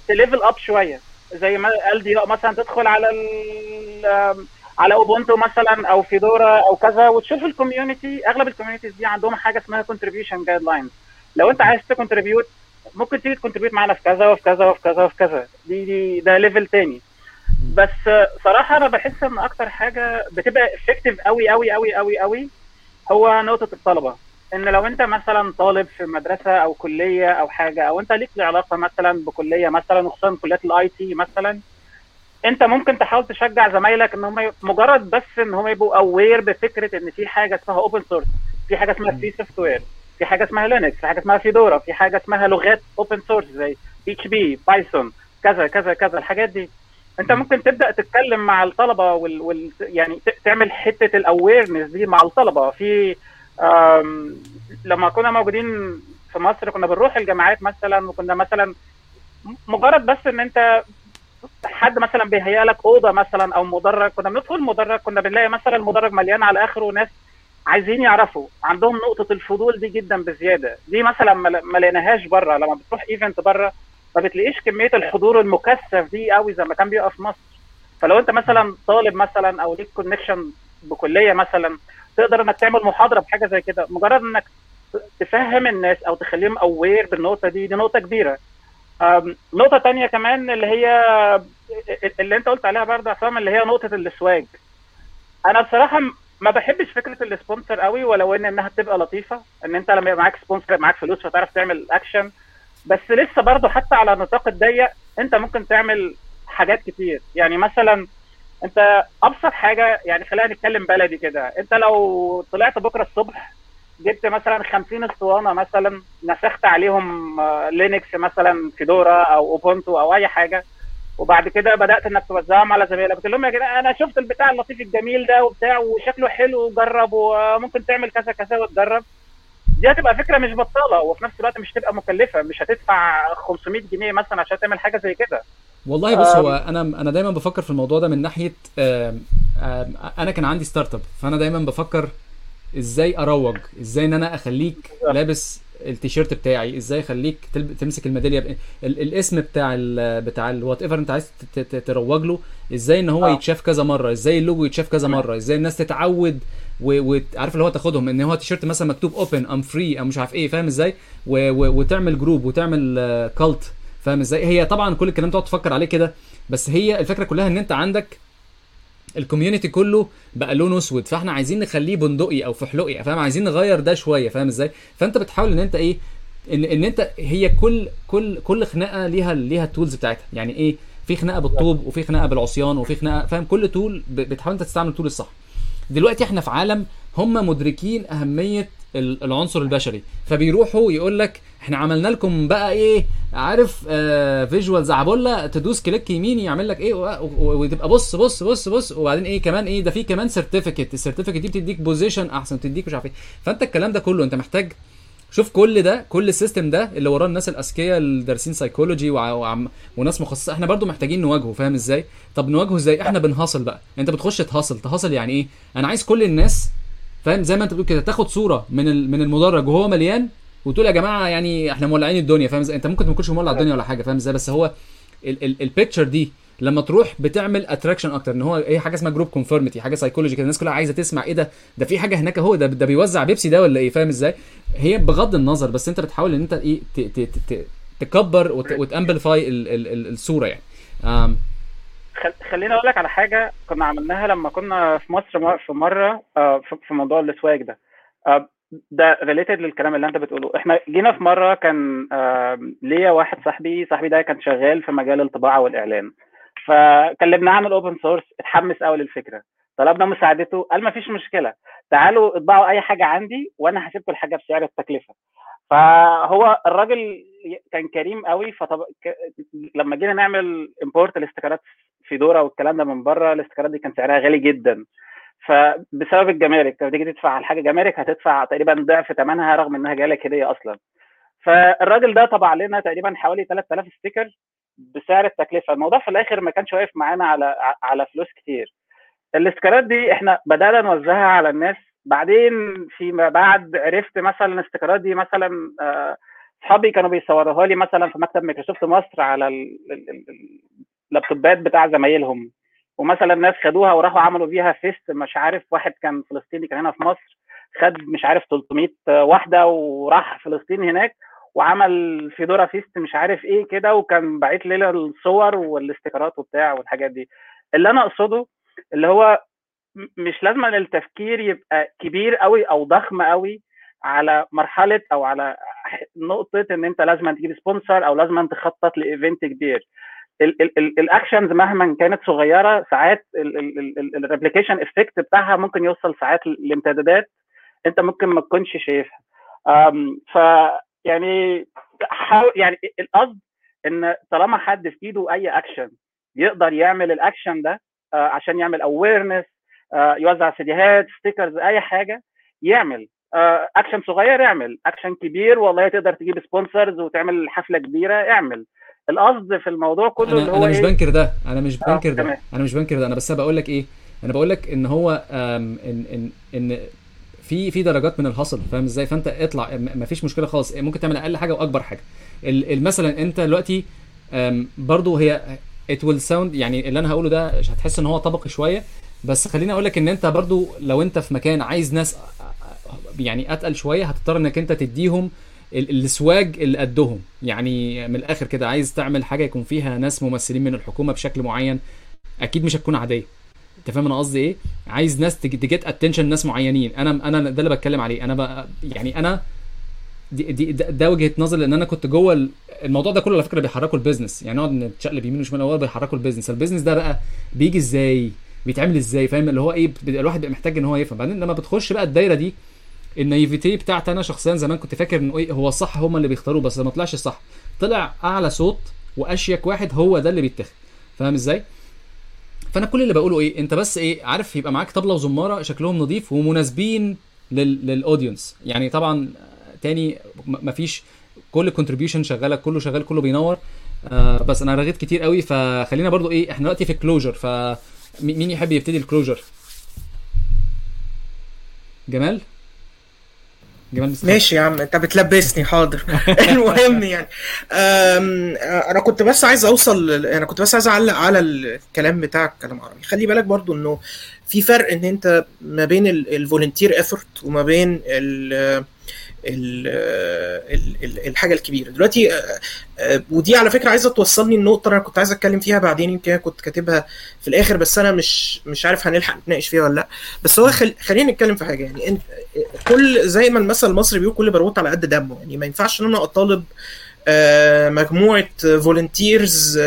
تليفل اب شويه، زي ما قال ضياء مثلا تدخل على اوبونتو مثلا او فيدورا او كذا، وتشوف الكوميونتي. اغلب الكوميونتيز دي عندهم حاجه اسمها كونتريبيوشن جايد لاينز. لو انت عايز تكونتريبيوت ممكن تيجي تكونتريبيوت معانا في كذا وفي كذا وفي كذا وفي كذا. ده ليفل تاني. بس صراحه انا بحس ان اكتر حاجه بتبقى افكتيف قوي قوي قوي قوي قوي هو نقطه الطلبه. ان لو انت مثلا طالب في مدرسه او كليه او حاجه، او انت ليك علاقه مثلا بكليه مثلا، وخصوصا كليات الاي تي مثلا، انت ممكن تحاول تشجع زمايلك ان هم مجرد بس ان هم يبقوا اوير بفكره ان في حاجه اسمها اوبن سورس، في حاجه اسمها فري سوفت وير، في حاجه اسمها لينكس، في حاجه اسمها فيدورا، في حاجه اسمها لغات اوبن سورس زي اتش بي، بايثون، كذا كذا كذا. الحاجات دي انت ممكن تبدا تتكلم مع الطلبه يعني تعمل حته الاويرنس دي مع الطلبه. في لما كنا موجودين في مصر كنا بنروح الجامعات مثلا، وكنا مثلا مجرد بس ان انت حد مثلا بيهيئ لك اوضه مثلا او مدرج، كنا بندخل المدرج كنا بنلاقي مثلا المدرج مليان على اخره ناس عايزين يعرفوا، عندهم نقطه الفضول دي جدا بزياده. دي مثلا ما لقيناهاش بره. لما بتروح ايفنت بره ما بتلاقيش كميه الحضور المكثف دي قوي زي ما كان بيبقى في مصر. فلو انت مثلا طالب مثلا او ليك كونكشن بكليه مثلا، تقدر انك تعمل محاضره بحاجه زي كده. مجرد انك تفهم الناس او تخليهم اوير بالنقطه دي نقطه كبيره. نقطه تانية كمان اللي هي اللي انت قلت عليها برضه يا عصام، اللي هي نقطه السواج. انا بصراحه ما بحبش فكره السبونسر قوي، ولو انها بتبقى لطيفه ان انت لما يبقى معاك سبونسر معاك فلوس فتعرف تعمل اكشن، بس لسه برضو حتى على النطاق الضيق انت ممكن تعمل حاجات كتير. يعني مثلا انت ابسط حاجه، يعني خلينا نتكلم بلدي كده، انت لو طلعت بكره الصبح جبت مثلا 50 اسطوانه مثلا نسخت عليهم لينكس مثلا فيدورا او اوبونتو او اي حاجه، وبعد كده بدات انك توزعهم على زمايلك بتقول لهم يا جدعان انا شفت البتاع اللطيف الجميل ده وبتاع وشكله حلو وجرب وممكن تعمل كذا كذا وتجرب، دي هتبقى فكره مش بطاله وفي نفس الوقت مش تبقى مكلفه، مش هتدفع 500 جنيه مثلا عشان تعمل حاجه زي كده. والله بص هو انا دايما بفكر في الموضوع ده من ناحيه انا كان عندي ستارت اب، فانا دايما بفكر ازاي اروج، ازاي ان انا اخليك لابس التيشيرت بتاعي، ازاي اخليك تمسك الميداليه الاسم بتاع الوات ايفر انت عايز تروج له، ازاي ان هو يتشاف كذا مره، ازاي اللوجو يتشاف كذا مره، ازاي الناس تتعود وعارف اللي هو تاخدهم ان هو تيشيرت مثلا مكتوب اوبن ام فري او مش عارف ايه، فاهم ازاي، وتعمل جروب وتعمل كالت، فاهم ازاي. هي طبعا كل الكلام تقعد تفكر عليه كده، بس هي الفكره كلها ان انت عندك الكوميونتي كله بقى لونه اسود، فاحنا عايزين نخليه بندقي او فحلقي، فاهم، عايزين نغير ده شويه، فاهم ازاي. فانت بتحاول ان انت ايه ان انت هي كل خناقه ليها التولز بتاعتها، يعني ايه، في خناقه بالطوب وفي خناقه بالعصيان وفي خناقه، فاهم، كل تول بتحاول انت تستعمل التول الصح. دلوقتي احنا في عالم هم مدركين اهميه العنصر البشري، فبيروحوا يقول لك احنا عملنا لكم بقى ايه، عارف، فيجوال زعبله، تدوس كليك يمين يعمل لك ايه وتبقى بص بص بص بص، وبعدين ايه كمان، ايه ده، في كمان سيرتيفيكت، السيرتيفيكت دي بتديك بوزيشن احسن، بتديك مش عارف ايه. فانت الكلام ده كله انت محتاج شوف كل ده، كل السيستم ده اللي وراه الناس الاذكياء اللي دارسين سايكولوجي وناس مخصصه، احنا برضو محتاجين نواجهه، فاهم ازاي. طب نواجهه ازاي؟ احنا بنهاصل بقى، انت بتخش تهاصل يعني ايه، انا عايز كل الناس، فاهم، زي ما انت بتقول كده، تاخد صوره من المدرج وهو مليان وتقول يا جماعه يعني احنا مولعين الدنيا، فاهم ازاي. انت ممكن ما تكونش مولع الدنيا ولا حاجه، فاهم ازاي، بس هو البيكتشر دي لما تروح بتعمل اتراكشن اكتر، ان هو ايه، حاجه اسمها جروب كونفورميتي، حاجه سايكولوجي كده، الناس كلها عايزه تسمع ايه ده في حاجه هناك اهو، ده بيوزع بيبسي ده ولا ايه، فاهم ازاي. هي بغض النظر، بس انت بتحاول ان انت ايه تكبر وتامبليفاي الصوره يعني. خلينا اقول لك على حاجه كنا عملناها لما كنا في مصر في مره، في موضوع الاسواق ده ريليتد للكلام اللي انت بتقوله. احنا جينا في مره كان ليا واحد صاحبي ده كان شغال في مجال الطباعه والاعلان، فكلمناه عن الاوبن سورس، اتحمس قوي للفكره، طلبنا مساعدته، قال مفيش مشكله تعالوا اطبعوا اي حاجه عندي وانا هسيبكم الحاجه بسعر التكلفه. فهو الراجل كان كريم قوي، لما جينا نعمل امبورت الاستيكرات فيدورا والكلام ده من بره، الاستيكرات دي كان سعرها غالي جدا، فبسبب الجمارك لما تيجي تدفع على حاجه جمارك هتدفع تقريبا ضعف ثمنها رغم انها جايه لك هديه اصلا. فالراجل ده طبع لنا تقريبا حوالي 3000 استيكر بسعر التكلفه. الموضوع في الاخر ما كانش واقف معانا على فلوس كتير. الاستيكرات دي احنا بدانا نوزعها على الناس، بعدين فيما بعد عرفت مثلا الاستيكرات دي مثلا اصحابي كانوا بيصوروها لي مثلا في مكتب مايكروسوفت مصر على اللابتوبات بتاع زمايلهم، ومثلا ناس خدوها وراحوا عملوا بيها فيست، مش عارف، واحد كان فلسطيني كان هنا في مصر خد مش عارف 300 واحده وراح فلسطين هناك وعمل فيدورا فيست مش عارف ايه كده، وكان باعت لي الصور والاستيكرات وبتاع والحاجات دي. اللي انا اقصده اللي هو مش لازم التفكير يبقى كبير قوي او ضخم قوي على مرحله او على نقطه ان انت لازم تجيب سبونسر او لازم تخطط لايفنت كبير. الاكشنز مهما كانت صغيره ساعات الريبليكيشن افكت بتاعها ممكن يوصل ساعات لامتدادات انت ممكن ما تكونش شايفها. ف يعني القصد ان طالما حد في ايده اي اكشن يقدر يعمل الاكشن ده عشان يعمل اويرنس، يوزع سيديهات، ستيكرز، اي حاجه، يعمل اكشن صغير، يعمل اكشن كبير، والله تقدر تجيب سبونسرز وتعمل حفله كبيره، اعمل. القصد في الموضوع كله اللي هو انا مش بنكر ده، انا مش بنكر ده، انا بس بقول لك ايه، انا بقول لك ان هو ان في درجات من الحصل، فاهم ازاي. فانت اطلع مفيش مشكله خالص، ممكن تعمل اقل حاجه واكبر حاجه. مثلا انت دلوقتي برضو هي it will sound، يعني اللي انا هقوله ده هتحس ان هو طبقي شويه، بس خليني اقول لك ان انت برضو لو انت في مكان عايز ناس يعني اتقل شويه هتضطر انك انت تديهم السواج اللي قدهم، يعني من الاخر كده. عايز تعمل حاجه يكون فيها ناس ممثلين من الحكومه بشكل معين، اكيد مش هتكون عاديه، انت فاهم انا قصدي ايه؟ عايز ناس تجيت اتنشن ناس معينين. انا ده اللي بتكلم عليه. انا بقى يعني انا دي ده وجهه نظر، لان انا كنت جوه الموضوع ده كله على فكره. بيحركوا البيزنس، يعني نقعد نتشقلب يمين وشمال اول بيحركوا البيزنس. البيزنس ده بقى بيجي ازاي، بيتعمل ازاي، فاهم اللي هو ايه؟ الواحد بقى محتاج ان هو يفهم. بعدين لما بتخش بقى الدايره دي، النايفيتي بتاعتي انا شخصيا زمان كنت فاكر انه ايه هو صح، هم اللي بيختاروه، بس ما طلعش صح، طلع اعلى صوت واشيك واحد هو ده اللي بيتخذ، فاهم ازاي؟ فانا كل اللي بقوله ايه، انت بس ايه عارف، يبقى معاك طبله وزماره شكلهم نظيف ومناسبين للاودينس. يعني طبعا تاني مفيش، كل كونتريبيوشن شغاله، كله شغال، كله بينور. بس انا رغيت كتير قوي، فخلينا برضو ايه، احنا دلوقتي في كلوجر، فمين يحب يبتدي الكلوجر؟ جمال ماشي يا عم، انت بتلبسني. حاضر. المهم يعني انا كنت بس عايز اعلق على الكلام بتاعك، كلام عربي. خلي بالك برضو انه في فرق ان انت ما بين الفولنتير ايفورت وما بين الحاجه الكبيره دلوقتي. ودي على فكره عايزه توصلني النقطه اللي انا كنت عايز اتكلم فيها بعدين، يمكن كنت كاتبها في الاخر بس انا مش عارف هنلحق نتناقش فيها ولا لا. بس هو خلينا نتكلم في حاجه، يعني كل زي ما المثل المصري بيقول كل بروت على قد دمه. يعني ما ينفعش ان انا اطالب مجموعه فولنتيرز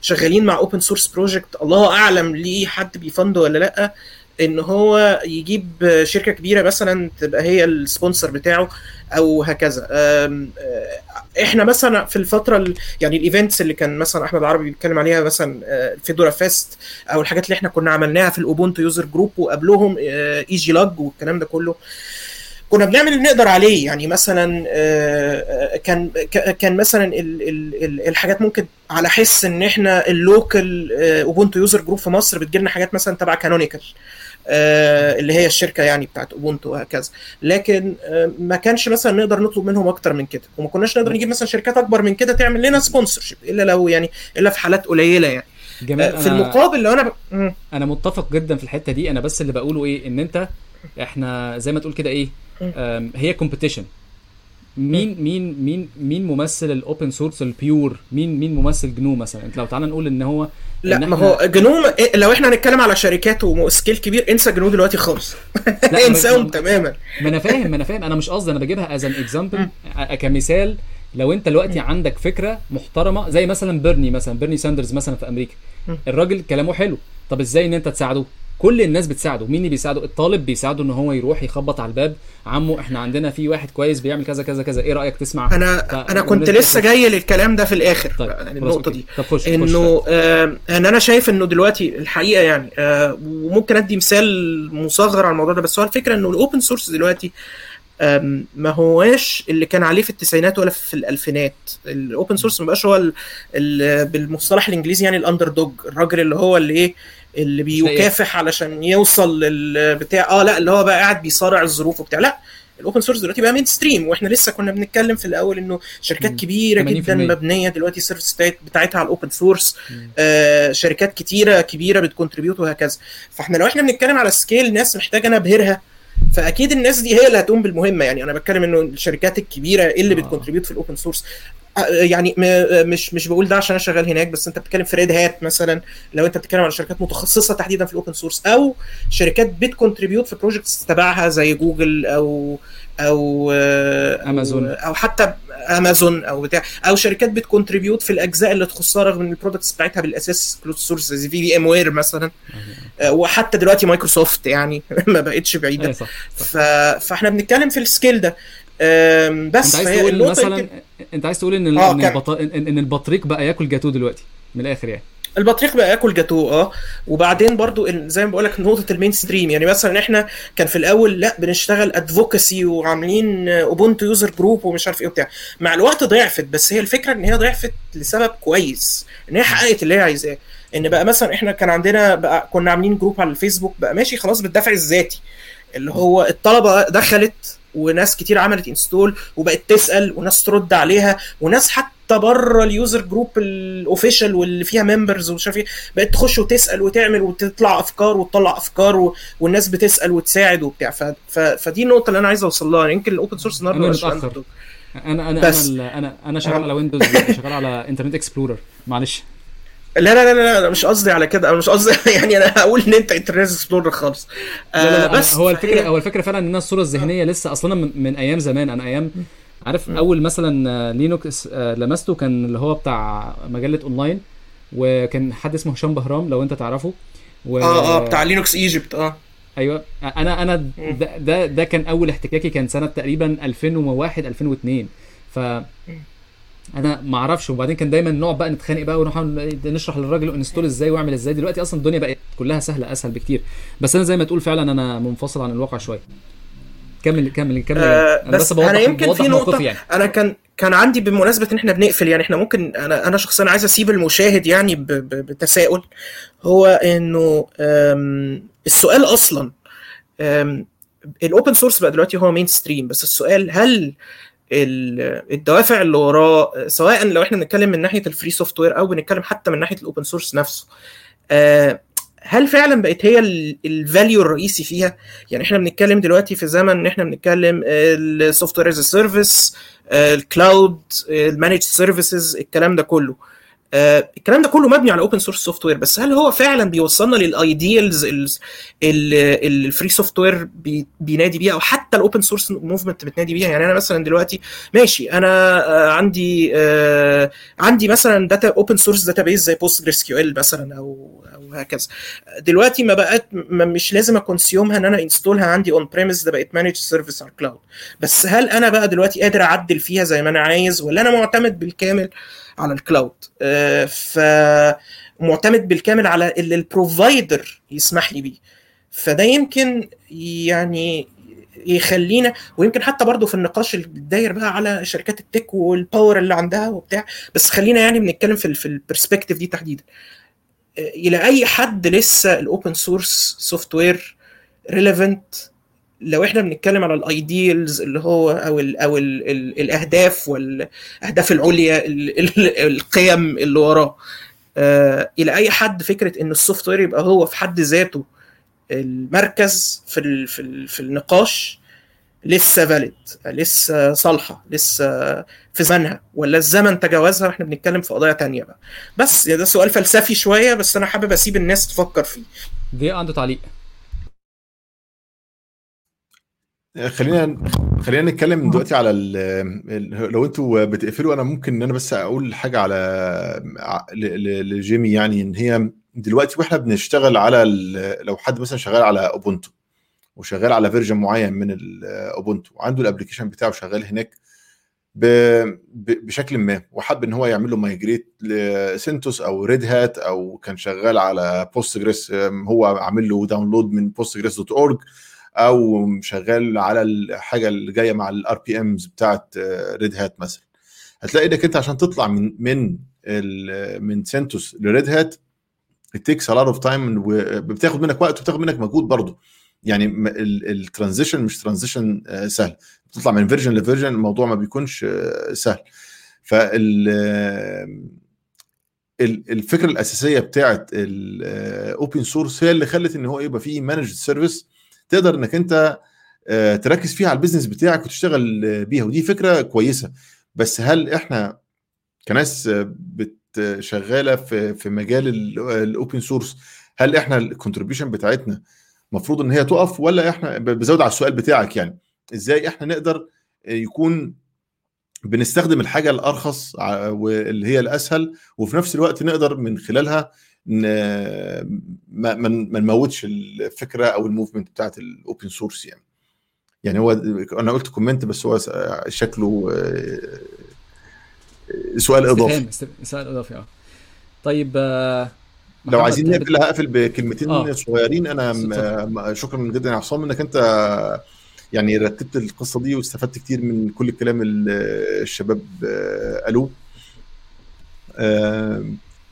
شغالين مع اوبن سورس بروجكت، الله اعلم ليه حد بيفنده ولا لا، ان هو يجيب شركه كبيره مثلا تبقى هي السبونسر بتاعه او هكذا. احنا مثلا في الفتره يعني الايفنتس اللي كان مثلا احمد عربي بيتكلم عليها، مثلا فيدورا فيست او الحاجات اللي احنا كنا عملناها في الاوبونتو يوزر جروب، وقبلهم اي جي لاج والكلام ده كله، كنا بنعمل اللي نقدر عليه. يعني مثلا كان مثلا الحاجات ممكن على حس ان احنا اللوكال اوبونتو يوزر جروب في مصر بتجيلنا حاجات مثلا تبع كانونيكال اللي هي الشركه يعني بتاعت اوبونتو وهكذا، لكن ما كانش مثلا نقدر نطلب منهم اكتر من كده، وما كناش نقدر نجيب مثلا شركات اكبر من كده تعمل لنا سبونسرشيب الا في حالات قليله يعني. في المقابل لو انا متفق جدا في الحته دي. انا بس اللي بقوله ايه، ان انت احنا زي ما تقول كده ايه، هي كومبيتيشن. مين مين مين مين ممثل الاوبن سورس البيور، مين ممثل جنو مثلا؟ انت لو تعالى نقول ان هو لا، ما هو جنو لو احنا هنتكلم على شركات وسكيل كبير، انسى جنو دلوقتي خالص. انساهم تماما. ما انا فاهم. انا مش قصدي، انا بجيبها از ان اكزامبل كمثال. لو انت دلوقتي عندك فكره محترمه زي مثلا بيرني ساندرز مثلا في امريكا، الراجل كلامه حلو، طب ازاي ان انت تساعده؟ كل الناس بتساعده. مين اللي بيساعده؟ الطالب بيساعده ان هو يروح يخبط على الباب، عمو احنا عندنا في واحد كويس بيعمل كذا كذا كذا، ايه رايك تسمع؟ انا كنت لسه جاي للكلام ده في الاخر. طيب النقطه دي انه انا شايف انه دلوقتي الحقيقه يعني وممكن ادي مثال مصغر على الموضوع ده، بس هو الفكره انه الاوبن سورس دلوقتي ما هواش اللي كان عليه في التسعينات ولا في الألفينات. الأوبن سورس ما بقاش هو بالمصطلح الإنجليزي يعني الأندر دوج، الراجل اللي هو اللي إيه اللي بيكافح علشان يوصل للبتاع، لا اللي هو بقى قاعد بيصارع الظروف وبتاع. لا، الأوبن سورس دلوقتي بقى مين ستريم، وإحنا لسه كنا بنتكلم في الأول إنه شركات كبيرة جدا مبنية دلوقتي سيرفيس بتاعتها على الأوبن سورس، شركات كبيرة بتكونتريبيوت وهكذا. فإحنا لو إحنا بنتكلم على سكيل ناس محتاجة أنا أبهرها، فاكيد الناس دي هي اللي هتقوم بالمهمه. يعني انا بتكلم انه الشركات الكبيره اللي بتكونتريبيوت في الاوبن سورس، يعني مش بقول ده عشان انا شغال هناك، بس انت بتتكلم في ريد هات مثلا، لو انت بتتكلم على شركات متخصصه تحديدا في الاوبن سورس، او شركات بتكونتريبيوت في بروجكتس تبعها زي جوجل او امازون، او حتى امازون او بتاع، او شركات بتكونتريبيوت في الاجزاء اللي تخصها رغم ان البرودكتس بتاعتها بالاساس كلوز سورس زي في إم وير مثلا، وحتى دلوقتي مايكروسوفت يعني ما بقتش بعيده. فاحنا بنتكلم في السكيل ده. بس انت عايز تقول ان ان البطريق بقى ياكل جاتوه دلوقتي من الاخر، يعني البطريق بقى ياكل جاتوه. وبعدين برضو زي ما بقولك نقطه المين ستريم، يعني مثلا احنا كان في الاول لا بنشتغل ادفوكسي وعاملين اوبونتو يوزر جروب ومش عارف ايه وبتاع، مع الوقت ضعفت. بس هي الفكره ان هي ضعفت لسبب كويس، ان هي حققت اللي هي عايزاه. ان بقى مثلا احنا كان عندنا بقى كنا عاملين جروب على الفيسبوك بقى ماشي خلاص بالدفع الذاتي، اللي هو الطلبه دخلت وناس كتير عملت انستول وبقت تسأل وناس ترد عليها، وناس حتى بره اليوزر جروب الاوفيشال واللي فيها ممبرز ومش عارف ايه بقت تخش وتسأل وتعمل وتطلع افكار وتطلع افكار والناس بتسأل وتساعد وبتاع. فدي النقطه اللي انا عايز اوصل لها. يمكن الاوبن سورس النهارده مش عندك. انا شغال على ويندوز، شغال على انترنت اكسبلورر، معلش لا لا لا لا مش قصدي على كده, انا مش قصدي يعني انا هقول ان انت انترنت اكسبلورر خالص. بس هو الفكره هو الفكره فعلا ان الصوره الذهنيه لسه اصلا من ايام زمان. انا ايام عارف اول مثلا لينوكس لمسته كان اللي هو بتاع مجله اونلاين, وكان حد اسمه هشام بهرام لو انت تعرفه, و بتاع لينوكس ايجيبت. ايوه انا ده كان اول احتكاكي, كان سنه تقريبا 2001 2002. ف انا ما اعرفش, وبعدين كان دايما نوع بقى نتخانق بقى ونروح نشرح للراجل انستول ازاي واعمل ازاي. دلوقتي اصلا الدنيا بقت كلها سهله اسهل بكتير, بس انا زي ما تقول فعلا انا منفصل عن الواقع شويه. كمل انا بس بوضح. انا يمكن في نقطه يعني. انا كان عندي بمناسبه ان احنا بنقفل يعني, احنا ممكن انا شخصيا عايز اسيب المشاهد يعني بتساؤل, هو انه السؤال اصلا الاوبن سورس بقى دلوقتي هو مين ستريم, بس السؤال هل الدوافع اللي وراه, سواء لو احنا بنتكلم من ناحيه الفري سوفت وير او بنتكلم حتى من ناحيه الاوبن سورس نفسه, هل فعلا بقت هي الفاليو الرئيسي فيها؟ يعني احنا بنتكلم دلوقتي في زمن ان احنا بنتكلم السوفت وير از سيرفيس, الكلاود, المانج سيرفيسز, الكلام ده كله مبني على اوبن سورس سوفت وير, بس هل هو فعلا بيوصلنا للايديالز الفري سوفت وير بينادي بيها, او حتى الاوبن سورس موفمنت بتنادي بيها؟ يعني انا مثلا دلوقتي ماشي, انا عندي مثلا داتا اوبن سورس داتابيز زي بوستجريس كيو ال مثلا او هكذا. دلوقتي ما بقت مش لازم اكونسيومها ان انا انستولها عندي اون بريميس, ده بقت مانج سيرفيس على الكلاود. بس هل انا بقى دلوقتي قادر اعدل فيها زي ما انا عايز, ولا انا معتمد بالكامل على الكلاود؟ فمعتمد بالكامل على اللي البروفايدر يسمح لي بيه. فده يمكن يعني يخلينا, ويمكن حتى برضو في النقاش الداير بقى على شركات التك والباور اللي عندها وبتاع, بس خلينا يعني بنتكلم في البرسبكتيف دي تحديدا. الى اي حد لسه الاوبن سورس سوفت وير ريليفنت لو احنا بنتكلم على الايديالز اللي هو او ال الاهداف والاهداف العليا, القيم اللي وراه. الى اي حد فكره ان السوفت وير يبقى هو في حد ذاته المركز في النقاش لسه فاليد, لسه صالحه, لسه في زمنها, ولا الزمن تجاوزها واحنا بنتكلم في قضايا تانية بقى؟ بس ده سؤال فلسفي شويه, بس انا حابب اسيب الناس تفكر فيه. دي عنده تعليق. خلينا نتكلم دلوقتي على لو انتوا بتقفلوا, انا ممكن ان انا بس اقول حاجه على لجيمي, يعني ان هي دلوقتي واحنا بنشتغل على لو حد مثلا شغال على اوبونتو وشغال على فيرجن معين من الاوبونتو وعنده الابلكيشن بتاعه شغال هناك بشكل ما, وحب ان هو يعمل له مايجريت لسنتوس او ريد هات, او كان شغال على بوستجريس هو عامل له داونلود من postgres.org, او شغال على الحاجه اللي جايه مع الار بي امز بتاعه ريد هات مثلا, هتلاقي انك انت عشان تطلع من سنتوس لريد هات تيكس ا لوت اوف تايم, وبتاخد منك وقت وبتاخد منك مجهود برضو. يعني الترانزيشن مش ترانزيشن سهل, بتطلع من فيرجن لفيرجن الموضوع ما بيكونش سهل. فالفكره الاساسيه بتاعه الاوبن سورس هي اللي خلت ان هو يبقى فيه مانجد سيرفيس تقدر انك انت تركز فيها على البيزنس بتاعك وتشتغل بيها, ودي فكرة كويسة. بس هل احنا كناس بتشغالة في مجال الاوبن سورس, هل احنا الكونتريبيوشن بتاعتنا مفروض ان هي تقف, ولا احنا بزود على السؤال بتاعك يعني ازاي احنا نقدر يكون بنستخدم الحاجة الارخص واللي هي الاسهل, وفي نفس الوقت نقدر من خلالها ما نموتش الفكره او الموفمنت بتاعه الاوبن سورس يعني هو انا قلت كومنت, بس هو شكله سؤال اضافي, سؤال اضافي. طيب لو عايزين نقفل هقفل بكلمتين صغيرين. انا شكرا جدا يا عصام انك انت يعني رتبت القصه دي, واستفدت كتير من كل الكلام الشباب قالوه.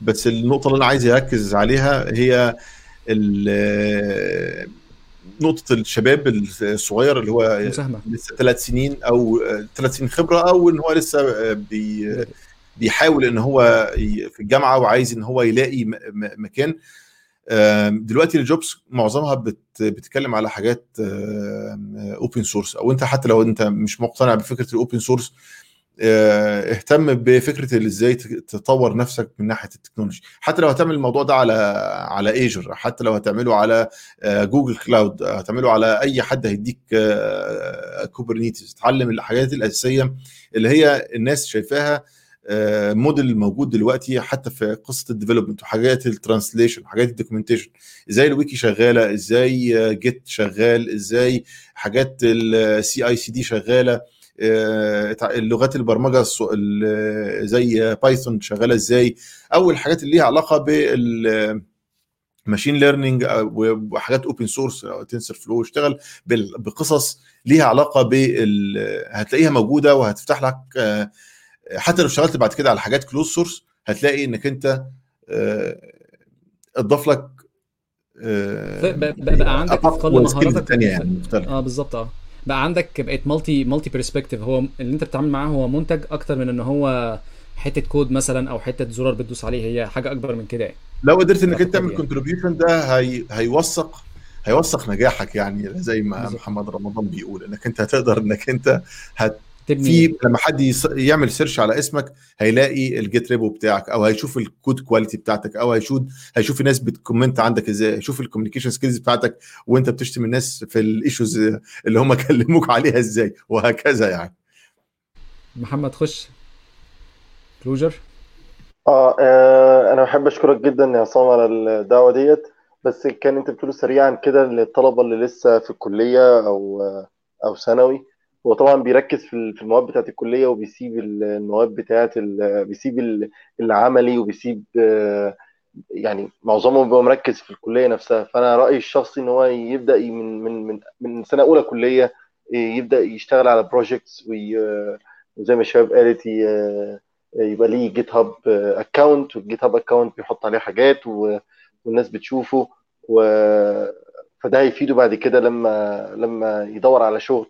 بس النقطة اللي أنا عايز أركز عليها هي نقطة الشباب الصغير اللي هو مساهمة. لسه 3 سنين أو 3 سنين خبرة, أو إن هو لسه بيحاول إن هو في الجامعة وعايز إن هو يلاقي مكان. دلوقتي الجوبس معظمها بتتكلم على حاجات أوبن سورس, أو أنت حتى لو أنت مش مقتنع بفكرة الأوبن سورس اهتم بفكره ازاي تطور نفسك من ناحيه التكنولوجيا. حتى لو هتعمل الموضوع ده على ايجر، حتى لو هتعمله على جوجل كلاود، هتعمله على اي حد هيديك كوبرنيتس، تتعلم الحاجات الاساسيه اللي هي الناس شايفاها موديل موجود دلوقتي حتى في قصه الديفلوبمنت وحاجات الترانسليشن وحاجات الدوكيومنتيشن، ازاي الويكي شغاله، ازاي جيت شغال، ازاي حاجات السي اي سي دي شغاله، اللغات البرمجه زي بايثون شغاله ازاي، او الحاجات اللي ليها علاقه بالماشين ليرنينج وحاجات اوبن سورس او تنسر فلو، اشتغل بقصص ليها علاقه هتلاقيها موجوده، وهتفتح لك حتى لو اشتغلت بعد كده على حاجات كلوز سورس هتلاقي انك انت اضاف لك بقى عندك اقل مهاراتك الثانيه يعني مختلفه. بالظبط. بقى عندك بقت مالتي برسبكتيف، هو اللي انت بتتعامل معاه هو منتج اكتر من ان هو حته كود مثلا او حته زرار بتدوس عليه، هي حاجه اكبر من كده. لو قدرت انك انت تعمل كونتريبيوشن ده هيوثق نجاحك، يعني زي ما بالزبط. محمد رمضان بيقول انك انت هتقدر انك انت في لما حد يعمل سيرش على اسمك هيلاقي الجيت ريبو بتاعك، او هيشوف الكود كواليتي بتاعتك، او هيشوف الناس بتكومنت عندك ازاي، هيشوف الكوميونيكيشن سكيلز بتاعتك وانت بتشتم الناس في الايشوز اللي هم كلموك عليها ازاي، وهكذا. يعني محمد خش كلوجر. انا بحب اشكرك جدا يا عصام على الدعوه ديت، بس كان انت بتقوله سريعا كده للطلبه اللي لسه في الكليه او ثانوي، وطبعا بيركز في المواد بتاعه الكليه وبيسيب المواد بتاعه بيسيب العملي وبيسيب يعني معظمهم بيبقى مركز في الكليه نفسها. فانا رايي الشخصي ان هو يبدا من من من سنه اولى كليه يبدا يشتغل على بروجكتس، وزي ما الشباب قالت يبقى ليه جيت هاب اكونت، والجيت هاب اكونت بيحط عليه حاجات والناس بتشوفه، فده هيفيده بعد كده لما يدور على شغل.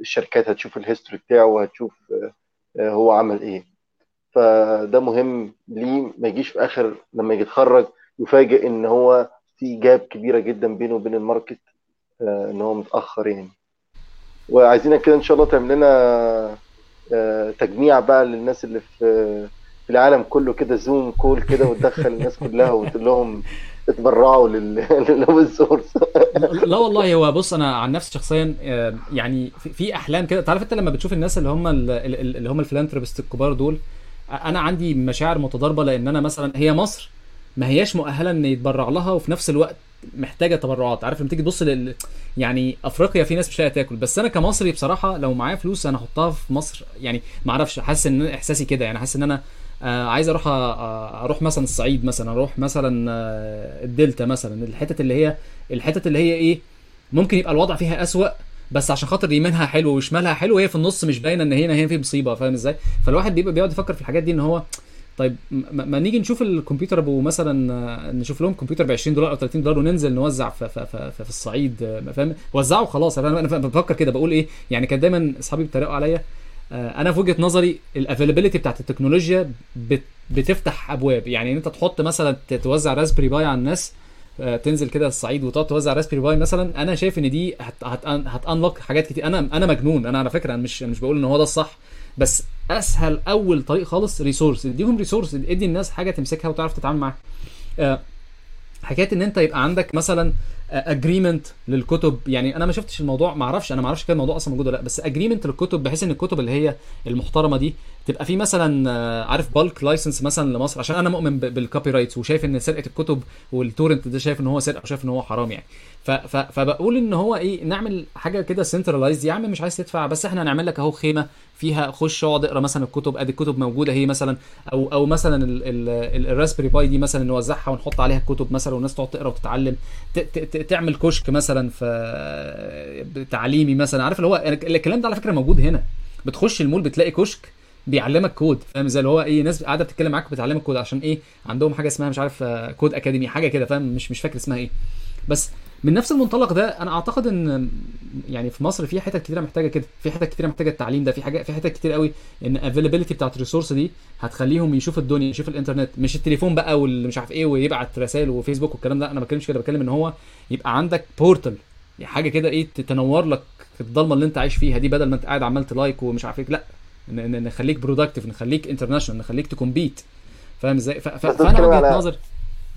الشركات هتشوف الهيستوري بتاعه وهتشوف هو عمل ايه، فده مهم ليه ما يجيش في اخر لما يجي يتخرج يفاجئ ان هو في جاب كبيره جدا بينه وبين الماركت، ان هو متاخر يعني. وعايزينك كده ان شاء الله تعمل لنا تجميع بقى للناس اللي في العالم كله كده، زوم كول كده، وتدخل الناس كلها وتقول لهم اتبرعوا للأوبن سورس. لا والله هو بص، انا عن نفسي شخصيا يعني في احلام كده، تعرف انت لما بتشوف الناس اللي هم الفلانتروبست الكبار دول، انا عندي مشاعر متضاربه، لان انا مثلا هي مصر ما هياش مؤهله ان يتبرع لها، وفي نفس الوقت محتاجه تبرعات. عارف لما تيجي تبص يعني افريقيا في ناس مش لاقيه تاكل، بس انا كمصري بصراحه لو معايا فلوس انا احطها في مصر، يعني ما اعرفش، حاسس ان احساسي كده، يعني حاسس ان انا عايز اروح مثلا الصعيد، مثلا اروح مثلا الدلتا، مثلا الحتت اللي هي ايه ممكن يبقى الوضع فيها اسوأ، بس عشان خاطر يمينها حلو وشمالها حلو، هي في النص مش باينه ان هنا في مصيبه، فاهم ازاي؟ فالواحد بيقعد يفكر في الحاجات دي، ان هو طيب ما نيجي نشوف الكمبيوتر ابو مثلا، نشوف لهم كمبيوتر ب $20 او $30 وننزل نوزع في الصعيد، فاهم؟ وزعوا خلاص. انا بفكر كده، بقول ايه يعني، كان دايما اصحابي بيتريقوا عليا، انا في وجهه نظري الافيلابيلتي بتاعه التكنولوجيا بتفتح ابواب، يعني ان انت تحط مثلا توزع راسبري باي على الناس، تنزل كده الصعيد وتقعد توزع راسبري باي مثلا، انا شايف ان دي هتانلوك حاجات كتير. انا مجنون، انا على فكره انا مش بقول ان هو ده الصح، بس اسهل اول طريق خالص ريسورس، اديهم ريسورس، ادي الناس حاجه تمسكها وتعرف تتعامل معاها. حكايه ان انت يبقى عندك مثلا اجريمنت للكتب، يعني انا ما شفتش الموضوع، ما اعرفش كان الموضوع اصلا موجود ولا لا، بس اجريمنت للكتب بحيث ان الكتب اللي هي المحترمه دي تبقى في مثلا عارف بالك لايسنس مثلا لمصر، عشان انا مؤمن بالكوبي رايتس، وشايف ان سرقه الكتب والتورنت ده شايف ان هو سرقه وشايف ان هو حرام يعني. فبقول ان هو ايه، نعمل حاجه كده سنترلايزد، يا عم مش عايز تدفع بس احنا هنعمل لك اهو خيمه فيها، خش اقعد اقرا مثلا الكتب، ادي الكتب موجوده هي مثلا، او مثلا الراسبري باي دي مثلا نوزعها ونحط عليها الكتب مثلا، والناس تقعد تقرا وتتعلم، تعمل كشك مثلا في تعليمي مثلا، عارف اللي هو الكلام ده على فكره موجود هنا، بتخش المول بتلاقي كشك بيعلمك كود، فاهم زي اللي هو ايه، ناس قاعده بتتكلم معاك بتعلمك كود، عشان ايه عندهم حاجه اسمها مش عارف كود اكاديمي حاجه كده، فاهم؟ مش فاكر اسمها ايه، بس من نفس المنطلق ده انا اعتقد ان يعني في مصر في حتت كتيره محتاجه كده، في حتت كتيره محتاجه التعليم ده، في حتت كتير قوي ان افيلابيلتي بتاعه الريسورس دي هتخليهم يشوفوا الدنيا، يشوفوا الانترنت، مش التليفون بقى واللي مش عارف ايه ويبعت رسائل وفيسبوك والكلام ده، انا ما بكلمش كده، بكلم ان هو يبقى عندك بورتال، يعني حاجه كده ايه تنور لك في الضلمه اللي انت عايش فيها دي، بدل ما انت قاعد عملت لايك ومش عارف ايه، لا نخليك برودكتيف، نخليك انترناشونال، نخليك تكمبيت، فاهم ازاي؟ فانا وجهة نظر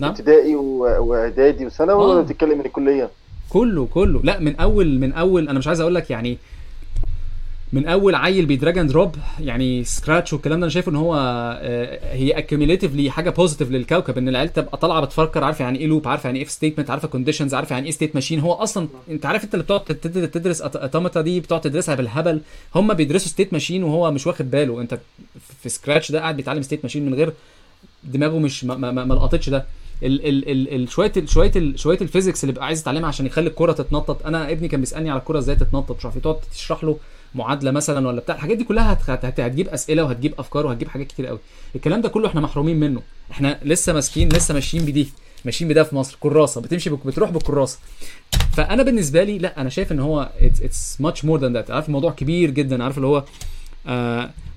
ابتدائي واعدادي وثانوي، ولا بتتكلم من الكليه؟ كله لا، من اول انا مش عايز اقول لك يعني، من اول عيل بيدراج اند دروب يعني سكراتش والكلام ده، انا شايف ان هو هي اكيوميليتيفلي حاجه بوزيتيف للكوكب، ان العيال تبقى طالعه بتفكر، عارفه يعني ايه لوب، عارفه يعني ايه اف ستيتمنت، عارفه كونديشنز، عارفه يعني ايه ستيت ماشين. هو اصلا انت عارف، انت اللي بتقعد تدرس اتوماتا دي بتقعد تدرسها بالهبل، هم بيدرسوا ستيت ماشين وهو مش واخد باله. انت في سكراتش ده قاعد بيتعلم ستيت ماشين من غير دماغه، مش ما لقطتش ده شويه الفيزيكس اللي بقى عايز يتعلمها عشان يخلي الكره تتنطط. انا ابني كان بيسالني على الكره ازاي تتنطط، مش عارف تقعد تشرح له معادله مثلا ولا بتاع. الحاجات دي كلها هتجيب اسئله وهتجيب افكار وهتجيب حاجات كتير قوي. الكلام ده كله احنا محرومين منه، احنا لسه ماسكين، لسه ماشيين بده في مصر كراسه، بتمشي بتروح بالكراسه. فانا بالنسبه لي لا، انا شايف ان هو it's much more than that. عارف الموضوع كبير جدا، عارف اللي هو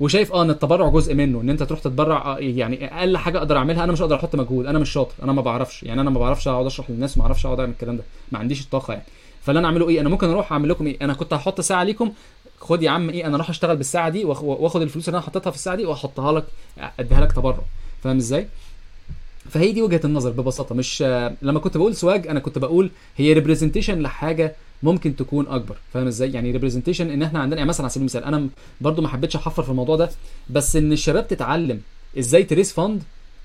وشايف ان التبرع جزء منه، ان انت تروح تتبرع. يعني اقل حاجه اقدر اعملها، انا مش قادر احط مجهود، انا مش شاطر، انا ما بعرفش، يعني انا ما بعرفش اقعد اشرح للناس، ما اعرفش اقعد اعمل الكلام ده، ما عنديش الطاقه يعني. فاللي انا اعمله ايه؟ انا ممكن اروح اعمل لكم ايه؟ انا كنت هحط ساعه ليكم، خد يا عم ايه، انا راح اشتغل بالساعه دي واخد الفلوس اللي انا حطيتها في الساعه دي واحطها لك، اديها لك تبرع. فاهم ازاي؟ فهي دي وجهه النظر ببساطه. مش لما كنت بقول سواج، انا كنت بقول هي ريبريزنتيشن لحاجه ممكن تكون اكبر. فاهم ازاي؟ يعني ريبريزنتيشن ان احنا عندنا مثلا، على سبيل المثال، انا برضو ما حبيتش احفر في الموضوع ده، بس ان الشباب تتعلم ازاي تريس فند،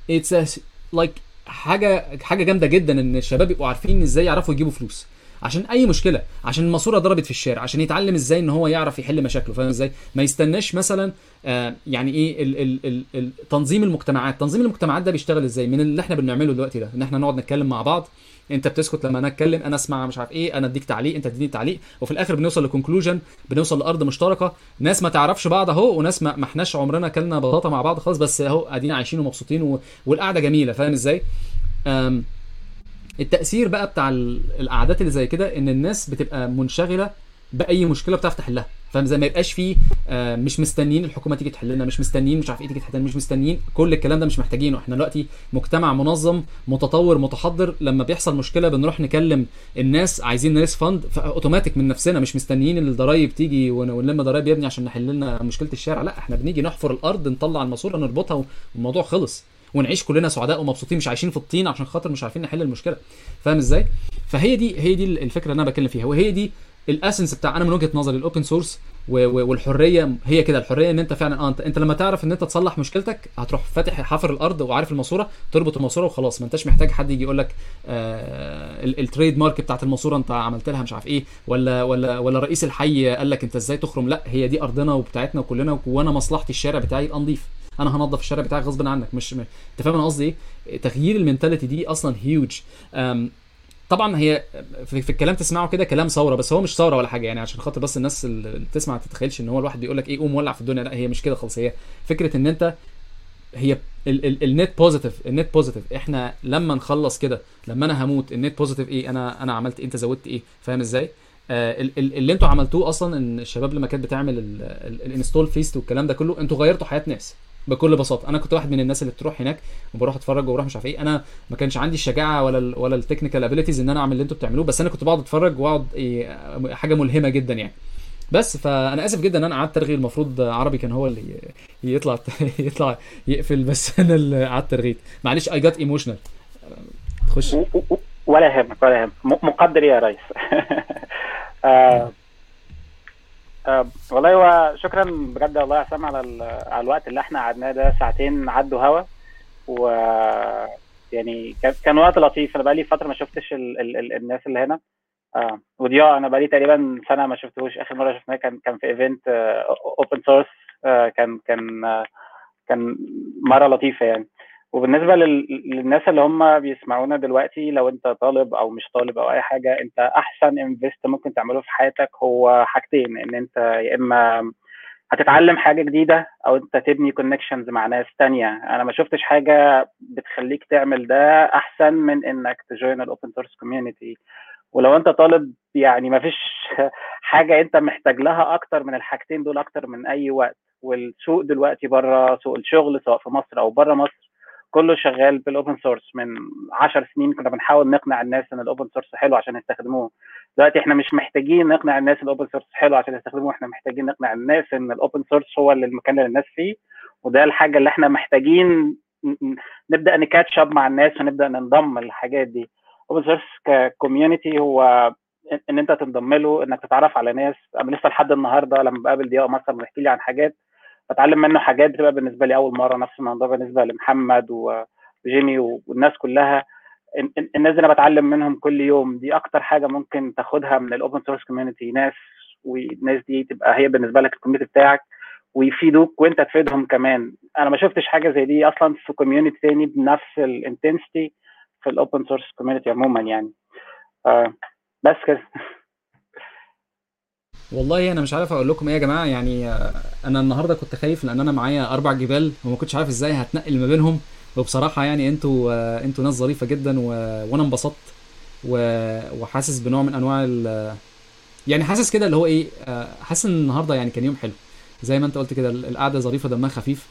اتس لايك حاجه جامده جدا، ان الشباب يبقوا عارفين ازاي يعرفوا يجيبوا فلوس عشان اي مشكله، عشان الماسوره ضربت في الشارع، عشان يتعلم ازاي ان هو يعرف يحل مشاكله. فاهم ازاي؟ ما يستناش مثلا يعني ايه تنظيم المجتمعات. تنظيم المجتمعات ده بيشتغل ازاي؟ من اللي احنا بنعمله دلوقتي ده، ان احنا نقعد نتكلم مع بعض، انت بتسكت لما انا اتكلم، انا اسمع مش عارف ايه، انا اديك تعليق، انت تديني تعليق، وفي الاخر بنوصل لكونكلوجن، بنوصل لارض مشتركه، ناس ما تعرفش بعض اهو، وناس ما احناش عمرنا اكلنا بطاطا مع بعض خالص، بس اهو قاعدين عايشين ومبسوطين والقعده جميله. فاهم ازاي؟ التأثير بقى بتاع القعدات اللي زي كده، ان الناس بتبقى منشغله باي مشكله بتعرف تحلها. فاهم ازاي؟ ما يبقاش فيه مش مستنيين الحكومه تيجي تحل لنا، مش مستنيين مش عارف ايه تيجي تحل لنا، مش مستنيين كل الكلام ده، مش محتاجينه. احنا دلوقتي مجتمع منظم متطور متحضر، لما بيحصل مشكله بنروح نكلم الناس، عايزين نريس فند، فاوتوماتيك من نفسنا، مش مستنيين الضرايب تيجي ونلم ضرايب يا ابني عشان نحل لنا مشكله الشارع. لا، احنا بنيجي نحفر الارض، نطلع الماسوره، نربطها، والموضوع خلص، ونعيش كلنا سعداء ومبسوطين، مش عايشين في الطين عشان خاطر مش عارفين نحل المشكله. فاهم ازاي؟ فهي دي الفكره اللي انا بتكلم فيها، وهي دي الاسنس بتاع، انا من وجهه نظري، الاوبن سورس والحريه. هي كده الحريه، ان انت فعلا انت لما تعرف ان انت تصلح مشكلتك، هتروح فاتح حفر الارض وعارف الماسوره، تربط الماسوره وخلاص. ما انتش محتاج حد يجي يقول لك التريد مارك بتاعه الماسوره انت عملت لها مش عارف ايه، ولا رئيس الحي قال لك انت ازاي تخرم. لا، هي دي ارضنا وبتاعتنا وكلنا، وانا مصلحتي الشارع بتاعي انضيف، انا هنظف الشارع بتاعك غصب عنك. مش انت فاهم انا قصدي ايه؟ تغيير المينتاليتي دي اصلا هيوج. طبعا هي في الكلام تسمعه كده كلام ثوره، بس هو مش ثوره ولا حاجه يعني، عشان خاطر بس الناس اللي بتسمع تتخيلش ان هو الواحد بيقول لك ايه قوم ولع في الدنيا. لا، هي مش كده خالص. هي فكره ان انت، هي النت بوزيتيف. احنا لما نخلص كده، لما انا هموت، النت بوزيتيف ايه؟ انا عملت، انت زودت ايه؟ فاهم ازاي؟ اللي انتوا عملتوه اصلا، ان الشباب لما كانت بتعمل الانستول فيست والكلام ده كله، انتوا غيرتوا حياه ناس بكل بساطه. انا كنت واحد من الناس اللي بتروح هناك وبروح اتفرج وبروح مش عارف ايه. انا ما كانش عندي الشجاعه ولا التكنيكال ابيليتيز ان انا اعمل اللي انتوا بتعملوه، بس انا كنت بقعد اتفرج واقعد حاجه ملهمه جدا يعني. بس فانا اسف جدا ان انا قعدت ارغي، المفروض عربي كان هو اللي يطلع يقفل، بس انا اللي قعدت ارغيت، معلش. اي جات ايموشنال. تخش ولا هم مقدر يا ريس. والله وشكرا بجد والله يا عصام على الوقت اللي احنا قعدناه ده، ساعتين عدوا هوا، و يعني كان وقت لطيف. انا بقى لي فتره ما شفتش الناس اللي هنا، وضياء انا بقى لي تقريبا سنه ما شفتهوش. اخر مره شفناه كان في ايفنت اوبن سورس، كان مره لطيفه يعني. وبالنسبه للناس اللي هم بيسمعونا دلوقتي، لو انت طالب او مش طالب او اي حاجه، انت احسن انفست ممكن تعمله في حياتك هو حاجتين، ان انت يا اما هتتعلم حاجه جديده، او انت تبني كونكشنز مع ناس تانية. انا ما شفتش حاجه بتخليك تعمل ده احسن من انك تجوين الاوبن سورس كوميونتي. ولو انت طالب، يعني ما فيش حاجه انت محتاج لها اكتر من الحاجتين دول، اكتر من اي وقت. والسوق دلوقتي بره، سوق الشغل سواء في مصر او بره مصر، كله شغال بالاوبن سورس. من 10 سنين كنا بنحاول نقنع الناس ان الاوبن سورس حلو عشان يستخدموه. دلوقتي احنا مش محتاجين نقنع الناس الاوبن سورس حلو عشان يستخدموه، احنا محتاجين نقنع الناس ان الاوبن سورس هو اللي المكان اللي الناس فيه، وده الحاجه اللي احنا محتاجين نبدا نكاتش اب مع الناس ونبدا ننضم للحاجات دي. اوبن سورس ككوميونتي هو ان انت تنضم له، انك تتعرف على ناس. انا لسه لحد النهارده لما بقابل ضياء مثلا بيحكي لي عن حاجات بتعلم منه حاجات بتبقى بالنسبه لي اول مره، نفس الموضوع بالنسبه لمحمد وجيمي والناس كلها. الناس اللي انا بتعلم منهم كل يوم دي اكتر حاجه ممكن تاخدها من الاوبن سورس كوميونتي، ناس، والناس دي تبقى هي بالنسبه لك الكوميونتي بتاعك ويفيدوك وانت تفيدهم كمان. انا ما شفتش حاجه زي دي اصلا في كوميونتي ثاني بنفس الانتنسيتي في الاوبن سورس كوميونتي عموما يعني. بس كده. والله انا مش عارف اقول لكم ايه يا جماعه، يعني انا النهارده كنت خايف لان انا معايا 4 جبال وما كنتش عارف ازاي هتنقل ما بينهم، وبصراحه يعني انتوا ناس ظريفه جدا وانا انبسطت وحاسس بنوع من انواع يعني حاسس كده اللي هو ايه، حاسس ان النهارده يعني كان يوم حلو زي ما انت قلت كده، القعده ظريفه دمها خفيف،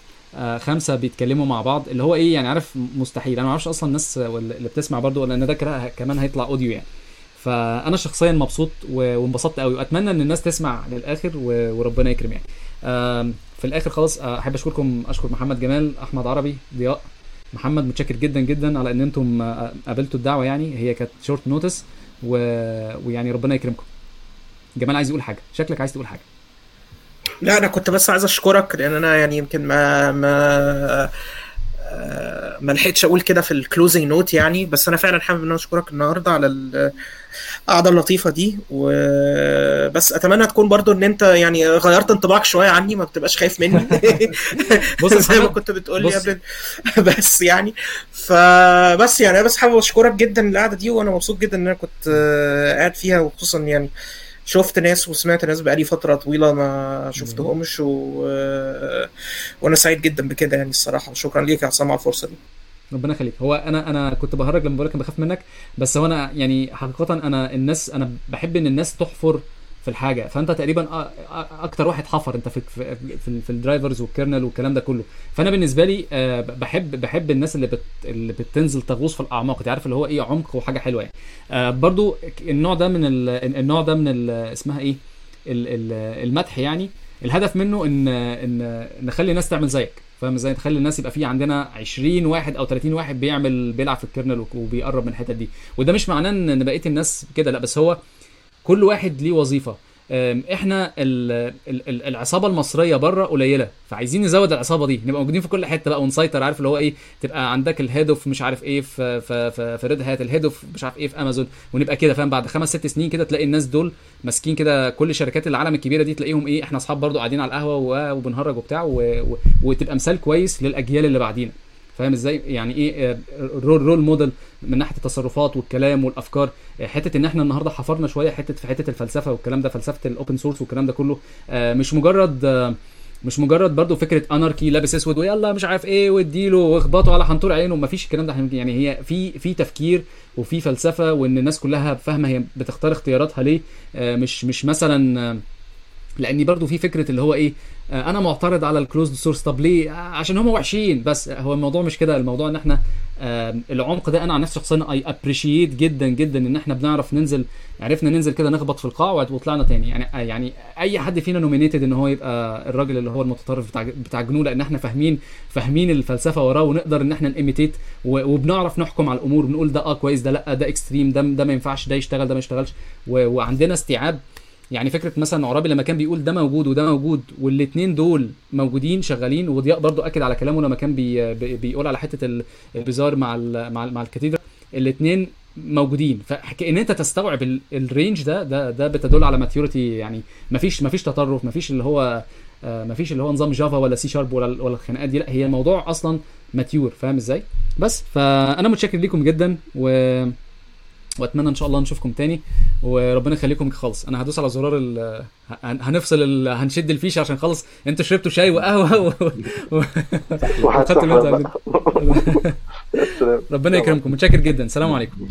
5 بيتكلموا مع بعض اللي هو ايه يعني عارف، مستحيل انا ما اعرفش اصلا الناس اللي بتسمع برضو لان ده كمان هيطلع اوديو يعني. فانا شخصيا مبسوط وانبسطت قوي، واتمنى ان الناس تسمع للاخر وربنا يكرم يعني. في الاخر خلاص احب اشكركم، اشكر محمد جمال، احمد عربي، ضياء، محمد، متشكر جدا جدا على ان انتم قابلتوا الدعوه، يعني هي كانت شورت نوتس ويعني ربنا يكرمكم. جمال عايز يقول حاجه، شكلك عايز تقول حاجه. لا انا كنت بس عايز اشكرك لان انا يعني يمكن ما لحقتش اقول كده في الكلوزنج نوت يعني، بس انا فعلا حابب ان انا اشكرك النهارده على القعده اللطيفه دي، وبس اتمنى تكون برضو ان انت يعني غيرت انطباعك شويه عني، ما بتبقاش خايف مني بص زي ما كنت بتقول لي قبل بس يعني. فبس يعني بس حابب اشكرك جدا القعده دي، وانا مبسوط جدا ان انا كنت قاعد فيها، وخصوصا يعني شفت ناس وسمعت ناس بقالي فتره طويله ما شفتهمش وانا سعيد جدا بكده يعني الصراحه. شكرا ليك يا عصام على الفرصه دي، ربنا يخليك. هو انا كنت بهرج لما بقول لك بخاف منك، بس هو انا يعني حقيقه انا بحب ان الناس تحفر في الحاجه، فانت تقريبا اكتر واحد حفر انت في الدرايفرز والكيرنل والكلام ده كله. فانا بالنسبه لي بحب الناس اللي بتنزل تغوص في الاعماق، انت عارف اللي هو ايه، عمق وحاجه حلوه يعني. برضو النوع ده من اسمها ايه، المدح يعني، الهدف منه ان نخلي الناس تعمل زيك، فاهم ازاي، تخلي الناس يبقى فيه عندنا 20 واحد او 30 واحد بيلعب في الكيرنل وبيقرب من الحته دي. وده مش معناه ان بقيه الناس كده، لا، بس هو كل واحد ليه وظيفه. احنا العصابه المصريه بره قليله، فعايزين نزود العصابه دي، نبقى موجودين في كل حته بقى ونسيطر، عارف اللي هو ايه، تبقى عندك الهيدوف مش عارف ايه في ريد هات، الهيدوف مش عارف ايه في امازون، ونبقى كده فاهم. بعد 5-6 سنين كده تلاقي الناس دول ماسكين كده كل شركات العالم الكبيره دي، تلاقيهم ايه، احنا اصحاب برضو قاعدين على القهوه وبنهرج وبتاع وتبقى مثال كويس للاجيال اللي بعدينا، فاهم ازاي يعني ايه، رول موديل من ناحيه التصرفات والكلام والافكار. حته ان احنا النهارده حفرنا شويه في حته الفلسفه والكلام ده، فلسفه الاوبن سورس والكلام ده كله، مش مجرد برضو فكره اناركي لابس اسود ويلا مش عارف ايه واديله واخبطه على حنطور عينه، ومفيش الكلام ده يعني. هي في تفكير وفي فلسفه، وان الناس كلها فاهمه هي بتختار اختياراتها ليه، مش مثلا لاني برضو في فكره اللي هو ايه، انا معترض على الكلوزد سورس، طب ليه، عشان هم وحشين. بس هو الموضوع مش كده، الموضوع ان احنا العمق ده، انا عن نفسي شخصيا اي ابريشيت جدا جدا ان احنا بنعرف ننزل، عرفنا ننزل كده نخبط في القاع وطلعنا تاني يعني اي حد فينا نومينيتد ان هو يبقى الراجل اللي هو المتطرف بتاع جنو، لان احنا فاهمين الفلسفه وراه، ونقدر ان احنا نيميتيت وبنعرف نحكم على الامور، بنقول ده كويس، ده لا، ده اكستريم، ده ما ينفعش، ده يشتغل، ده ما يشتغلش، وعندنا استيعاب يعني. فكره مثلا عربي لما كان بيقول ده موجود وده موجود والاثنين دول موجودين شغالين، وضياء برضو اكد على كلامه لما كان بيقول على حته البيزار مع الكاتدرا، الاثنين موجودين. فان انت تستوعب الرينج ده بتدل على ماتيوريتي يعني، مفيش تطرف، مفيش اللي هو نظام جافا ولا سي شارب ولا الخناقات دي، لا، هي الموضوع اصلا ماتيور، فاهم ازاي. بس فانا متشكر لكم جدا واتمنى ان شاء الله نشوفكم تاني، وربنا يخليكم خالص. انا هدوس على زرار هنشد الفيشه عشان خالص انتوا شربتوا شاي وقهوه ربنا يكرمكم، متشكر جدا، السلام عليكم.